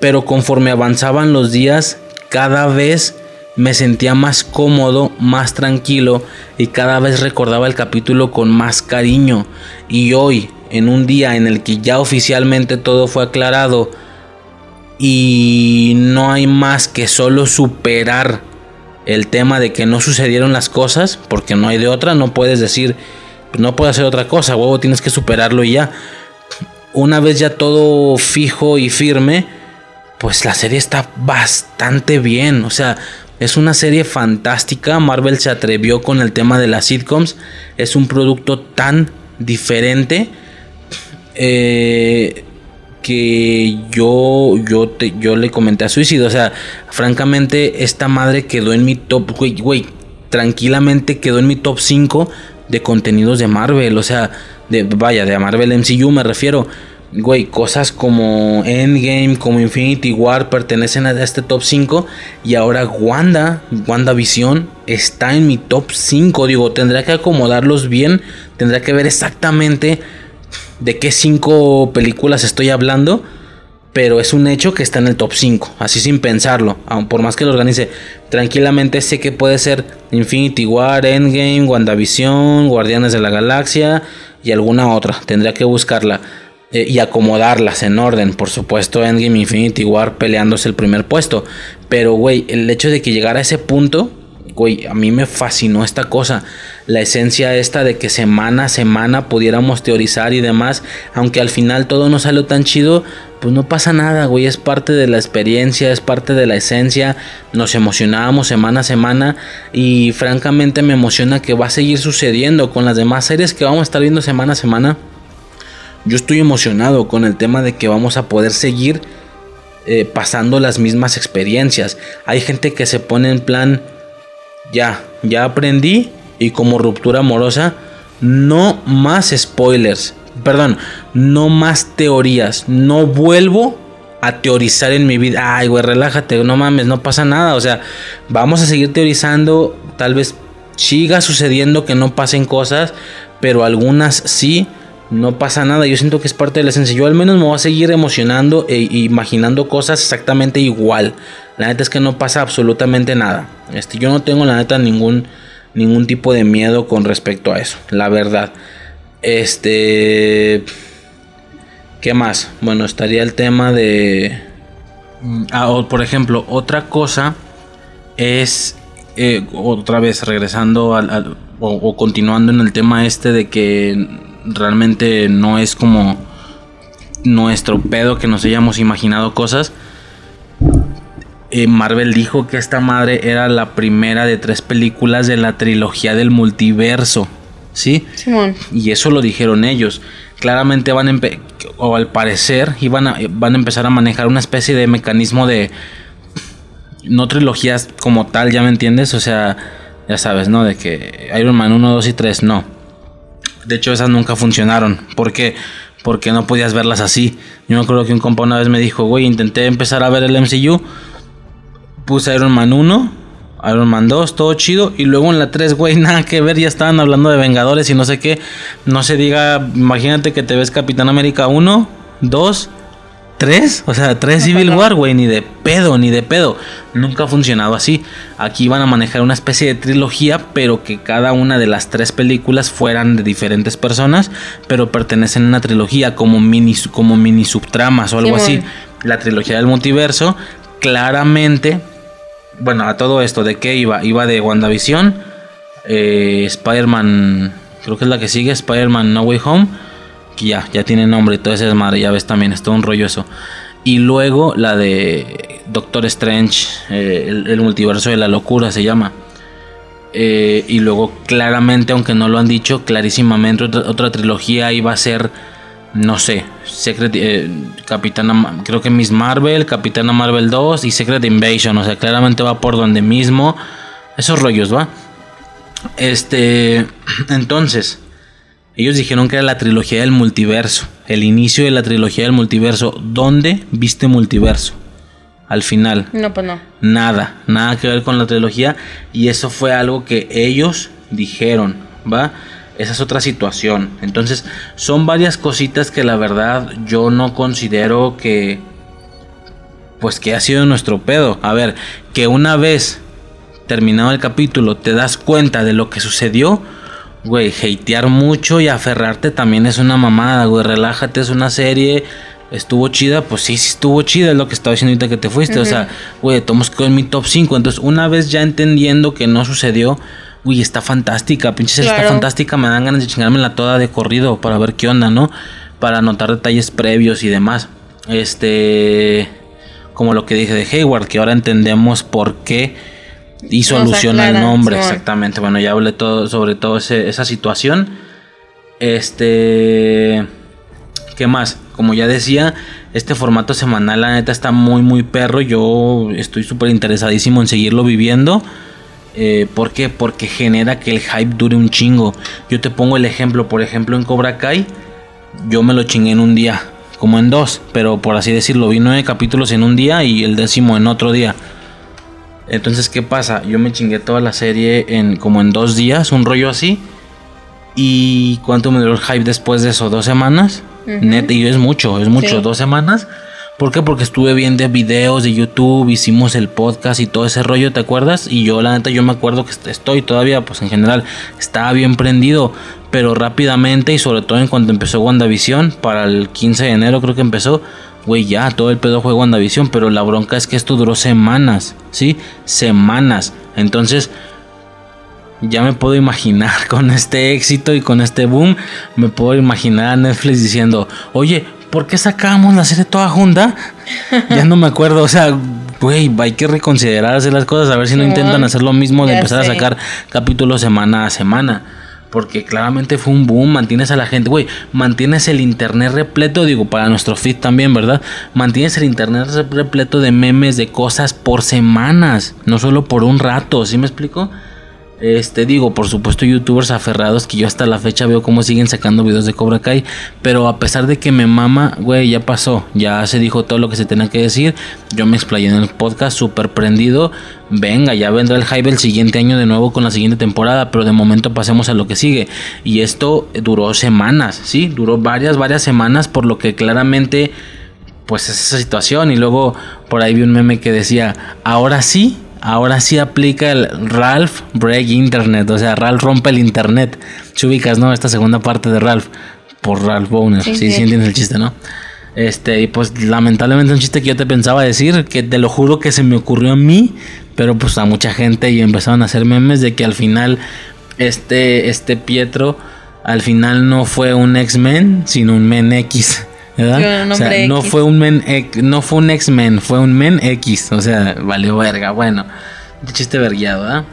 Pero conforme avanzaban los días, cada vez me sentía más cómodo, más tranquilo y cada vez recordaba el capítulo con más cariño. Y hoy, en un día en el que ya oficialmente todo fue aclarado y no hay más que solo superar el tema de que no sucedieron las cosas, porque no hay de otra, no puedes decir, no puedo hacer otra cosa, huevo, tienes que superarlo y ya. Una vez ya todo fijo y firme, pues la serie está bastante bien, o sea, es una serie fantástica. Marvel se atrevió con el tema de las sitcoms, es un producto tan diferente eh, que yo, yo, te, yo le comenté a Suicidio, o sea, francamente esta madre quedó en mi top, güey, güey, tranquilamente quedó en mi top cinco de contenidos de Marvel, o sea, de, vaya, de Marvel M C U me refiero. Güey, cosas como Endgame, como Infinity War pertenecen a este top cinco. Y ahora Wanda, WandaVision está en mi top cinco. Digo, tendrá que acomodarlos bien. Tendrá que ver exactamente de qué cinco películas estoy hablando. Pero es un hecho que está en el top cinco. Así sin pensarlo. Aun por más que lo organice. Tranquilamente sé que puede ser Infinity War, Endgame, WandaVision, Guardianes de la Galaxia y alguna otra. Tendría que buscarla y acomodarlas en orden, por supuesto. Endgame, Infinity War peleándose el primer puesto, pero güey, el hecho de que llegara a ese punto, güey, a mí me fascinó esta cosa, la esencia esta de que semana a semana pudiéramos teorizar y demás, aunque al final todo no salió tan chido, pues no pasa nada, güey, es parte de la experiencia, es parte de la esencia, nos emocionábamos semana a semana y francamente me emociona que va a seguir sucediendo con las demás series que vamos a estar viendo semana a semana. Yo estoy emocionado con el tema de que vamos a poder seguir eh, pasando las mismas experiencias. Hay gente que se pone en plan, ya, ya aprendí, y como ruptura amorosa, no más spoilers, perdón, no más teorías, no vuelvo a teorizar en mi vida. Ay, güey, relájate, no mames, no pasa nada, o sea, vamos a seguir teorizando, tal vez siga sucediendo que no pasen cosas, pero algunas sí. No pasa nada, yo siento que es parte de la esencia. Yo al menos me voy a seguir emocionando e imaginando cosas exactamente igual. La neta es que no pasa absolutamente nada. Este, yo no tengo la neta ningún, ningún tipo de miedo con respecto a eso, la verdad. Este, ¿qué más? Bueno, estaría el tema de... Ah, o por ejemplo, otra cosa es... Eh, otra vez regresando al, al, o, o continuando en el tema este de que... Realmente no es como nuestro pedo que nos hayamos imaginado cosas. eh, Marvel dijo que esta madre era la primera de tres películas de la trilogía del multiverso, ¿sí? Simón. Y eso lo dijeron ellos. Claramente van a empe- o al parecer iban a, van a empezar a manejar una especie de mecanismo de... No trilogías como tal, ¿ya me entiendes? O sea, ya sabes, ¿no? De que Iron Man uno, dos y tres, no. De hecho, esas nunca funcionaron. ¿Por qué? Porque no podías verlas así. Yo me acuerdo que un compa una vez me dijo, güey, intenté empezar a ver el M C U puse Iron Man uno, Iron Man dos, todo chido. Y luego en la tres, güey, nada que ver, ya estaban hablando de Vengadores y no sé qué. No se diga, imagínate que te ves Capitán América uno, dos, tres. O sea, tres Civil War, güey, ni de pedo, ni de pedo. Nunca ha funcionado así. Aquí iban a manejar una especie de trilogía, pero que cada una de las tres películas fueran de diferentes personas, pero pertenecen a una trilogía como mini, como mini subtramas o algo sí, así. Bueno. La trilogía del multiverso, claramente... Bueno, a todo esto, ¿de qué iba? Iba de WandaVision, eh, Spider-Man, creo que es la que sigue, Spider-Man No Way Home, que ya, ya tiene nombre y todo ese desmadre, ya ves también, es todo un rollo eso. Y luego la de Doctor Strange, eh, el, el multiverso de la locura se llama. Eh, y luego claramente, aunque no lo han dicho, clarísimamente otra, otra trilogía iba a ser, no sé, Secret, eh, Capitana, creo que Miss Marvel, Capitana Marvel dos y Secret Invasion, o sea, claramente va por donde mismo, esos rollos, ¿va? Este, entonces, ellos dijeron que era la trilogía del multiverso, el inicio de la trilogía del multiverso. ¿Dónde viste multiverso? Al final. No, pues no. Nada, nada que ver con la trilogía, y eso fue algo que ellos dijeron, ¿va? Esa es otra situación. Entonces, son varias cositas que la verdad yo no considero que... Pues que ha sido nuestro pedo. A ver, que una vez terminado el capítulo te das cuenta de lo que sucedió. Güey, hatear mucho y aferrarte también es una mamada, güey. Relájate, es una serie... ¿Estuvo chida? Pues sí, sí estuvo chida, es lo que estaba diciendo ahorita que te fuiste. Uh-huh. O sea, güey, tomos que en mi top cinco. Entonces, una vez ya entendiendo que no sucedió... Uy, está fantástica, pinche serie, claro. Está fantástica. Me dan ganas de chingármela toda de corrido para ver qué onda, ¿no? Para anotar detalles previos y demás. Este, como lo que dije de Hayward, que ahora entendemos por qué hizo no, alusión al nombre, sí. Exactamente. Bueno, ya hablé todo sobre todo ese, esa situación. Este, ¿qué más? Como ya decía, este formato semanal, la neta, está muy, muy perro. Yo estoy súper interesadísimo en seguirlo viviendo. Eh, ¿Por qué? Porque genera que el hype dure un chingo. Yo te pongo el ejemplo, por ejemplo en Cobra Kai yo me lo chingué en un día, como en dos, pero por así decirlo, vi nueve capítulos en un día y el décimo en otro día. Entonces, ¿qué pasa? Yo me chingué toda la serie en como en dos días, un rollo así. ¿Y cuánto me duró el hype después de eso? ¿Dos semanas? Uh-huh. Neta, y es mucho, es mucho, sí. Dos semanas. ¿Por qué? Porque estuve viendo videos de YouTube, hicimos el podcast y todo ese rollo, ¿te acuerdas? Y yo, la neta, yo me acuerdo que estoy todavía, pues en general, estaba bien prendido. Pero rápidamente, y sobre todo en cuanto empezó WandaVision, para el quince de enero creo que empezó, güey, ya, todo el pedo fue WandaVision. Pero la bronca es que esto duró semanas, ¿sí? Semanas. Entonces, ya me puedo imaginar con este éxito y con este boom, me puedo imaginar a Netflix diciendo, oye... ¿Por qué sacábamos la serie toda junta? Ya no me acuerdo, o sea, güey, hay que reconsiderar hacer las cosas, a ver si no intentan hacer lo mismo de empezar a sacar capítulos semana a semana. Porque claramente fue un boom, mantienes a la gente, güey, mantienes el internet repleto, digo, para nuestro feed también, ¿verdad? Mantienes el internet repleto de memes, de cosas por semanas, no solo por un rato, ¿sí me explico? Este, digo, por supuesto, youtubers aferrados que yo hasta la fecha veo cómo siguen sacando videos de Cobra Kai, pero a pesar de que me mama, güey, ya pasó, ya se dijo todo lo que se tenía que decir. Yo me explayé en el podcast, súper prendido. Venga, ya vendrá el hype el siguiente año de nuevo con la siguiente temporada, pero de momento pasemos a lo que sigue. Y esto duró semanas, ¿sí? Duró varias, varias semanas, por lo que claramente, pues es esa situación. Y luego por ahí vi un meme que decía, ahora sí. Ahora sí aplica el Ralph Break Internet, o sea, Ralph rompe el Internet. Si ubicas, ¿no? Esta segunda parte de Ralph, por Ralph Bohner, sí, sí, sí entiendes el chiste, ¿no? Este, y pues lamentablemente un chiste que yo te pensaba decir, que te lo juro que se me ocurrió a mí, pero pues a mucha gente, y empezaron a hacer memes de que al final este, este Pietro, al final no fue un X-Men, sino un Men X. O sea, no fue un men, no fue un X-Men, fue un Men X, o sea, valió verga, bueno, chiste vergueado, ¿verdad?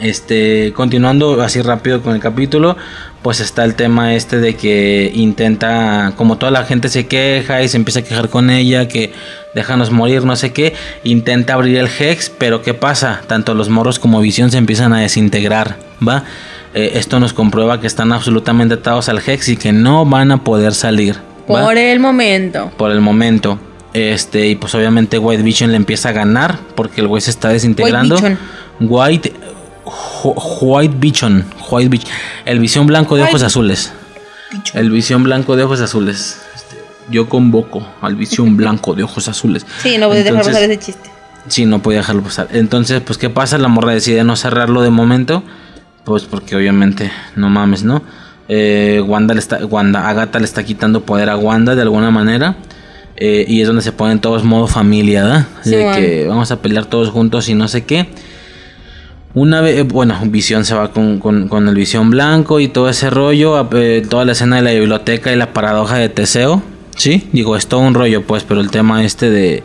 Este, continuando así rápido con el capítulo, pues está el tema este de que intenta, como toda la gente se queja y se empieza a quejar con ella, que déjanos morir, no sé qué, intenta abrir el Hex, pero ¿qué pasa? Tanto los morros como Visión se empiezan a desintegrar, ¿va? Eh, esto nos comprueba que están absolutamente atados al Hex y que no van a poder salir. ¿Va? Por el momento. Por el momento. Este, y pues obviamente White Vision le empieza a ganar porque el güey se está desintegrando. White White, White Vision, White Vision, el visión blanco de White ojos azules. Bichon. El visión blanco de ojos azules. Este, yo convoco al visión blanco de ojos azules. Sí, no voy a dejar pasar ese chiste. Sí, no podía dejarlo pasar. Entonces, pues, ¿qué pasa? La morra decide no cerrarlo de momento. Pues porque obviamente, no mames, ¿no? Eh, Wanda le está, Wanda, Agatha le está quitando poder a Wanda de alguna manera. Eh, y es donde se ponen todos modo familia, ¿verdad? Sí, de bueno. que vamos a pelear todos juntos y no sé qué. Una vez, bueno, Visión se va con, con, con el Visión Blanco y todo ese rollo. Eh, toda la escena de la biblioteca y la paradoja de Teseo. Sí, digo, es todo un rollo, pues, pero el tema este de...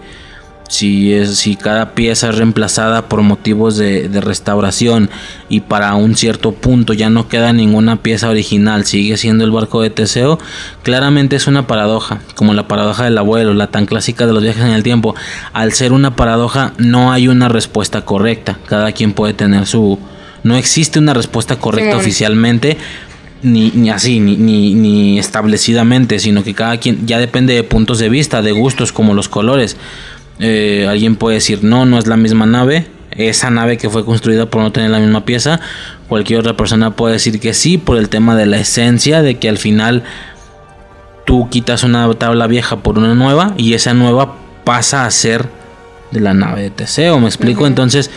Si, es, si cada pieza es reemplazada por motivos de, de restauración y para un cierto punto ya no queda ninguna pieza original, sigue siendo el barco de Teseo, claramente es una paradoja, como la paradoja del abuelo, la tan clásica de los viajes en el tiempo. Al ser una paradoja no hay una respuesta correcta, cada quien puede tener su... No existe una respuesta correcta sí, oficialmente, ni, ni así, ni, ni, ni establecidamente, sino que cada quien ya depende de puntos de vista, de gustos, como los colores. Eh, alguien puede decir no, no es la misma nave, esa nave que fue construida por no tener la misma pieza. Cualquier otra persona puede decir que sí, por el tema de la esencia, de que al final tú quitas una tabla vieja por una nueva y esa nueva pasa a ser de la nave de Teseo, ¿me explico? Uh-huh. Entonces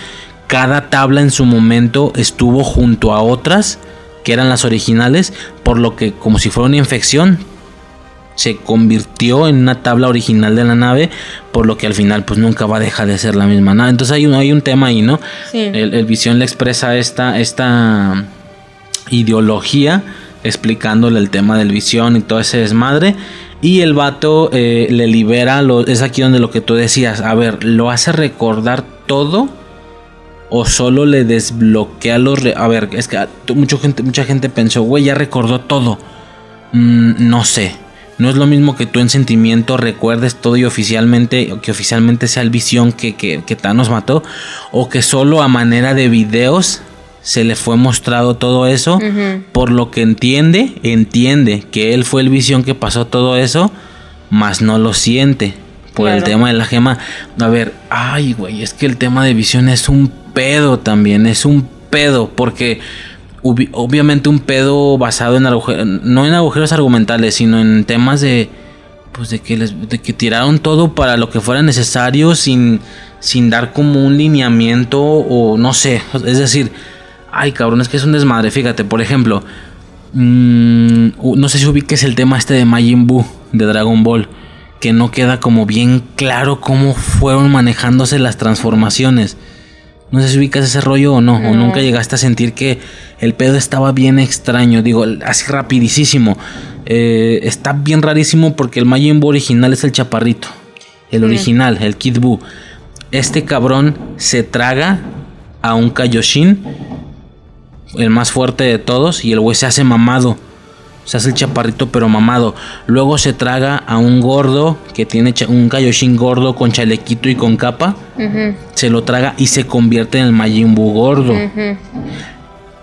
cada tabla en su momento estuvo junto a otras que eran las originales, por lo que como si fuera una infección se convirtió en una tabla original de la nave, por lo que al final pues nunca va a dejar de ser la misma nave. Entonces hay un, hay un tema ahí, ¿no? Sí. El, el Visión le expresa esta, esta ideología, explicándole el tema del Visión y todo ese desmadre. Y el vato eh, le libera, lo, es aquí donde lo que tú decías, a ver, ¿lo hace recordar todo? ¿O solo le desbloquea los... Re- a ver, es que mucha gente, mucha gente pensó, güey, ya recordó todo. Mm, no sé. No es lo mismo que tú en sentimiento recuerdes todo y oficialmente, que oficialmente sea el Visión que, que, que Thanos mató, o que solo a manera de videos se le fue mostrado todo eso, uh-huh. por lo que entiende, entiende que él fue el Visión que pasó todo eso, mas no lo siente por claro. el tema de la gema. A ver, ay güey, es que el tema de Visión es un pedo también, es un pedo, porque... Obviamente un pedo basado en agujeros, no en agujeros argumentales, sino en temas de pues de que les, de que tiraron todo para lo que fuera necesario sin, sin dar como un lineamiento o no sé, es decir, ay cabrón, es que es un desmadre. Fíjate, por ejemplo, mmm, no sé si ubiques el tema este de Majin Buu de Dragon Ball, que no queda como bien claro cómo fueron manejándose las transformaciones. No sé si ubicas ese rollo o no, no, o nunca llegaste a sentir que el pedo estaba bien extraño, digo, así rapidísimo. Eh, está bien rarísimo porque el Majin Buu original es el chaparrito, el original, el Kid Buu. Este cabrón se traga a un Kaioshin, el más fuerte de todos, y el güey se hace mamado. Se hace el chaparrito pero mamado. Luego se traga a un gordo que tiene cha- un Kaioshin gordo con chalequito y con capa. Uh-huh. Se lo traga y se convierte en el Majin Buu gordo. Uh-huh.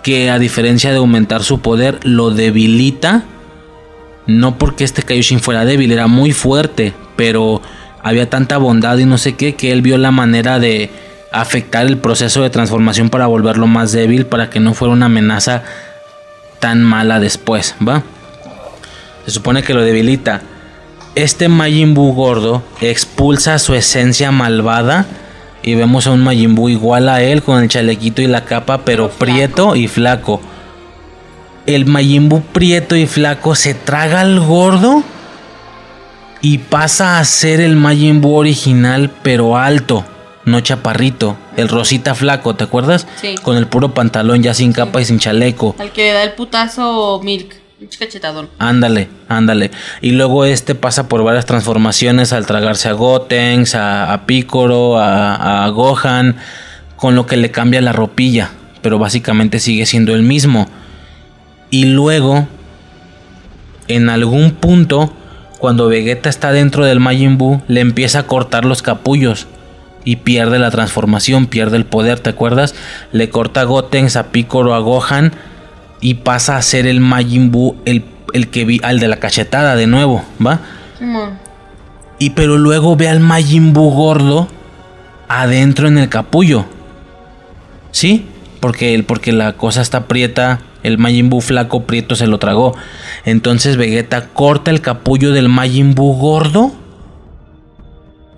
Que a diferencia de aumentar su poder, lo debilita. No porque este Kaioshin fuera débil, era muy fuerte. Pero había tanta bondad y no sé qué que él vio la manera de afectar el proceso de transformación para volverlo más débil, para que no fuera una amenaza tan mala después, ¿va? Se supone que lo debilita. Este Majin Buu gordo expulsa su esencia malvada y vemos a un Majin Buu igual a él con el chalequito y la capa, pero prieto y flaco. El Majin Buu prieto y flaco se traga al gordo y pasa a ser el Majin Buu original, pero alto, no chaparrito, el rosita flaco, ¿te acuerdas? Sí. Con el puro pantalón, ya sin capa sí. y sin chaleco. Al que da el putazo Milk, un cachetadón. Ándale, ándale. Y luego este pasa por varias transformaciones al tragarse a Gotenks, a, a Piccolo, a, a Gohan, con lo que le cambia la ropilla, pero básicamente sigue siendo el mismo. Y luego, en algún punto, cuando Vegeta está dentro del Majin Buu, le empieza a cortar los capullos. Y pierde la transformación, pierde el poder, ¿te acuerdas? Le corta a Gotenks, a Piccolo, a Gohan y pasa a ser el Majin Buu, el, el que vi, al de la cachetada de nuevo, ¿va? Sí, Y pero luego ve al Majin Buu gordo adentro en el capullo. ¿Sí? Porque, porque la cosa está prieta. El Majin Buu flaco prieto se lo tragó. Entonces Vegeta corta el capullo del Majin Buu gordo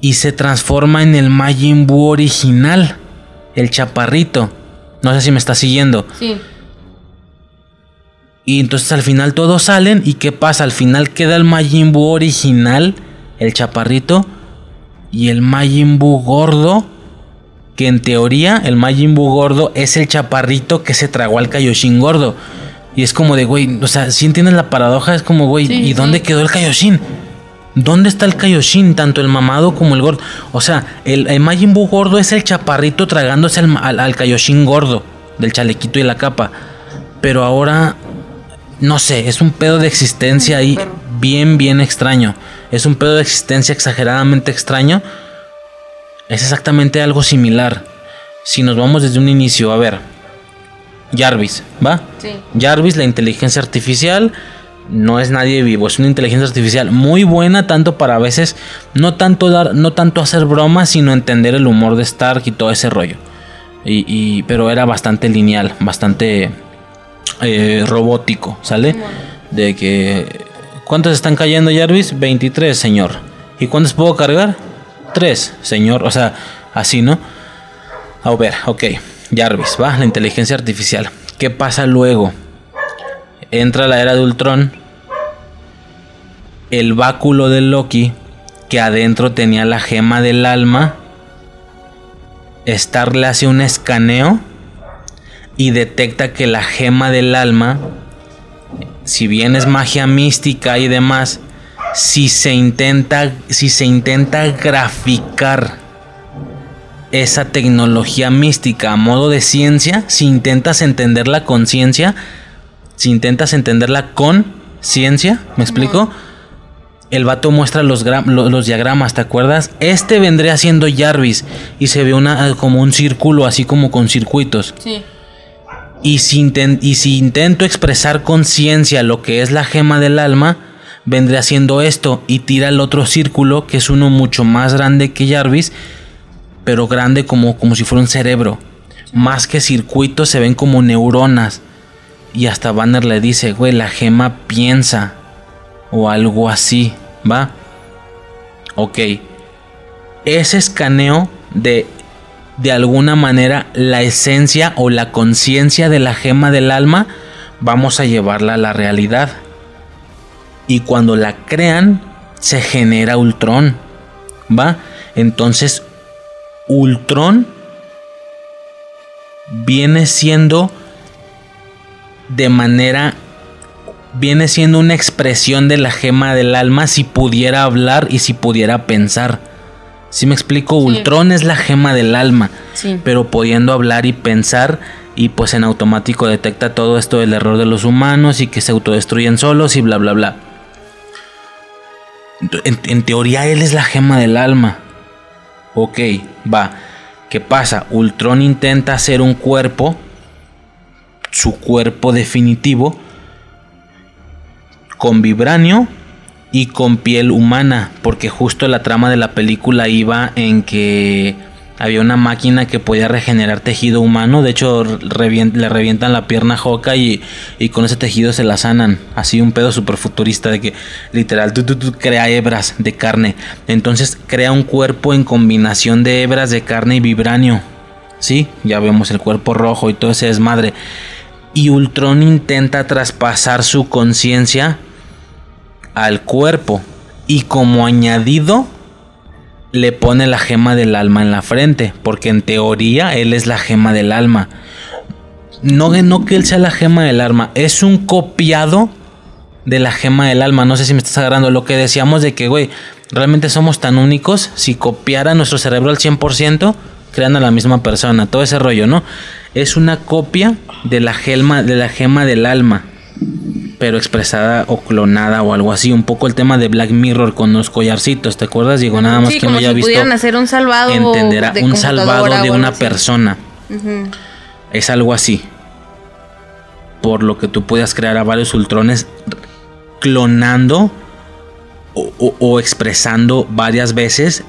y se transforma en el Majin Buu original, el chaparrito. No sé si me está siguiendo. Sí. Y entonces al final todos salen. ¿Y qué pasa? Al final queda el Majin Buu original, el chaparrito, y el Majin Buu gordo, que en teoría el Majin Buu gordo es el chaparrito que se tragó al Kaioshin gordo. Y es como de, güey, o sea, si entiendes la paradoja, es como, güey, sí, ¿y sí. dónde quedó el Kaioshin? ¿Dónde está el Kaioshin? Tanto el mamado como el gordo. O sea, el, el Majin Buu gordo es el chaparrito tragándose al, al, al Kaioshin gordo, del chalequito y la capa. Pero ahora, no sé, es un pedo de existencia ahí bien, bien extraño. Es un pedo de existencia exageradamente extraño. Es exactamente algo similar. Si nos vamos desde un inicio, a ver. Jarvis, ¿va? Sí. Jarvis, la inteligencia artificial... No es nadie vivo, es una inteligencia artificial muy buena, tanto para a veces no tanto dar, no tanto hacer bromas, sino entender el humor de Stark y todo ese rollo. Y, y pero era bastante lineal, bastante eh, robótico, ¿sale? De que ¿cuántos están cayendo, Jarvis? veintitrés, señor. ¿Y cuántos puedo cargar? tres, señor. O sea, así, ¿no? A ver, ok. Jarvis, va, la inteligencia artificial. ¿Qué pasa luego? Entra la era de Ultron, el báculo de Loki, que adentro tenía la gema del alma. Stark le hace un escaneo y detecta que la gema del alma, si bien es magia mística y demás, si se intenta, si se intenta graficar esa tecnología mística a modo de ciencia, si intentas entender la conciencia, si intentas entenderla con ciencia, ¿me explico? El vato muestra los, gra- los, los diagramas, ¿te acuerdas? Este vendría siendo Jarvis y se ve una, como un círculo, así como con circuitos. Sí. Y si, inten- y si intento expresar con ciencia lo que es la gema del alma, vendría siendo esto, y tira el otro círculo, que es uno mucho más grande que Jarvis, pero grande como, como si fuera un cerebro. Sí. Más que circuitos, se ven como neuronas. Y hasta Banner le dice, güey, la gema piensa. O algo así, ¿va? Ok. Ese escaneo de, de alguna manera, la esencia o la conciencia de la gema del alma, vamos a llevarla a la realidad. Y cuando la crean, se genera Ultron, ¿va? Entonces, Ultron viene siendo... de manera, viene siendo una expresión de la gema del alma si pudiera hablar y si pudiera pensar. ¿Sí me explico? Sí. Ultron es la gema del alma, sí, pero pudiendo hablar y pensar, y pues en automático detecta todo esto del error de los humanos y que se autodestruyen solos y bla bla bla. En, en teoría él es la gema del alma. Ok, va. ¿Qué pasa? Ultron intenta hacer un cuerpo, su cuerpo definitivo, con vibranio y con piel humana, porque justo la trama de la película iba en que había una máquina que podía regenerar tejido humano. De hecho, revient- le revientan la pierna a Hawkeye y, y con ese tejido se la sanan. Así un pedo super futurista de que literal tu, tu, tu, crea hebras de carne. Entonces crea un cuerpo en combinación de hebras de carne y vibranio. Sí, ya vemos el cuerpo rojo y todo ese desmadre. Y Ultron intenta traspasar su conciencia al cuerpo. Y como añadido, le pone la gema del alma en la frente. Porque en teoría, él es la gema del alma. No, no que él sea la gema del alma. Es un copiado de la gema del alma. No sé si me estás agarrando. Lo que decíamos de que, güey, realmente somos tan únicos. Si copiara nuestro cerebro al cien por ciento... crean a la misma persona, todo ese rollo, ¿no? Es una copia de la gema, de la gema del alma, pero expresada o clonada o algo así. Un poco el tema de Black Mirror con los collarcitos, ¿te acuerdas? Digo, nada más sí, que no haya si visto. Pudieran hacer un salvado. Entenderá, un salvado de una así. persona. Uh-huh. Es algo así. Por lo que tú puedas crear a varios Ultrones clonando o, o, o expresando varias veces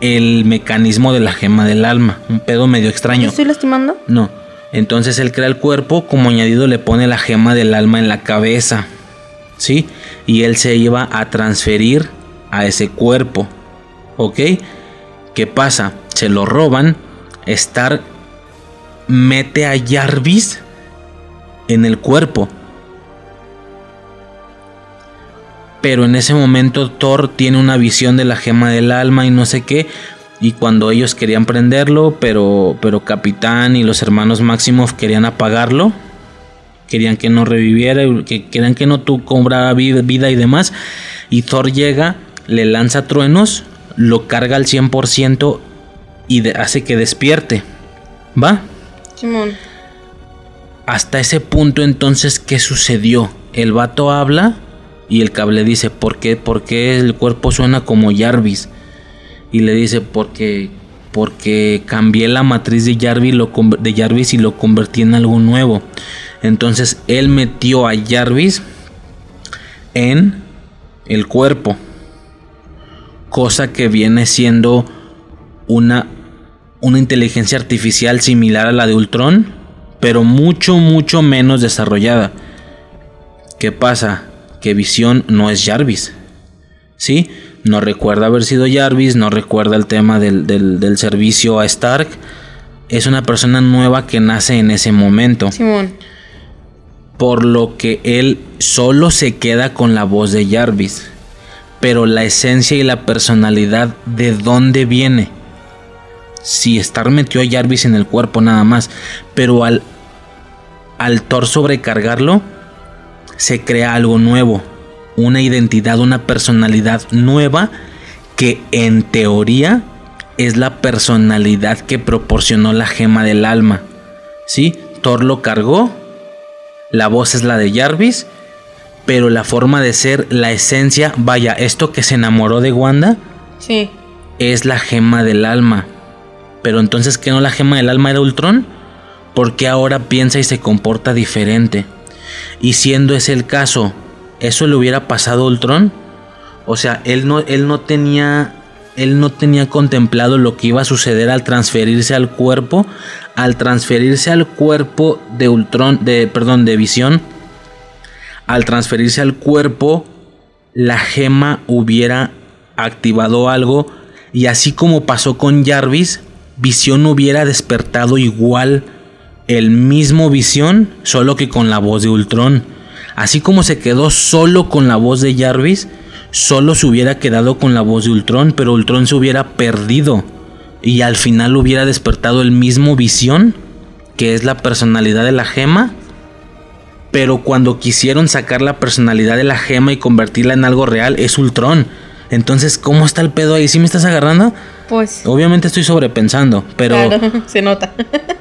el mecanismo de la gema del alma. Un pedo medio extraño. ¿Te estoy lastimando? No. Entonces él crea el cuerpo, como añadido le pone la gema del alma en la cabeza, ¿sí? Y él se iba a transferir a ese cuerpo, ¿ok? ¿Qué pasa? Se lo roban. Stark mete a Jarvis en el cuerpo. Pero en ese momento Thor tiene una visión de la gema del alma y no sé qué. Y cuando ellos querían prenderlo, pero, pero Capitán y los hermanos Maximoff querían apagarlo. Querían que no reviviera, que querían que no tú cobrara vida y demás. Y Thor llega, le lanza truenos, lo carga al cien por ciento y de- hace que despierte. ¿Va? Simón. Hasta ese punto entonces, ¿qué sucedió? El vato habla... Y el cable dice, ¿por qué? ¿Por qué el cuerpo suena como Jarvis? Y le dice, porque, porque cambié la matriz de Jarvis, lo, de Jarvis y lo convertí en algo nuevo. Entonces él metió a Jarvis en el cuerpo. Cosa que viene siendo una, una inteligencia artificial similar a la de Ultron, pero mucho, mucho menos desarrollada. ¿Qué pasa? Que Visión no es Jarvis, ¿sí? No recuerda haber sido Jarvis, no recuerda el tema del, del, del servicio a Stark. Es una persona nueva que nace en ese momento. Simón. Por lo que él solo se queda con la voz de Jarvis. Pero la esencia y la personalidad, ¿de dónde viene? Sí, Stark metió a Jarvis en el cuerpo nada más, pero al, al Thor sobrecargarlo, se crea algo nuevo, una identidad, una personalidad nueva que en teoría es la personalidad que proporcionó la gema del alma, ¿sí? Thor lo cargó, la voz es la de Jarvis, pero la forma de ser, la esencia, vaya, esto que se enamoró de Wanda, sí, es la gema del alma. Pero entonces, ¿qué no la gema del alma era Ultron? Porque ahora piensa y se comporta diferente. Y siendo ese el caso, ¿eso le hubiera pasado a Ultron? O sea, él no, él no tenía, él no tenía contemplado lo que iba a suceder al transferirse al cuerpo, al transferirse al cuerpo de Ultron, de, perdón, de Visión, al transferirse al cuerpo, la gema hubiera activado algo y así como pasó con Jarvis, Visión hubiera despertado igual. El mismo Visión, solo que con la voz de Ultron. Así como se quedó solo con la voz de Jarvis, solo se hubiera quedado con la voz de Ultron, pero Ultron se hubiera perdido. Y al final hubiera despertado el mismo Visión, que es la personalidad de la gema. Pero cuando quisieron sacar la personalidad de la gema y convertirla en algo real, es Ultron. Entonces, ¿cómo está el pedo ahí? ¿Sí me estás agarrando? Pues... Obviamente estoy sobrepensando, pero... Claro, se nota.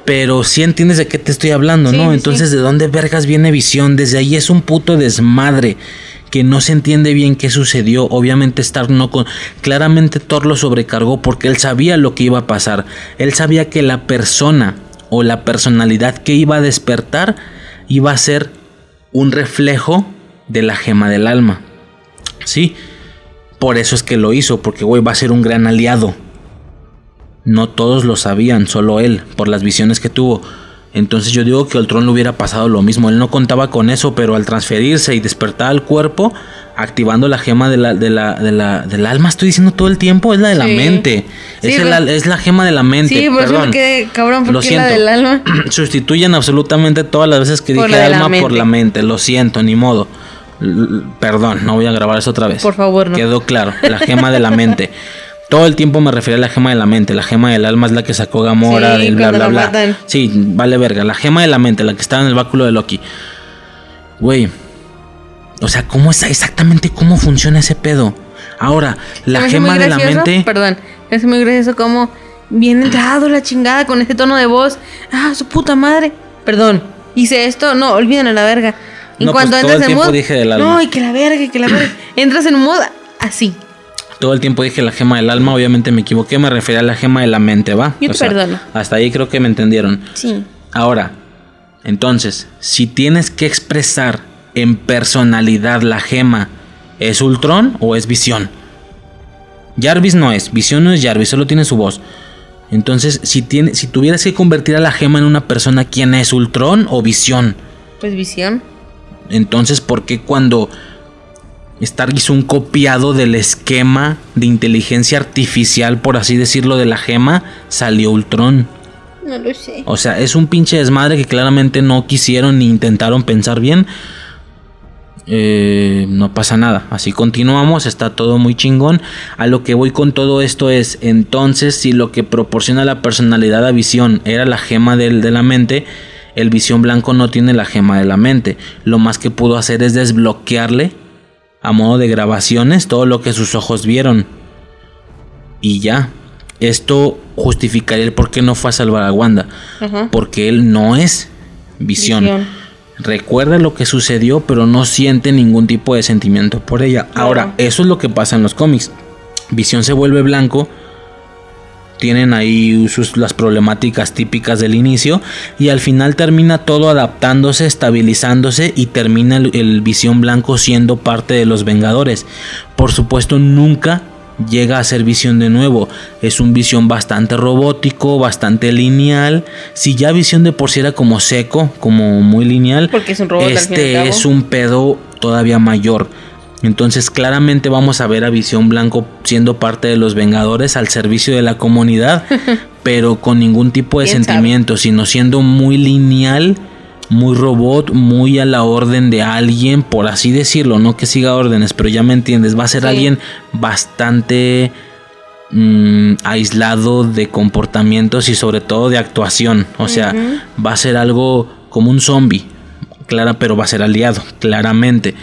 Pero sí entiendes de qué te estoy hablando, sí, ¿no? Entonces, sí. ¿De dónde vergas viene Visión? Desde ahí es un puto desmadre que no se entiende bien qué sucedió. Obviamente Stark no... Con... Claramente Thor lo sobrecargó porque él sabía lo que iba a pasar. Él sabía que la persona o la personalidad que iba a despertar iba a ser un reflejo de la gema del alma, ¿sí? Por eso es que lo hizo, porque güey, va a ser un gran aliado. No todos lo sabían, solo él, por las visiones que tuvo. Entonces yo digo que Ultron le hubiera pasado lo mismo. Él no contaba con eso, pero al transferirse y despertar al cuerpo, activando la gema de la, de la, de la, del alma, estoy diciendo todo el tiempo, es la de sí. la mente. Sí, es, la, es la gema de la mente. Sí, por eso me quedé, cabrón, porque es la del alma. Sustituyen absolutamente todas las veces que por dije alma por la mente. Lo siento, ni modo. Perdón, no voy a grabar eso otra vez. Por favor, no. Quedó claro, la gema de la mente. Todo el tiempo me refería a la gema de la mente. La gema del alma es la que sacó Gamora, sí, el bla bla bla. Matan. Sí, vale verga. La gema de la mente, la que estaba en el báculo de Loki. Güey, o sea, ¿cómo es exactamente cómo funciona ese pedo? Ahora, la gema de la mente. Perdón, es muy gracioso como bien entrado la chingada con este tono de voz. Ah, su puta madre. Perdón, hice esto. No, olviden a la verga. Y no, cuando pues, entras todo el en mood, dije del alma. No, y que la verga, y que la verga. Entras en mood así. Todo el tiempo dije la gema del alma, obviamente me equivoqué, me refería a la gema de la mente, ¿va? Yo te o sea, perdono. Hasta ahí creo que me entendieron. Sí. Ahora, entonces, si tienes que expresar en personalidad la gema ¿Es Ultron o es Visión? Jarvis no es, Visión no es Jarvis, solo tiene su voz. Entonces, si, tiene, si tuvieras que convertir a la gema en una persona, ¿quién es? ¿Ultron o Visión? Pues Visión. Entonces, ¿por qué cuando Stark hizo un copiado del esquema de inteligencia artificial, por así decirlo, de la gema, salió Ultron? No lo sé. O sea, es un pinche desmadre que claramente no quisieron ni intentaron pensar bien. Eh, no pasa nada, así continuamos, está todo muy chingón. A lo que voy con todo esto es, entonces, si lo que proporciona la personalidad a Visión era la gema del, de la mente, el Visión blanco no tiene la gema de la mente. Lo más que pudo hacer es desbloquearle, a modo de grabaciones, todo lo que sus ojos vieron. Y ya, esto justificaría el por qué no fue a salvar a Wanda. Ajá. Porque él no es Visión. Visión. Recuerda lo que sucedió, pero no siente ningún tipo de sentimiento por ella. Claro. Ahora, eso es lo que pasa en los cómics. Visión se vuelve blanco. Tienen ahí sus, las problemáticas típicas del inicio. Y al final termina todo adaptándose, estabilizándose. Y termina el, el Visión blanco siendo parte de los Vengadores. Por supuesto, nunca llega a ser Visión de nuevo. Es un Visión bastante robótico, bastante lineal. Si ya Visión de por sí era como seco, como muy lineal, porque es un robot, este es un pedo todavía mayor. Entonces claramente vamos a ver a Visión blanco siendo parte de los Vengadores, al servicio de la comunidad, pero con ningún tipo de sentimiento, sabe? Sino siendo muy lineal, muy robot, muy a la orden de alguien, por así decirlo. No que siga órdenes, pero ya me entiendes. Va a ser sí. Alguien bastante mmm, aislado de comportamientos y sobre todo de actuación. O sea, uh-huh. Va a ser algo como un zombie, clara, pero va a ser aliado, claramente.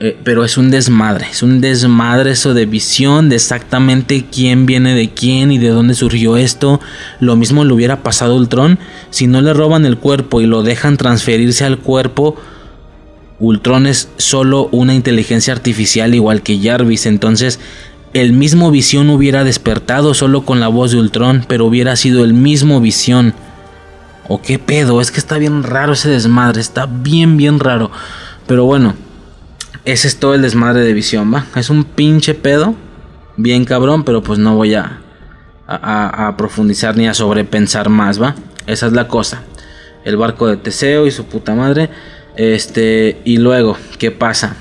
Eh, pero es un desmadre, es un desmadre eso de Visión, de exactamente quién viene de quién y de dónde surgió esto. Lo mismo le hubiera pasado a Ultron. Si no le roban el cuerpo y lo dejan transferirse al cuerpo, Ultron es solo una inteligencia artificial igual que Jarvis. Entonces el mismo Visión hubiera despertado solo con la voz de Ultron, pero hubiera sido el mismo Visión. ¿O qué pedo? Es que está bien raro ese desmadre, está bien bien raro. Pero bueno, ese es todo el desmadre de Visión, ¿va? Es un pinche pedo, bien cabrón, pero pues no voy a, a, a profundizar ni a sobrepensar más, ¿va? Esa es la cosa. El barco de Teseo y su puta madre. Este, y luego, ¿qué pasa?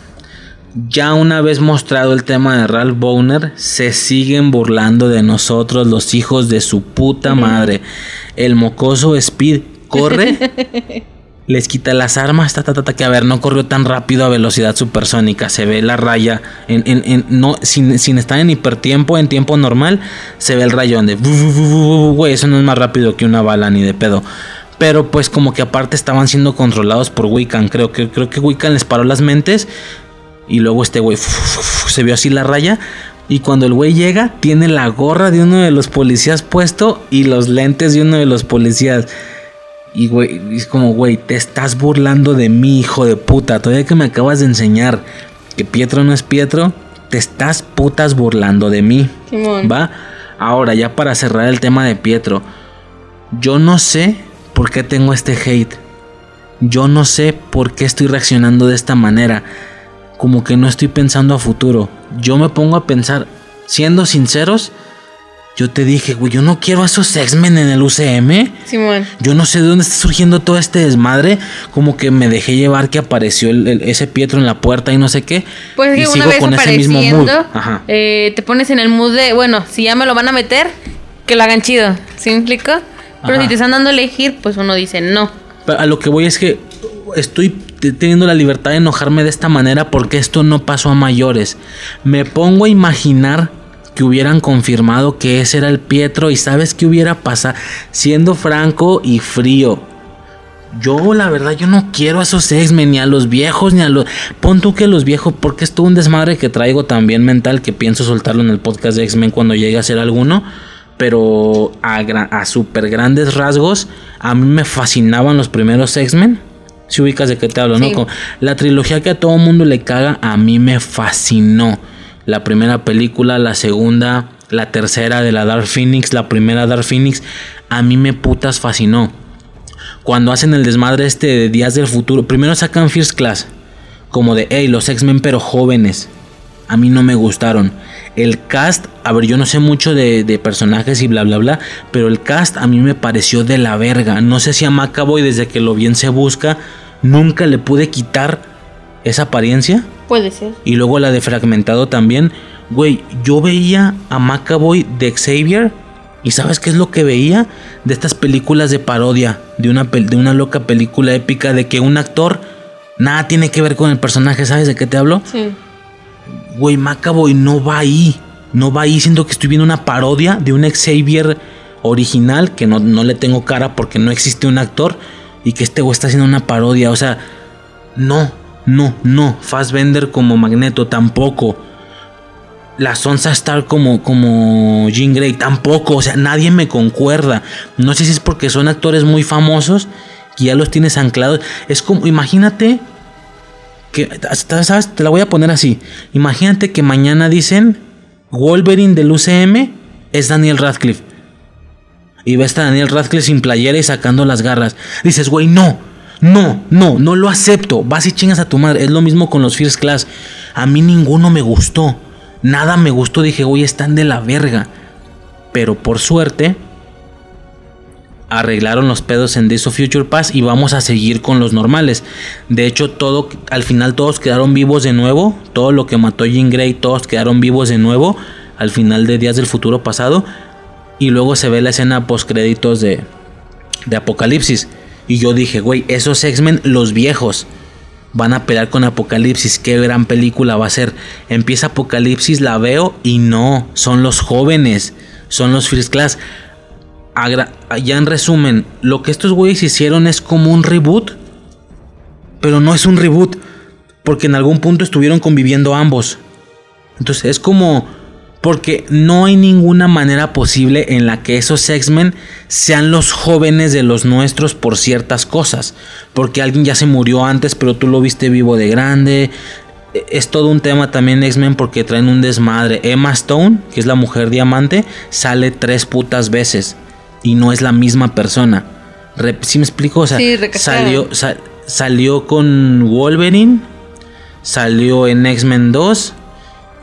Ya una vez mostrado el tema de Ralph Bohner, se siguen burlando de nosotros, los hijos de su puta madre. El mocoso Speed corre... Les quita las armas, ta, ta, ta, que a ver, no corrió tan rápido a velocidad supersónica. Se ve la raya, en, en, en, no, sin, sin estar en hipertiempo, en tiempo normal, se ve el rayón de... Güey, eso no es más rápido que una bala, ni de pedo. Pero pues como que aparte estaban siendo controlados por Wiccan. Creo que, creo que Wiccan les paró las mentes. Y luego este güey, se vio así la raya. Y cuando el güey llega, tiene la gorra de uno de los policías puesto y los lentes de uno de los policías. Y güey, es como, güey, te estás burlando de mí, hijo de puta. Todavía que me acabas de enseñar que Pietro no es Pietro, te estás putas burlando de mí. Simón. ¿Va? Ahora, ya para cerrar el tema de Pietro, yo no sé por qué tengo este hate. Yo no sé por qué estoy reaccionando de esta manera. Como que no estoy pensando a futuro. Yo me pongo a pensar, siendo sinceros, yo te dije, güey, yo no quiero a esos X-Men en el U C M. Simón. Yo no sé de dónde está surgiendo todo este desmadre. Como que me dejé llevar que apareció el, el, ese Pietro en la puerta y no sé qué. Pues que una vez con ese mismo mood. Ajá. Eh, te pones en el mood de, bueno, si ya me lo van a meter, que lo hagan chido. ¿Sí me explico? Pero ajá, si te están dando a elegir, pues uno dice no. Pero a lo que voy es que estoy teniendo la libertad de enojarme de esta manera porque esto no pasó a mayores. Me pongo a imaginar que hubieran confirmado que ese era el Pietro. Y sabes qué hubiera pasado. Siendo franco y frío, yo la verdad, yo no quiero a esos X-Men, ni a los viejos, ni a los... Pon tú que los viejos, porque es todo un desmadre que traigo también mental, que pienso soltarlo en el podcast de X-Men cuando llegue a ser alguno. Pero a, gra- a super grandes rasgos, a mí me fascinaban los primeros X-Men. Si ubicas de qué te hablo, sí, ¿no? Con la trilogía que a todo mundo le caga, a mí me fascinó. La primera película, la segunda, la tercera de la Dark Phoenix, la primera Dark Phoenix, a mí me putas fascinó. Cuando hacen el desmadre este de Días del Futuro, primero sacan First Class, como de, hey, los X-Men pero jóvenes. a mí no me gustaron. El cast, a ver, yo no sé mucho de, de personajes y bla bla bla, pero el cast a mí me pareció de la verga. No sé si a Macaboy, desde que lo vi en Se Busca, nunca le pude quitar esa apariencia. Puede ser. Y luego la de Fragmentado también. Güey, yo veía a Macaboy de Xavier, y ¿sabes qué es lo que veía? De estas películas de parodia, de una, pel- de una loca película épica, de que un actor nada tiene que ver con el personaje, ¿sabes de qué te hablo? Sí. Güey, Macaboy no va ahí, no va ahí, siento que estoy viendo una parodia de un Xavier original, que no, no le tengo cara porque no existe un actor, y que este güey está haciendo una parodia. O sea, no, no, no, Fassbender como Magneto tampoco, la Sansa Stark como, como Jean Grey tampoco, o sea, nadie me concuerda. No sé si es porque son actores muy famosos que ya los tienes anclados. Es como, imagínate que, ¿sabes? Te la voy a poner así. Imagínate que mañana dicen Wolverine del U C M es Daniel Radcliffe, y ves a Daniel Radcliffe sin playera y sacando las garras. Dices, güey, no, no, no, no lo acepto. Vas y chingas a tu madre. Es lo mismo con los First Class. A mí ninguno me gustó. Nada me gustó. Dije, güey, están de la verga. Pero por suerte arreglaron los pedos en Days of Future Past y vamos a seguir con los normales. De hecho, todo, al final todos quedaron vivos de nuevo. Todo lo que mató Jean Grey, todos quedaron vivos de nuevo al final de Días del Futuro Pasado. Y luego se ve la escena post créditos de, de Apocalipsis. Y yo dije, güey, esos X-Men, los viejos, van a pelear con Apocalipsis. Qué gran película va a ser. Empieza Apocalipsis, la veo y no, son los jóvenes, son los First Class. Agra- ya en resumen, lo que estos güeyes hicieron es como un reboot, pero no es un reboot, porque en algún punto estuvieron conviviendo ambos. Entonces es como, porque no hay ninguna manera posible en la que esos X-Men sean los jóvenes de los nuestros por ciertas cosas, porque alguien ya se murió antes, pero tú lo viste vivo de grande. Es todo un tema también X-Men, porque traen un desmadre. Emma Stone, que es la Mujer Diamante, sale tres putas veces y no es la misma persona. ¿Sí me explico? O sea, sí, salió, sal, salió con Wolverine, salió en X-Men dos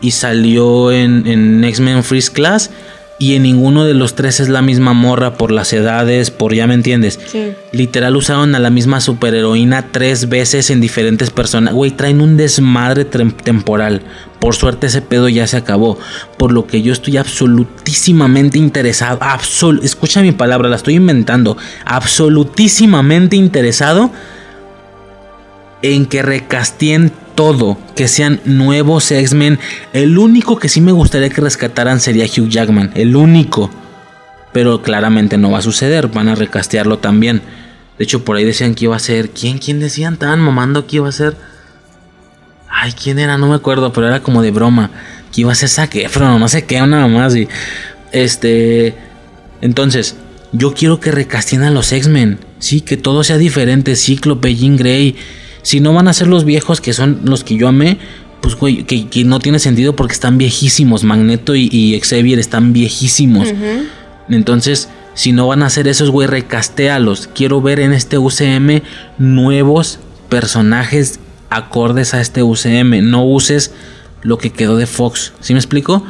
y salió en, en X-Men First Class, y en ninguno de los tres es la misma morra por las edades, por, ya me entiendes. Sí. Literal usaron a la misma superheroína tres veces en diferentes personas. Güey, traen un desmadre tre- temporal. Por suerte ese pedo ya se acabó, por lo que yo estoy absolutísimamente interesado, absol- escucha mi palabra, la estoy inventando, absolutísimamente interesado en que recastien todo, que sean nuevos X-Men. El único que sí me gustaría que rescataran sería Hugh Jackman, el único, pero claramente no va a suceder, van a recastearlo también. De hecho, por ahí decían que iba a ser, ¿quién? ¿quién decían? Estaban mamando que iba a ser, ay, ¿quién era? No me acuerdo, pero era como de broma, que iba a ser Zac Efron, no sé qué, nada más, y este, entonces, yo quiero que recastien a los X-Men, sí, que todo sea diferente, Cíclope, Jean Grey. Si no van a ser los viejos, que son los que yo amé, pues güey, que, que no tiene sentido porque están viejísimos. Magneto y, y Xavier están viejísimos. Uh-huh. Entonces, si no van a ser esos, güey, recastéalos. Quiero ver en este U C M nuevos personajes acordes a este U C M. No uses lo que quedó de Fox. ¿Sí me explico?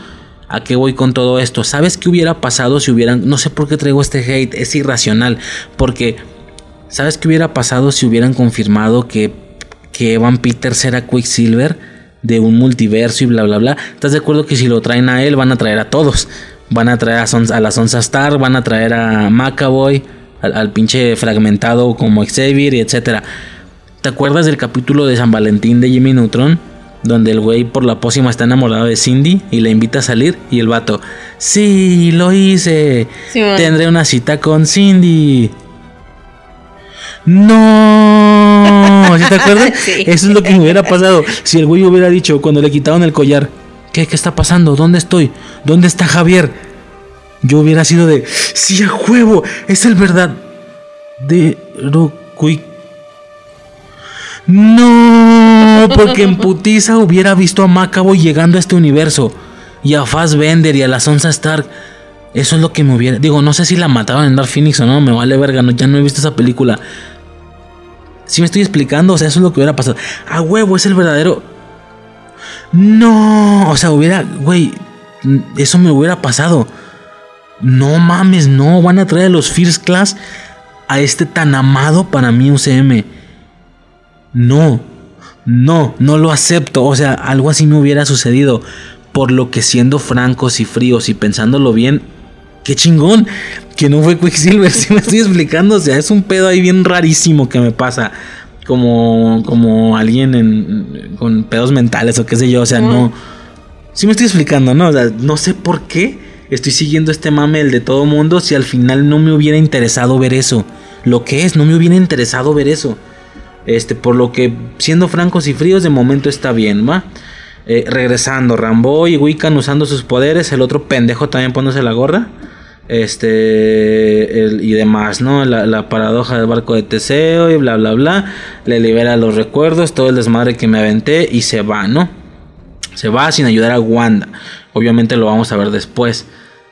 ¿A qué voy con todo esto? ¿Sabes qué hubiera pasado si hubieran...? No sé por qué traigo este hate, es irracional, porque... ¿Sabes qué hubiera pasado si hubieran confirmado que, que Evan Peters era Quicksilver de un multiverso y bla bla bla? ¿Estás de acuerdo que si lo traen a él van a traer a todos? Van a traer a, Sons, a la Sansa Stark, van a traer a Macaboy, al, al pinche Fragmentado como Xavier, y etcétera. ¿Te acuerdas del capítulo de San Valentín de Jimmy Neutron? Donde el güey por la pócima está enamorado de Cindy y la invita a salir y el vato, sí, lo hice, sí, tendré una cita con Cindy. No, ¿sí te acuerdas? Sí. Eso es lo que me hubiera pasado si el güey hubiera dicho cuando le quitaron el collar, ¿Qué, ¿qué está pasando? ¿Dónde estoy? ¿Dónde está Javier? Yo hubiera sido de, sí, a huevo, es el verdad de Rukui. No, porque en putiza hubiera visto a Macaboy llegando a este universo, y a Fassbender y a la Sansa Stark. Eso es lo que me hubiera... Digo, no sé si la mataron en Dark Phoenix o no, me vale verga, no, ya no he visto esa película. Si me estoy explicando, o sea, eso es lo que hubiera pasado. A huevo, es el verdadero... No, o sea, hubiera, güey, eso me hubiera pasado. No mames, no, van a traer a los First Class a este tan amado para mí U C M. No, no, no lo acepto. O sea, algo así me hubiera sucedido. Por lo que, siendo francos y fríos y pensándolo bien, qué chingón que no fue Quicksilver. Si me estoy explicando, o sea, es un pedo ahí bien rarísimo que me pasa. Como, como alguien en, con pedos mentales o qué sé yo, o sea, no. Si me estoy explicando, ¿no? O sea, no sé por qué estoy siguiendo este mame, el de todo mundo, si al final no me hubiera interesado ver eso. Lo que es, no me hubiera interesado ver eso. Este, por lo que, siendo francos y fríos, de momento está bien, ¿va? Eh, regresando, Rambeau y Wiccan usando sus poderes, el otro pendejo también poniéndose la gorra. Este el, y demás, ¿no? La, la paradoja del barco de Teseo y bla bla bla. Le libera los recuerdos, todo el desmadre que me aventé, y se va, ¿no? Se va sin ayudar a Wanda. Obviamente lo vamos a ver después.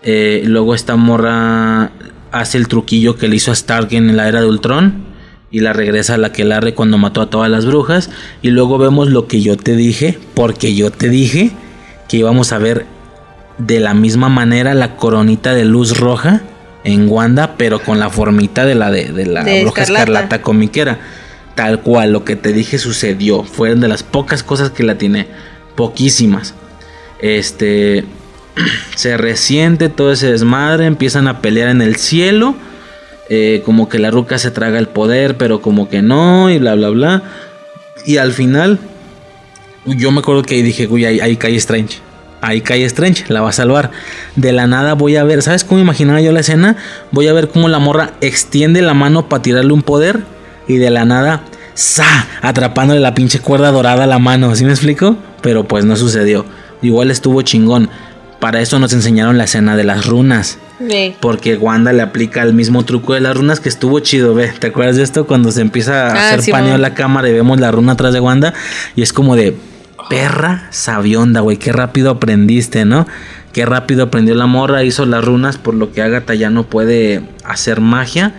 Eh, luego esta morra hace el truquillo que le hizo a Stark en la era de Ultron. Y la regresa a la que larre cuando mató a todas las brujas. Y luego vemos lo que yo te dije. Porque yo te dije que íbamos a ver de la misma manera la coronita de luz roja en Wanda, pero con la formita de la de, de la de Bruja Escarlata. Escarlata comiquera. Tal cual, lo que te dije sucedió. Fueron de las pocas cosas que la tiene. Poquísimas. Este se resiente todo ese desmadre. Empiezan a pelear en el cielo. Eh, como que la ruca se traga el poder, pero como que no, y bla bla bla. Y al final, yo me acuerdo que ahí dije, uy, ahí, ahí cae Strange. Ahí cae Strange, la va a salvar. De la nada voy a ver, ¿sabes cómo imaginaba yo la escena? Voy a ver cómo la morra extiende la mano para tirarle un poder y de la nada, ¡za!, atrapándole la pinche cuerda dorada a la mano, ¿sí me explico? Pero pues no sucedió. Igual estuvo chingón. Para eso nos enseñaron la escena de las runas. Sí. Porque Wanda le aplica el mismo truco de las runas, que estuvo chido, ve. ¿Te acuerdas de esto? Cuando se empieza a ah, hacer sí, paneo en la cámara y vemos la runa atrás de Wanda. Y es como de... Perra sabionda, güey, qué rápido aprendiste, ¿no? Qué rápido aprendió la morra, hizo las runas, por lo que Agatha ya no puede hacer magia.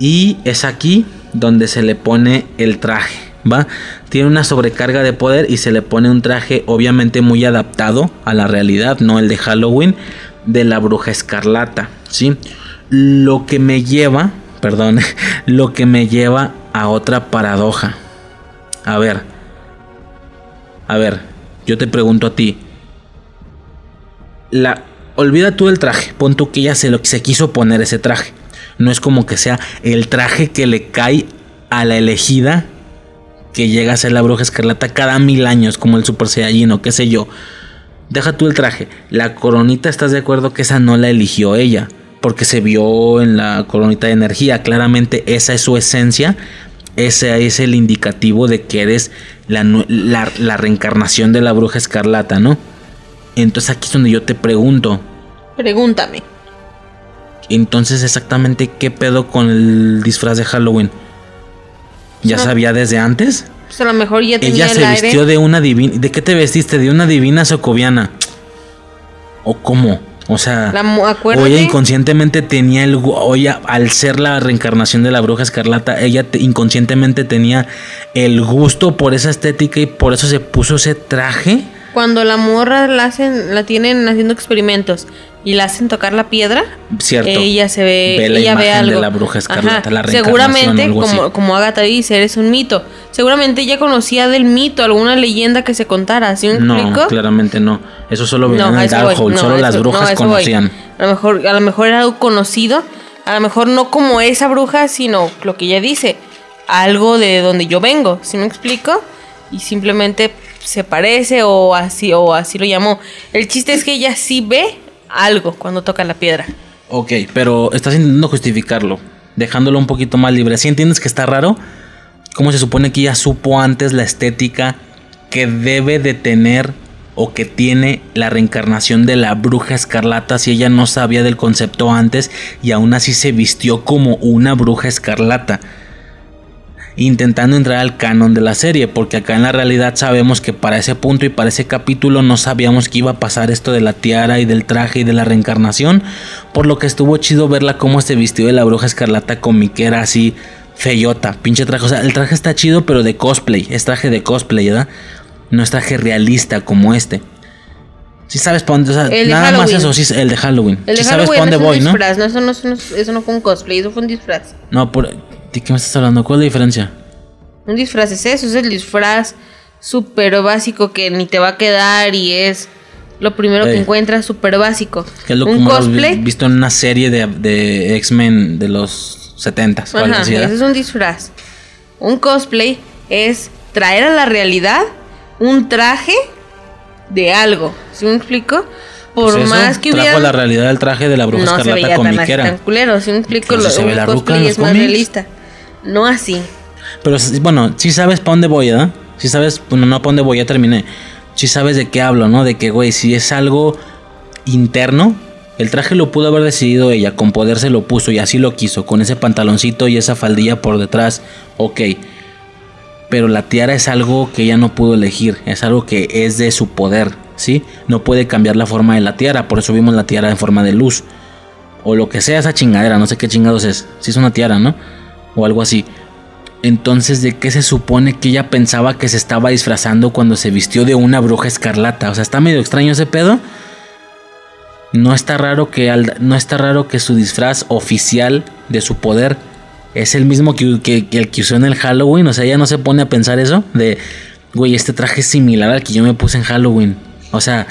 Y es aquí donde se le pone el traje, ¿va? Tiene una sobrecarga de poder y se le pone un traje obviamente muy adaptado a la realidad, no el de Halloween, de la Bruja Escarlata, ¿sí? Lo que me lleva, perdón, lo que me lleva a otra paradoja. A ver... A ver, yo te pregunto a ti. La, olvida tú el traje. Pon tú que ella se, lo, se quiso poner ese traje. No es como que sea el traje que le cae a la elegida que llega a ser la Bruja Escarlata cada mil años, como el Super Saiyajin o qué sé yo. Deja tú el traje. La coronita, ¿estás de acuerdo que esa no la eligió ella? Porque se vio en la coronita de energía. Claramente esa es su esencia. Ese es el indicativo de que eres la, la, la reencarnación de la Bruja Escarlata, ¿no? Entonces aquí es donde yo te pregunto. Pregúntame. Entonces, exactamente, ¿qué pedo con el disfraz de Halloween? ¿Ya no sabía desde antes? Pues a lo mejor ya tenía el aire. Ella se vistió de una divina... ¿De qué te vestiste? ¿De una divina socoviana? ¿O cómo? O sea, o ella inconscientemente tenía el... Ella, al ser la reencarnación de la Bruja Escarlata, ella te, inconscientemente tenía el gusto por esa estética y por eso se puso ese traje. Cuando la morra la hacen, la tienen haciendo experimentos y la hacen tocar la piedra, cierto, ella se ve, ve la ella imagen ve algo de la Bruja Escarlata. Ajá, la reencarnación, seguramente, o algo como, así. Como Agatha dice, eres un mito. Seguramente ella conocía del mito alguna leyenda que se contara, ¿sí me explico? No, claramente no. Eso solo venía no, en el Darkhold, no, solo eso, las brujas no, conocían. Voy. A lo mejor, a lo mejor era algo conocido, a lo mejor no como esa bruja, sino lo que ella dice, algo de donde yo vengo, ¿sí me explico? Y simplemente se parece o así o así lo llamó. El chiste es que ella sí ve algo cuando toca la piedra. Ok, pero estás intentando justificarlo, dejándolo un poquito más libre. ¿Sí entiendes que está raro? ¿Cómo se supone que ella supo antes la estética que debe de tener o que tiene la reencarnación de la Bruja Escarlata si ella no sabía del concepto antes y aún así se vistió como una Bruja Escarlata? Intentando entrar al canon de la serie, porque acá en la realidad sabemos que para ese punto y para ese capítulo no sabíamos que iba a pasar esto de la tiara y del traje y de la reencarnación, por lo que estuvo chido verla cómo se vistió de la Bruja Escarlata comiquera así... Feyota, pinche traje, o sea, el traje está chido, pero de cosplay, es traje de cosplay, ¿verdad? No es traje realista como este. Si sí sabes para dónde, o sea, el nada más eso, sí, el de Halloween. El de sí Halloween sabes para dónde voy, ¿no? Disfraz, ¿no? Eso no, eso no, eso no fue un cosplay, eso fue un disfraz. No, por, ¿de qué me estás hablando? ¿Cuál es la diferencia? Un disfraz es eso, es el disfraz súper básico que ni te va a quedar y es lo primero eh, que encuentras, súper básico. Que es lo un cosplay visto en una serie de, de X-Men de los setentas. Ajá, ese es un disfraz. Un cosplay es traer a la realidad un traje de algo, ¿sí me explico? Por pues más que hubiera... trajo la realidad del traje de la Bruja Escarlata comiquera. No se veía comiquera. Tan culero, ¿sí me explico? Entonces lo, se ve la ruca en los es cómics. Más realista. No así. Pero bueno, si sí sabes para dónde voy, ¿eh? Si sí sabes, bueno, no para dónde voy, ya terminé. Si sí sabes de qué hablo, ¿no? De que, güey, si es algo interno, el traje lo pudo haber decidido ella, con poder se lo puso y así lo quiso, con ese pantaloncito y esa faldilla por detrás, ok. Pero la tiara es algo que ella no pudo elegir, es algo que es de su poder, ¿sí? No puede cambiar la forma de la tiara, por eso vimos la tiara en forma de luz. O lo que sea esa chingadera, no sé qué chingados es, si es una tiara, ¿no? O algo así. Entonces, ¿de qué se supone que ella pensaba que se estaba disfrazando cuando se vistió de una bruja escarlata? O sea, está medio extraño ese pedo. No está raro que, al, no está raro que su disfraz oficial de su poder... es el mismo que, que, que el que usó en el Halloween. O sea, ella no se pone a pensar eso. De, güey, este traje es similar al que yo me puse en Halloween. O sea,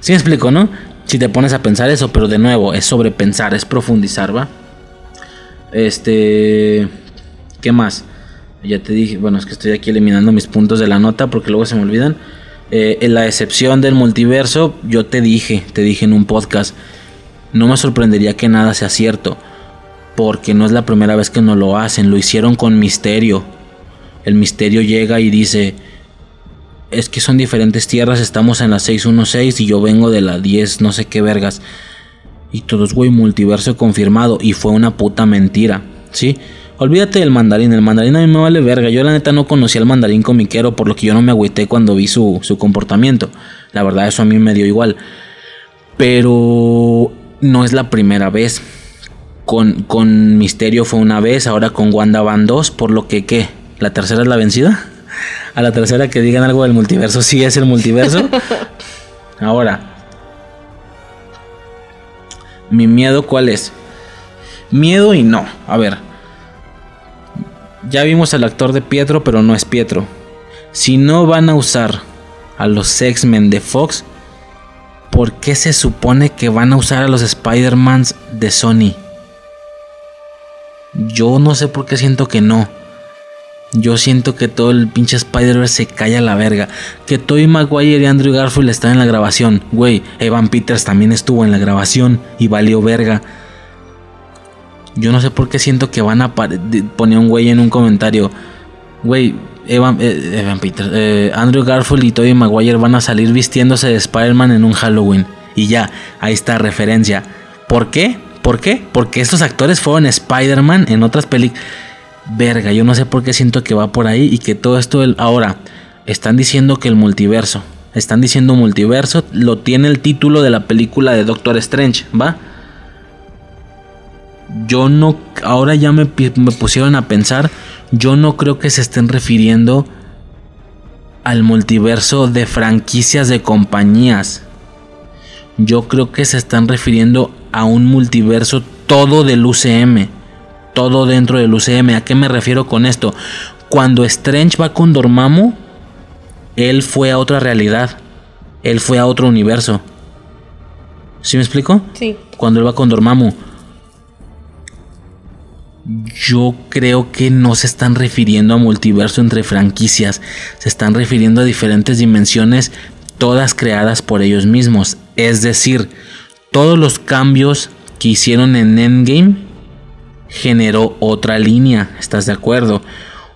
sí me explico, ¿no? Si te pones a pensar eso, pero de nuevo, es sobrepensar, es profundizar, ¿va? Este... ¿Qué más? Ya te dije, bueno, es que estoy aquí eliminando mis puntos de la nota porque luego se me olvidan. Eh, en la excepción del multiverso, yo te dije, te dije en un podcast, no me sorprendería que nada sea cierto. Porque no es la primera vez que no lo hacen. Lo hicieron con Misterio. El Misterio llega y dice... es que son diferentes tierras. Estamos en la seis uno seis y yo vengo de la diez no sé qué vergas. Y todos, güey, multiverso confirmado. Y fue una puta mentira, ¿sí? Olvídate del mandarín. El mandarín a mí me vale verga. Yo la neta no conocía al mandarín comiquero. Por lo que yo no me agüité cuando vi su, su comportamiento. La verdad eso a mí me dio igual. Pero no es la primera vez. Con, con Misterio fue una vez, ahora con Wanda van dos, por lo que, ¿qué? ¿La tercera es la vencida? A la tercera que digan algo del multiverso, sí es el multiverso. Ahora, ¿mi miedo cuál es? Miedo y no, a ver. Ya vimos al actor de Pietro, pero no es Pietro. Si no van a usar a los X-Men de Fox, ¿por qué se supone que van a usar a los Spider-Mans de Sony? Yo no sé por qué siento que no. Yo siento que todo el pinche Spider-Verse se calla a la verga. Que Tobey Maguire y Andrew Garfield están en la grabación. Güey, Evan Peters también estuvo en la grabación y valió verga. Yo no sé por qué siento que van a... poner un güey en un comentario. Güey, Evan, eh, Evan Peters, eh, Andrew Garfield y Tobey Maguire van a salir vistiéndose de Spider-Man en un Halloween. Y ya, ahí está referencia. ¿Por qué? ¿Por qué? Porque estos actores fueron Spider-Man en otras películas. Verga, yo no sé por qué siento que va por ahí y que todo esto... El... Ahora, están diciendo que el multiverso... Están diciendo multiverso, lo tiene el título de la película de Doctor Strange, ¿va? Yo no... Ahora ya me, me pusieron a pensar... Yo no creo que se estén refiriendo al multiverso de franquicias de compañías. Yo creo que se están refiriendo a un multiverso todo del U C M, todo dentro del U C M. ¿A qué me refiero con esto? Cuando Strange va con Dormammu, él fue a otra realidad, él fue a otro universo. ¿Sí me explico? Sí. Cuando él va con Dormammu, yo creo que no se están refiriendo a multiverso entre franquicias, se están refiriendo a diferentes dimensiones, todas creadas por ellos mismos. Es decir, todos los cambios que hicieron en Endgame generó otra línea, ¿estás de acuerdo?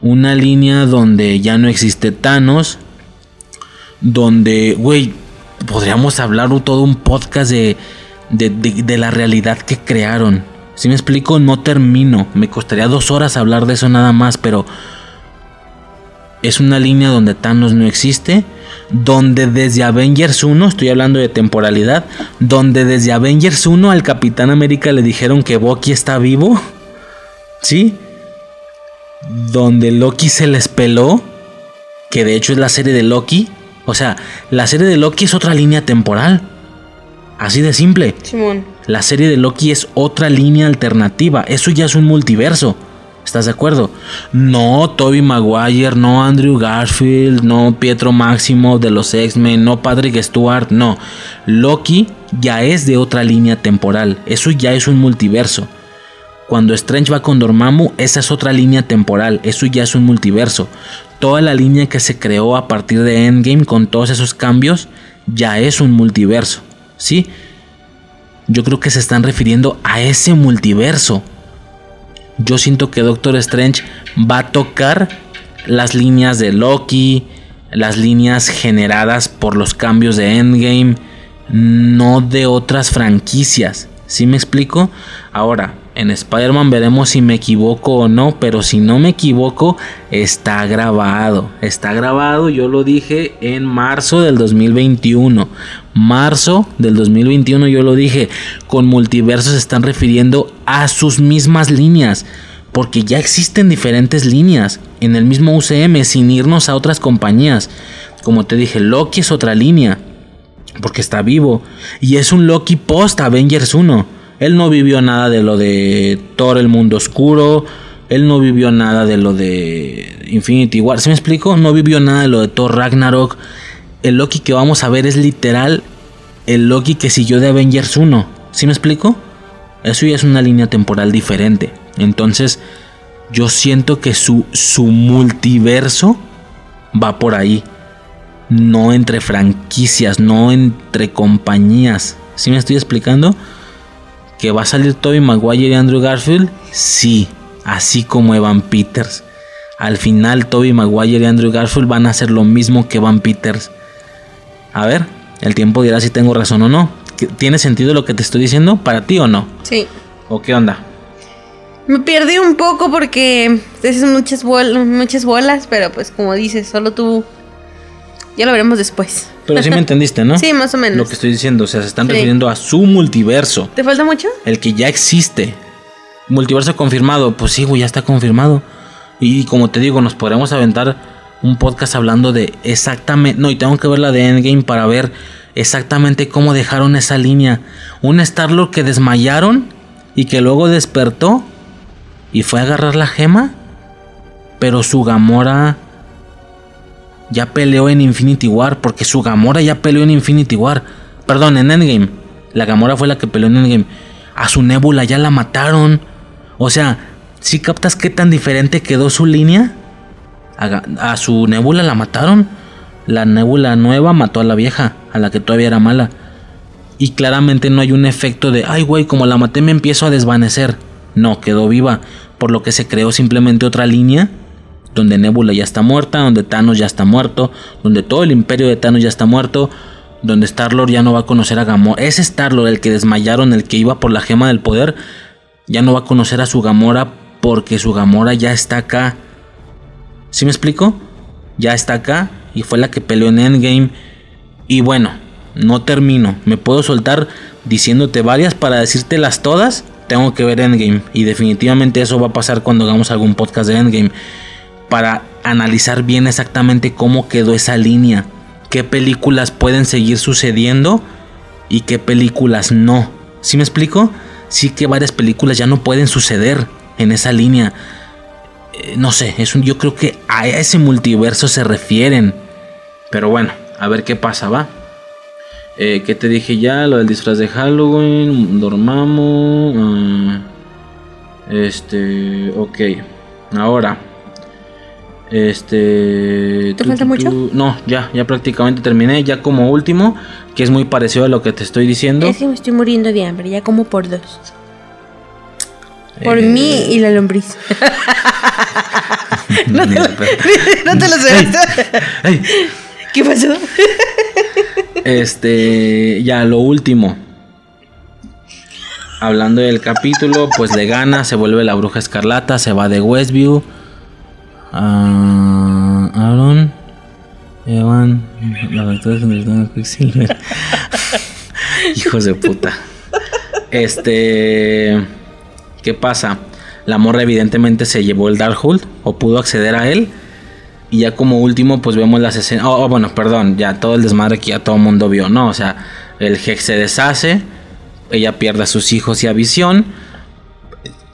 Una línea donde ya no existe Thanos, donde, güey, podríamos hablar todo un podcast de, de, de, de la realidad que crearon. Si me explico, no termino, me costaría dos horas hablar de eso nada más, pero es una línea donde Thanos no existe. Donde desde Avengers uno, estoy hablando de temporalidad, donde desde Avengers uno al Capitán América le dijeron que Bucky está vivo, ¿sí? Donde Loki se les peló, que de hecho es la serie de Loki, O sea, la serie de Loki es otra línea temporal. Así de simple. Simón. La serie de Loki es otra línea alternativa. Eso ya es un multiverso. ¿Estás de acuerdo? No Tobey Maguire, no Andrew Garfield, no Pietro Máximo de los X-Men, no Patrick Stewart, no. Loki ya es de otra línea temporal. Eso ya es un multiverso. Cuando Strange va con Dormammu, esa es otra línea temporal. Eso ya es un multiverso. Toda la línea que se creó a partir de Endgame con todos esos cambios ya es un multiverso. ¿Sí? Yo creo que se están refiriendo a ese multiverso. Yo siento que Doctor Strange va a tocar las líneas de Loki, las líneas generadas por los cambios de Endgame, no de otras franquicias. ¿Sí me explico? Ahora, en Spider-Man veremos si me equivoco o no, pero si no me equivoco, está grabado. Está grabado, yo lo dije en marzo del dos mil veintiuno. Marzo del dos mil veintiuno yo lo dije, con multiversos se están refiriendo a sus mismas líneas, porque ya existen diferentes líneas en el mismo U C M sin irnos a otras compañías. Como te dije, Loki es otra línea, porque está vivo y es un Loki post Avengers uno. Él no vivió nada de lo de Thor, el mundo oscuro. Él no vivió nada de lo de Infinity War. ¿Sí me explico? No vivió nada de lo de Thor Ragnarok. El Loki que vamos a ver es literal el Loki que siguió de Avengers uno. ¿Sí me explico? Eso ya es una línea temporal diferente. Entonces, yo siento que su, su multiverso va por ahí. No entre franquicias, no entre compañías. ¿Sí me estoy explicando? ¿Que va a salir Tobey Maguire y Andrew Garfield? Sí, así como Evan Peters. Al final Tobey Maguire y Andrew Garfield van a hacer lo mismo que Evan Peters. A ver, el tiempo dirá si tengo razón o no. ¿Tiene sentido lo que te estoy diciendo para ti o no? Sí. ¿O qué onda? Me perdí un poco porque te hacen muchas, bol- muchas bolas, pero pues como dices, solo tú... Ya lo veremos después. Pero sí me entendiste, ¿no? Sí, más o menos. Lo que estoy diciendo, o sea, se están sí. refiriendo a su multiverso. ¿Te falta mucho? El que ya existe. Multiverso confirmado, pues sí, güey, ya está confirmado. Y como te digo, nos podremos aventar un podcast hablando de exactamente... No, y tengo que ver la de Endgame para ver exactamente cómo dejaron esa línea. Un Star-Lord que desmayaron y que luego despertó y fue a agarrar la gema. Pero su Gamora... Ya peleó en Infinity War. Porque su Gamora ya peleó en Infinity War. Perdón, en Endgame. La Gamora fue la que peleó en Endgame. A su Nebula ya la mataron. O sea, ¿sí captas qué tan diferente quedó su línea? A, a su Nebula la mataron. La Nebula nueva mató a la vieja, a la que todavía era mala. Y claramente no hay un efecto de ay güey, como la maté me empiezo a desvanecer. No, quedó viva. Por lo que se creó simplemente otra línea donde Nebula ya está muerta, donde Thanos ya está muerto, donde todo el imperio de Thanos ya está muerto, donde Star-Lord ya no va a conocer a Gamora. Ese Star-Lord, el que desmayaron, el que iba por la gema del poder, ya no va a conocer a su Gamora porque su Gamora ya está acá. ¿Sí me explico? Ya está acá y fue la que peleó en Endgame. Y bueno, no termino. Me puedo soltar diciéndote varias para decírtelas todas. Tengo que ver Endgame y definitivamente eso va a pasar cuando hagamos algún podcast de Endgame, para analizar bien exactamente cómo quedó esa línea, qué películas pueden seguir sucediendo y qué películas no. ¿Sí me explico? Sí que varias películas ya no pueden suceder en esa línea. Eh, no sé, es un, yo creo que a ese multiverso se refieren. Pero bueno, a ver qué pasa, ¿va? Eh, ¿Qué te dije ya? Lo del disfraz de Halloween, Dormammu... Uh, este... Ok, ahora... Este... ¿Te falta mucho? No, ya, ya prácticamente terminé. Ya como último, que es muy parecido a lo que te estoy diciendo. Es que me estoy muriendo de hambre, ya como por dos. Por eh... mí y la lombriz. No te lo no te lo sabes. Hey, hey. ¿Qué pasó? Este... Ya, lo último. Hablando del capítulo, pues le gana, se vuelve la Bruja Escarlata, se va de Westview. Uh, Aaron, Evan, la doctora de Quicksilver. Hijos de puta. Este, ¿qué pasa? La morra evidentemente se llevó el Darkhold o pudo acceder a él. Y ya como último, pues vemos las escenas... Oh, oh, bueno, perdón, ya todo el desmadre que ya todo el mundo vio, ¿no? O sea, el Hex se deshace, ella pierde a sus hijos y a Visión,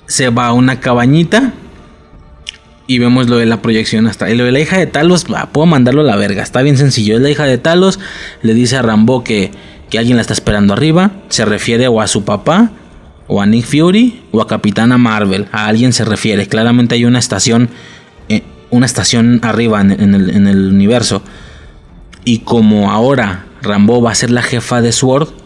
se va a una cabañita y vemos lo de la proyección hasta... Y lo de la hija de Talos, ah, puedo mandarlo a la verga, está bien sencillo. Es la hija de Talos, le dice a Rambeau que, que alguien la está esperando arriba, se refiere o a su papá, o a Nick Fury, o a Capitana Marvel, a alguien se refiere. Claramente hay una estación... Eh, una estación arriba en, en, el, en el universo. Y como ahora Rambeau va a ser la jefa de S W O R D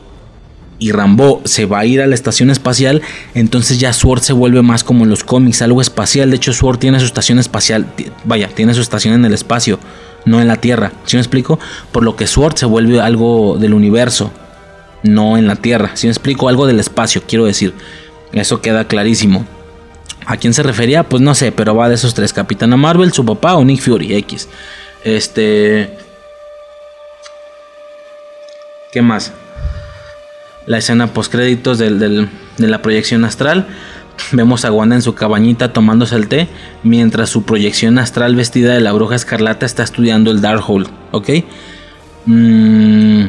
y Rambeau se va a ir a la estación espacial, entonces ya S W O R D se vuelve más como en los cómics, algo espacial. De hecho, S W O R D tiene su estación espacial, t- vaya, tiene su estación en el espacio, no en la Tierra, ¿sí me explico? Por lo que S W O R D se vuelve algo del universo, no en la Tierra, ¿sí me explico? Algo del espacio, quiero decir, eso queda clarísimo. ¿A quién se refería? Pues no sé, pero va de esos tres: Capitana Marvel, su papá o Nick Fury, X. Este... ¿Qué más? La escena postcréditos del, del, de la proyección astral. Vemos a Wanda en su cabañita tomándose el té, mientras su proyección astral vestida de la Bruja Escarlata está estudiando el Darkhold, ¿ok? Mmm...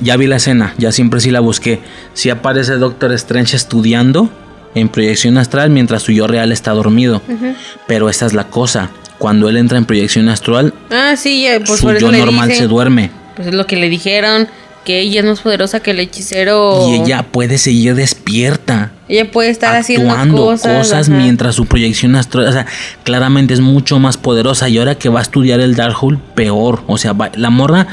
Ya vi la escena, ya siempre sí la busqué. Sí aparece Doctor Strange estudiando en proyección astral mientras su yo real está dormido. Uh-huh. Pero esa es la cosa. Cuando él entra en proyección astral, ah, sí, pues su yo normal dicen, se duerme. Pues es lo que le dijeron, que ella es más poderosa que el hechicero. Y ella puede seguir despierta. Ella puede estar haciendo cosas, cosas mientras su proyección astral... O sea, claramente es mucho más poderosa. Y ahora que va a estudiar el Darkhold, peor. O sea, va, la morra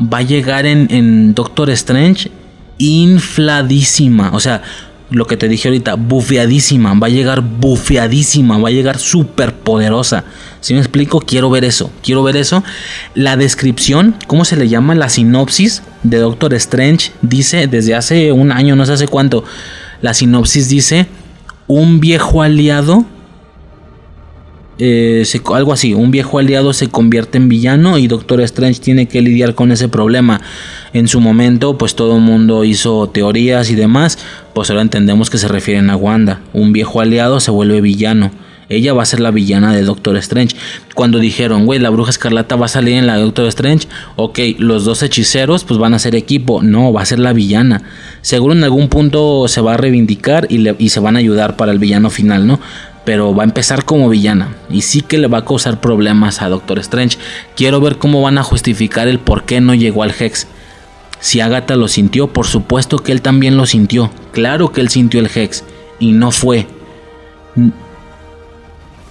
va a llegar en, en Doctor Strange infladísima. O sea... Lo que te dije ahorita, bufeadísima, va a llegar bufeadísima, va a llegar súper poderosa. ¿Sí me explico? Quiero ver eso, quiero ver eso. La descripción, ¿cómo se le llama? La sinopsis de Doctor Strange dice, desde hace un año, no sé hace cuánto, la sinopsis dice, un viejo aliado, eh, se, algo así, un viejo aliado se convierte en villano y Doctor Strange tiene que lidiar con ese problema. En su momento, pues todo el mundo hizo teorías y demás, pues ahora entendemos que se refieren a Wanda. Un viejo aliado se vuelve villano. Ella va a ser la villana de Doctor Strange. Cuando dijeron, güey, la Bruja Escarlata va a salir en la de Doctor Strange, ok, los dos hechiceros pues van a ser equipo. No, va a ser la villana. Seguro en algún punto se va a reivindicar y, le, y se van a ayudar para el villano final, ¿no? Pero va a empezar como villana y sí que le va a causar problemas a Doctor Strange. Quiero ver cómo van a justificar el por qué no llegó al Hex. Si Agatha lo sintió, por supuesto que él también lo sintió. Claro que él sintió el Hex y no fue.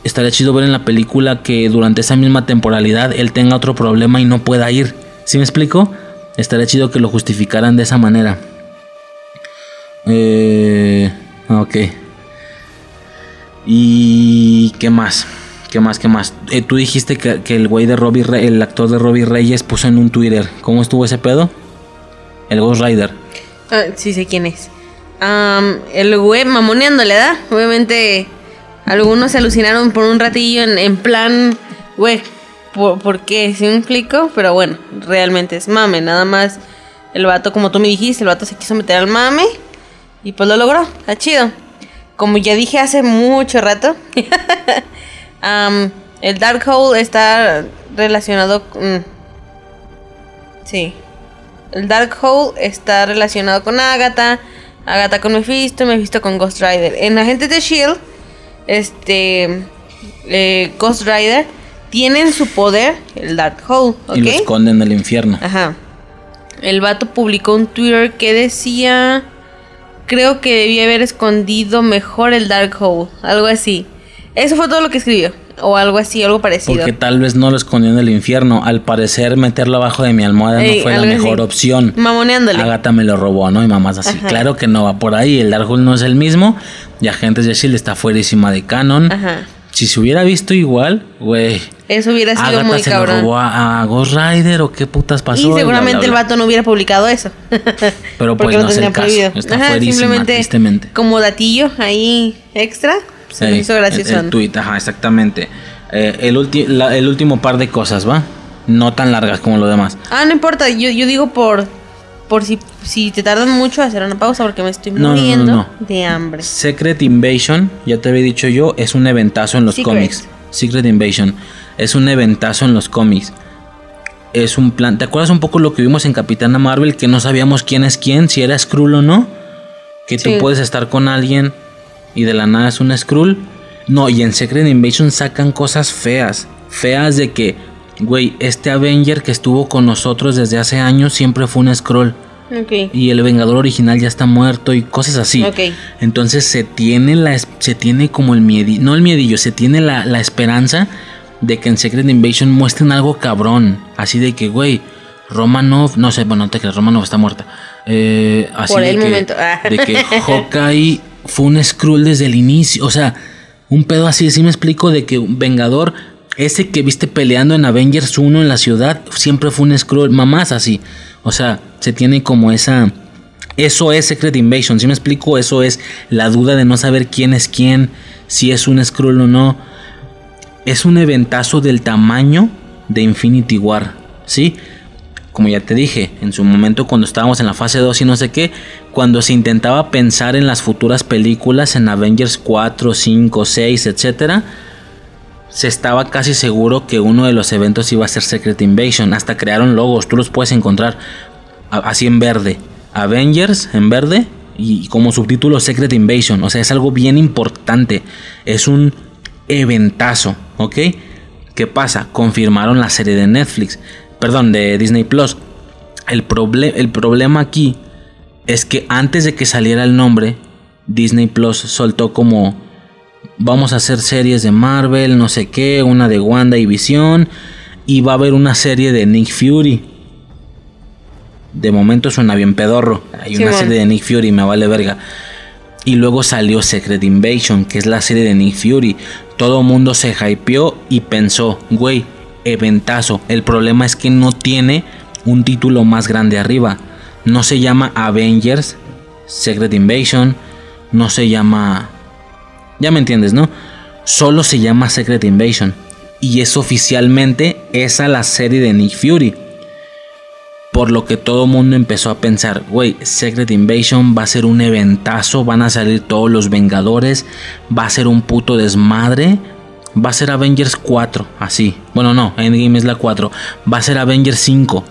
Estaría chido ver en la película que durante esa misma temporalidad él tenga otro problema y no pueda ir. ¿Sí me explico? Estaría chido que lo justificaran de esa manera. Eh, ok. Y qué más, qué más, qué más. Eh, tú dijiste que, que el güey de Robbie, Re- el actor de Robbie Reyes puso en un Twitter. ¿Cómo estuvo ese pedo? El Ghost Rider. Ah, sí sé quién es. Um, el güey mamoneándole, ¿da? Obviamente algunos se alucinaron por un ratillo en, en plan, güey, ¿por, ¿por qué? ¿Sí me explico? Pero bueno, realmente es mame. Nada más el vato, como tú me dijiste, el vato se quiso meter al mame y pues lo logró. Está chido. Como ya dije hace mucho rato, um, el Darkhold está relacionado... Mm, sí. El Darkhold está relacionado con Agatha, Agatha con Mephisto, Mephisto con Ghost Rider. En Agentes de S H I E L D, este, eh, Ghost Rider tiene en su poder el Darkhold, ¿ok? Y lo esconden en el infierno. Ajá. El vato publicó un Twitter que decía... Creo que debía haber escondido mejor el Darkhold, algo así. Eso fue todo lo que escribió, o algo así, algo parecido. Porque tal vez no lo escondió en el infierno. Al parecer meterlo abajo de mi almohada Ey, no fue la mejor así. Opción. Mamoneándole. Agatha me lo robó, ¿no? Y mamás así. Ajá. Claro que no va por ahí, el Darkhold no es el mismo. Y Agentes de S H I E L D está fuerísima de canon. Ajá. Si se hubiera visto igual, güey. Eso hubiera sido Agatha muy se cabrón. ¿Se lo robó a, a Ghost Rider o qué putas pasó? Y seguramente bla, bla, bla. El vato no hubiera publicado eso. Pero pues no, no es el caso. Está ajá, fuerísima, tristemente. Como datillo ahí extra, pues sí, se me hizo gracioso. El, el tweet, ajá, exactamente. Eh, el, ulti- la, el último par de cosas, ¿va? No tan largas como lo demás. Ah, no importa, yo, yo digo por... Por si, si te tardan mucho, hacer una pausa porque me estoy no, muriendo no, no, no. de hambre. Secret Invasion, ya te había dicho yo, es un eventazo en los Secret. cómics. Secret Invasion. es un eventazo en los cómics. Es un plan. ¿Te acuerdas un poco lo que vimos en Capitana Marvel? Que no sabíamos quién es quién, si era Skrull o no. Que sí. Tú puedes estar con alguien y de la nada es un Skrull. No, y en Secret Invasion sacan cosas feas. Feas de que, güey, este Avenger que estuvo con nosotros desde hace años siempre fue un Skrull. Okay. Y el Vengador original ya está muerto y cosas así. Okay. Entonces se tiene la se tiene como el miedillo, no el miedillo, se tiene la, la esperanza de que en Secret Invasion muestren algo cabrón, así de que, güey, Romanov, no sé, bueno, no te creas, Romanov está muerta. Eh, así por de el que, momento, ah. de que Hawkeye fue un Skrull desde el inicio, o sea, un pedo así, sí me explico, de que un Vengador ese que viste peleando en Avengers uno en la ciudad siempre fue un Skrull, mamás así. O sea, se tiene como esa... Eso es Secret Invasion, ¿sí me explico? Eso es la duda de no saber quién es quién, si es un Skrull o no. Es un eventazo del tamaño de Infinity War, ¿sí? Como ya te dije, en su momento cuando estábamos en la fase dos y no sé qué, cuando se intentaba pensar en las futuras películas, en Avengers cuatro, cinco, seis, etcétera, se estaba casi seguro que uno de los eventos iba a ser Secret Invasion. Hasta crearon logos, tú los puedes encontrar así en verde. Avengers en verde y como subtítulo Secret Invasion. O sea, es algo bien importante. Es un eventazo, ¿ok? ¿Qué pasa? Confirmaron la serie de Netflix. Perdón, de Disney Plus. El, proble- el problema aquí es que antes de que saliera el nombre, Disney Plus soltó como... Vamos a hacer series de Marvel, no sé qué, una de Wanda y Vision, y va a haber una serie de Nick Fury. De momento suena bien pedorro. Hay sí, una bueno. serie de Nick Fury, me vale verga. Y luego salió Secret Invasion, que es la serie de Nick Fury. Todo mundo se hypeó y pensó, güey, eventazo. El problema es que no tiene un título más grande arriba. No se llama Avengers, Secret Invasion, no se llama... Ya me entiendes, ¿no? Solo se llama Secret Invasion. Y es oficialmente esa la serie de Nick Fury. Por lo que todo el mundo empezó a pensar, güey, Secret Invasion va a ser un eventazo. Van a salir todos los Vengadores. Va a ser un puto desmadre. Va a ser Avengers cuatro, así. Bueno, no, Endgame es la cuatro. Va a ser Avengers cinco.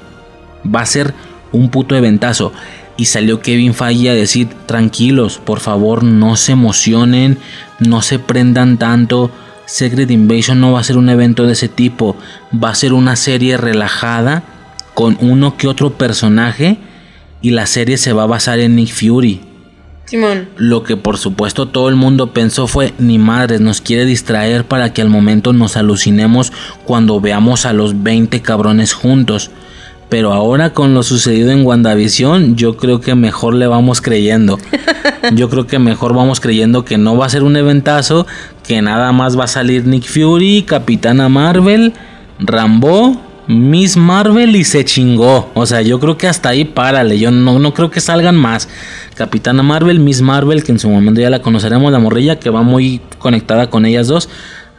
Va a ser un puto eventazo. Y salió Kevin Feige a decir, tranquilos, por favor, no se emocionen, no se prendan tanto. Secret Invasion no va a ser un evento de ese tipo, va a ser una serie relajada con uno que otro personaje y la serie se va a basar en Nick Fury. Simón. Lo que por supuesto todo el mundo pensó fue, ni madres, nos quiere distraer para que al momento nos alucinemos cuando veamos a los veinte cabrones juntos. Pero ahora con lo sucedido en WandaVision, yo creo que mejor le vamos creyendo. Yo creo que mejor vamos creyendo que no va a ser un eventazo, que nada más va a salir Nick Fury, Capitana Marvel, Rambeau, Miss Marvel y se chingó. O sea, yo creo que hasta ahí párale. Yo no, no creo que salgan más. Capitana Marvel, Miss Marvel, que en su momento ya la conoceremos, la morrilla, que va muy conectada con ellas dos.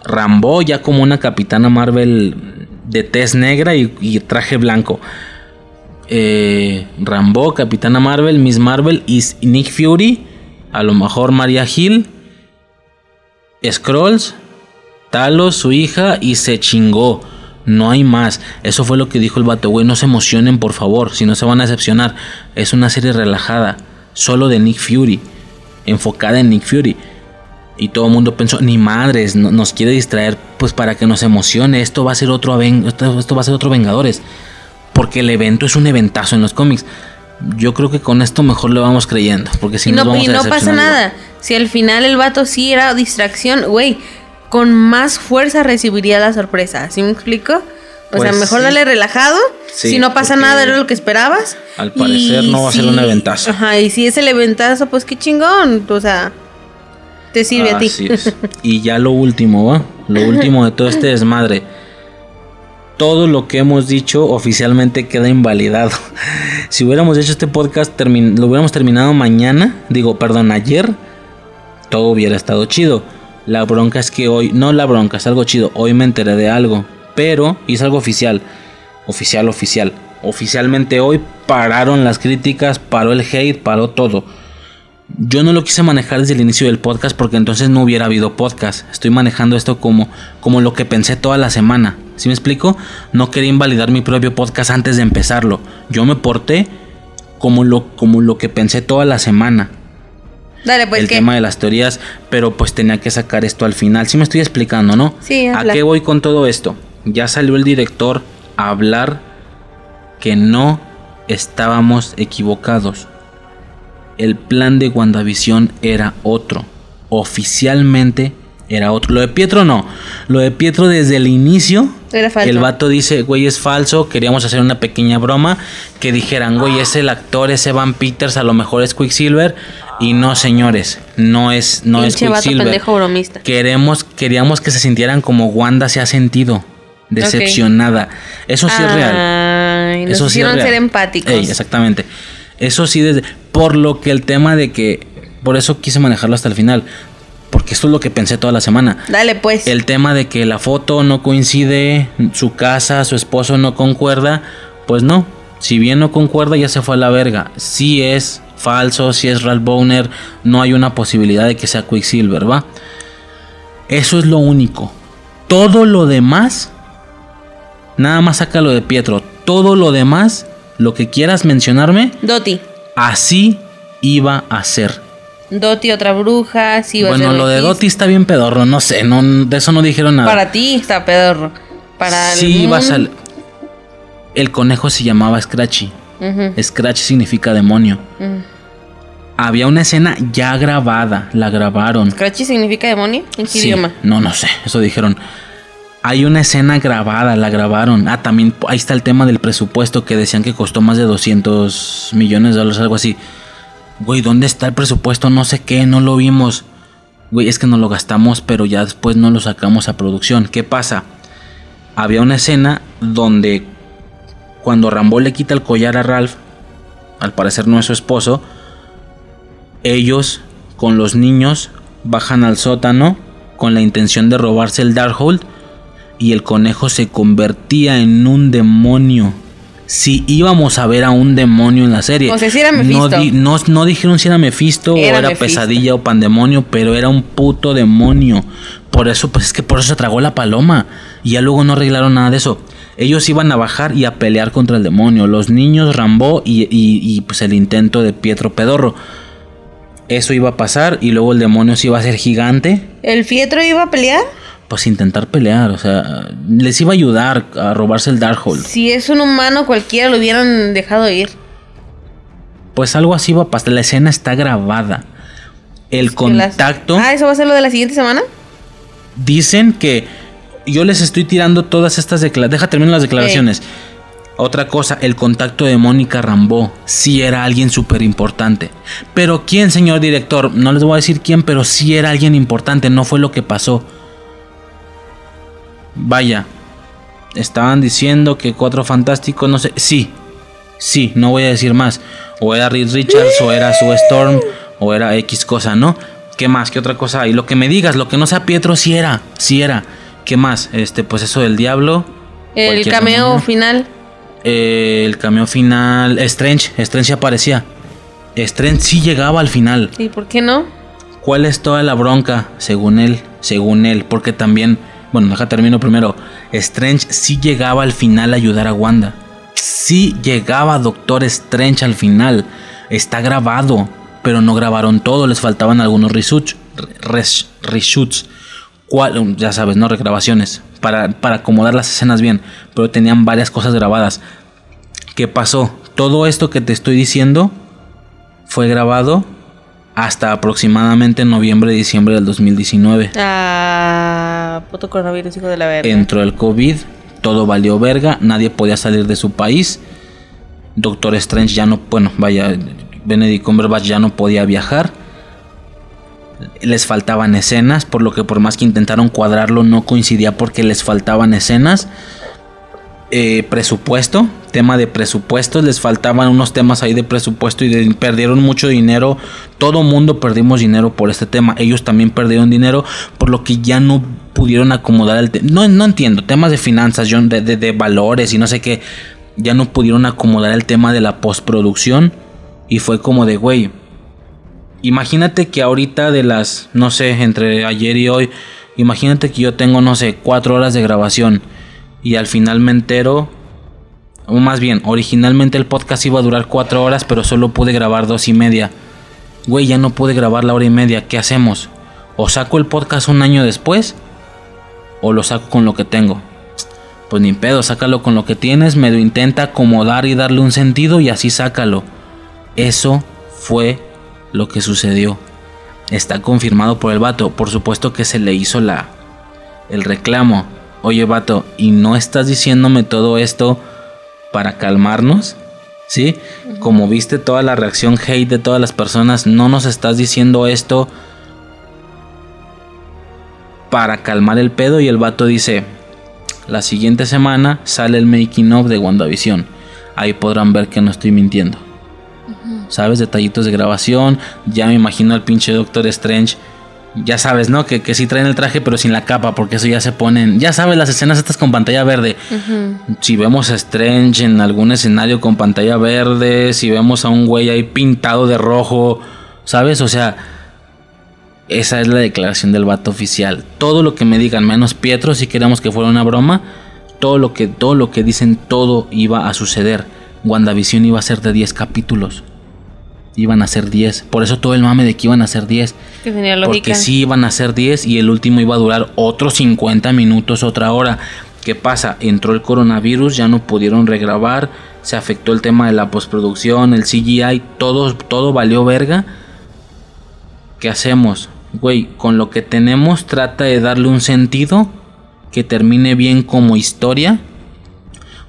Rambeau ya como una Capitana Marvel... de tez negra y, y traje blanco. Eh, Rambeau, Capitana Marvel, Miss Marvel y Nick Fury. A lo mejor Maria Hill. Skrulls. Talos, su hija y se chingó. No hay más. Eso fue lo que dijo el vato, güey. No se emocionen, por favor. Si no se van a decepcionar. Es una serie relajada. Solo de Nick Fury. Enfocada en Nick Fury. Y todo el mundo pensó, ni madres, no, nos quiere distraer pues para que nos emocione. Esto va a ser otro aven- esto, esto va a ser otro Vengadores. Porque el evento es un eventazo en los cómics. Yo creo que con esto mejor le vamos creyendo. Porque si no, nos vamos y no a pasa nada. Si al final el vato sí era distracción, güey, con más fuerza recibiría la sorpresa. ¿Sí me explico? O pues sea, mejor sí. Dale relajado. Sí, si no pasa nada, era lo que esperabas. Al parecer no va sí, a ser un eventazo. Ajá, y si es el eventazo, pues qué chingón. O sea... te sirve ah, a ti. Así es. Y ya lo último, ¿va? Lo último de todo este desmadre. Todo lo que hemos dicho oficialmente queda invalidado. Si hubiéramos hecho este podcast, termi- lo hubiéramos terminado mañana, digo, perdón, ayer, todo hubiera estado chido. La bronca es que hoy, no la bronca, es algo chido. Hoy me enteré de algo, pero es algo oficial. Oficial, oficial. Oficialmente hoy pararon las críticas, paró el hate, paró todo. Yo no lo quise manejar desde el inicio del podcast porque entonces no hubiera habido podcast. Estoy manejando esto como, como lo que pensé toda la semana. ¿Sí me explico? No quería invalidar mi propio podcast antes de empezarlo. Yo me porté como lo, como lo que pensé toda la semana. Dale, pues, el ¿qué? Tema de las teorías, pero pues tenía que sacar esto al final. Sí me estoy explicando, ¿no? Sí, habla. ¿A qué voy con todo esto? Ya salió el director a hablar que no estábamos equivocados. El plan de WandaVision era otro. Oficialmente era otro. Lo de Pietro no. Lo de Pietro desde el inicio era falso. El vato dice, güey, es falso. Queríamos hacer una pequeña broma. Que dijeran, güey, es el actor, ese Van Peters, a lo mejor es Quicksilver. Y no, señores, no es, no es Quicksilver. Pendejo bromista. Queremos, queríamos que se sintieran como Wanda se ha sentido. Decepcionada. Okay. Eso sí ah, es real. Eso sí es real. Ser empáticos. Ey, exactamente. Eso sí, desde, por lo que el tema de que, por eso quise manejarlo hasta el final, porque esto es lo que pensé toda la semana. Dale, pues. El tema de que la foto no coincide, su casa, su esposo no concuerda, pues no. Si bien no concuerda, ya se fue a la verga. Si es falso, si es Ralph Bohner, no hay una posibilidad de que sea Quicksilver, ¿va? Eso es lo único. Todo lo demás, nada más saca lo de Pietro. Todo lo demás, lo que quieras mencionarme, Dottie. Así iba a ser. Dottie, otra bruja, sí iba bueno, a ser. Bueno, lo de Dottie está bien pedorro, no sé, no, de eso no dijeron nada. Para ti está pedorro. Para sí algún... va a salir. El conejo se llamaba Scratchy. Uh-huh. Scratchy significa demonio. Uh-huh. Había una escena ya grabada, la grabaron. ¿Scratchy significa demonio? ¿En qué sí. idioma? No, no sé, eso dijeron. Hay una escena grabada, la grabaron. Ah, también ahí está el tema del presupuesto que decían que costó más de doscientos millones de dólares, algo así. Güey, ¿dónde está el presupuesto? No sé qué, no lo vimos. Güey, es que nos lo gastamos, pero ya después no lo sacamos a producción. ¿Qué pasa? Había una escena donde cuando Rambeau le quita el collar a Ralph, al parecer no es su esposo, ellos con los niños bajan al sótano con la intención de robarse el Darkhold. Y el conejo se convertía en un demonio. Si íbamos a ver a un demonio en la serie. O sea, si era Mephisto. No, di- no, no dijeron si era Mephisto era o era Mephisto. Pesadilla o pandemonio, pero era un puto demonio. Por eso, pues es que por eso se tragó la paloma. Y ya luego no arreglaron nada de eso. Ellos iban a bajar y a pelear contra el demonio. Los niños, Rambeau y, y, y pues el intento de Pietro Pedorro. Eso iba a pasar y luego el demonio se iba a hacer gigante. ¿El Pietro iba a pelear? Pues intentar pelear, o sea, les iba a ayudar a robarse el Darkhold. Si es un humano cualquiera lo hubieran dejado ir. Pues algo así va a pasar, la escena está grabada. El es contacto... Las... Ah, ¿eso va a ser lo de la siguiente semana? Dicen que... Yo les estoy tirando todas estas declaraciones. Deja terminar las declaraciones. Hey. Otra cosa, el contacto de Mónica Rambeau. Sí era alguien súper importante. Pero ¿quién, señor director? No les voy a decir quién, pero sí era alguien importante. No fue lo que pasó. Vaya, estaban diciendo que Cuatro Fantásticos, no sé, sí, sí, no voy a decir más. O era Reed Richards, o era Sue Storm, o era X cosa, ¿no? ¿Qué más? ¿Qué otra cosa hay? Lo que me digas, lo que no sea Pietro, sí era, sí era. ¿Qué más? Este, pues eso del diablo. El cameo nombre. Final. Eh, el cameo final, Strange, Strange aparecía. Strange sí llegaba al final. ¿Y por qué no? ¿Cuál es toda la bronca? Según él, según él, porque también... Bueno, deja termino primero. Strange sí llegaba al final a ayudar a Wanda. Sí llegaba Doctor Strange al final. Está grabado, pero no grabaron todo. Les faltaban algunos reshoots. Res, reshoots. Cual, ya sabes, ¿no? Regrabaciones. Para, para acomodar las escenas bien. Pero tenían varias cosas grabadas. ¿Qué pasó? Todo esto que te estoy diciendo fue grabado hasta aproximadamente noviembre, diciembre del dos mil diecinueve. Ah... Puto coronavirus, hijo de la verga. Entró el COVID, todo valió verga, nadie podía salir de su país. Doctor Strange ya no, bueno, vaya, Benedict Cumberbatch ya no podía viajar. Les faltaban escenas, por lo que por más que intentaron cuadrarlo no coincidía porque les faltaban escenas. Eh, presupuesto, tema de presupuestos, les faltaban unos temas ahí de presupuesto y de, perdieron mucho dinero. Todo mundo perdimos dinero por este tema. Ellos también perdieron dinero, por lo que ya no pudieron acomodar el tema. No, no entiendo, temas de finanzas, de, de, de valores y no sé qué. Ya no pudieron acomodar el tema de la postproducción y fue como de, güey, Imagínate que ahorita de las, no sé, entre ayer y hoy, imagínate que yo tengo, no sé, cuatro horas de grabación y al final me entero, o más bien, originalmente el podcast iba a durar cuatro horas, pero solo pude grabar dos y media. Güey, ya no pude grabar la hora y media, ¿qué hacemos? ¿O saco el podcast un año después? ¿O lo saco con lo que tengo? Pues ni pedo, sácalo con lo que tienes, medio intenta acomodar y darle un sentido y así sácalo. Eso fue lo que sucedió. Está confirmado por el vato. Por supuesto que se le hizo la el reclamo. Oye vato, ¿y no estás diciéndome todo esto para calmarnos? ¿Sí? Como viste toda la reacción hate de todas las personas, ¿no nos estás diciendo esto para calmar el pedo? Y el vato dice: la siguiente semana sale el making of de WandaVision. Ahí podrán ver que no estoy mintiendo. Uh-huh. ¿Sabes? Detallitos de grabación. Ya me imagino al pinche Doctor Strange. Ya sabes, ¿no? Que, que sí traen el traje pero sin la capa, porque eso ya se ponen... Ya sabes, las escenas estas con pantalla verde. Uh-huh. Si vemos a Strange en algún escenario con pantalla verde, si vemos a un güey ahí pintado de rojo, ¿sabes? O sea... Esa es la declaración del vato oficial. Todo lo que me digan, menos Pietro, si queremos que fuera una broma, todo lo que, todo lo que dicen, todo iba a suceder. WandaVision iba a ser de diez capítulos. Iban a ser diez. Por eso todo el mame de que iban a ser diez. Que tenía lógica. Porque sí iban a ser diez y el último iba a durar otros cincuenta minutos, otra hora. ¿Qué pasa? Entró el coronavirus, ya no pudieron regrabar, se afectó el tema de la postproducción, el C G I, todo, todo valió verga. ¿Qué hacemos? Güey, con lo que tenemos trata de darle un sentido que termine bien como historia.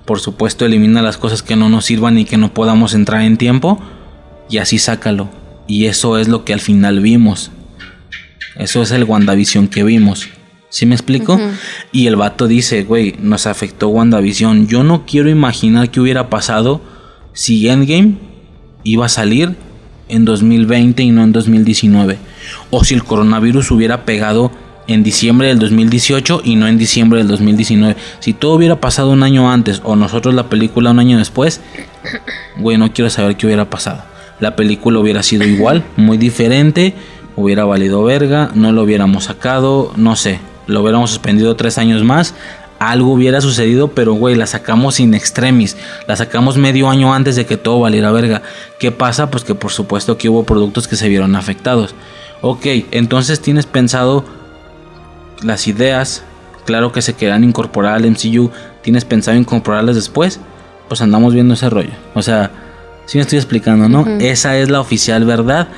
Por supuesto, elimina las cosas que no nos sirvan y que no podamos entrar en tiempo. Y así sácalo. Y eso es lo que al final vimos. Eso es el WandaVision que vimos. ¿Sí me explico? Uh-huh. Y el vato dice, güey, nos afectó WandaVision. Yo no quiero imaginar qué hubiera pasado si Endgame iba a salir en dos mil veinte y no en dos mil diecinueve, o si el coronavirus hubiera pegado en diciembre del dos mil dieciocho y no en diciembre del dos mil diecinueve. Si todo hubiera pasado un año antes, o nosotros la película un año después, güey, no quiero saber qué hubiera pasado. La película hubiera sido igual, muy diferente, hubiera valido verga, no lo hubiéramos sacado, no sé, lo hubiéramos suspendido tres años más, algo hubiera sucedido, pero güey, la sacamos in extremis, la sacamos medio año antes de que todo valiera verga. ¿Qué pasa? Pues que por supuesto que hubo productos que se vieron afectados. Ok, entonces tienes pensado las ideas, claro que se querrán incorporar al M C U, tienes pensado incorporarlas después, pues andamos viendo ese rollo. O sea, sí me estoy explicando, ¿no? Uh-huh. Esa es la oficial verdad.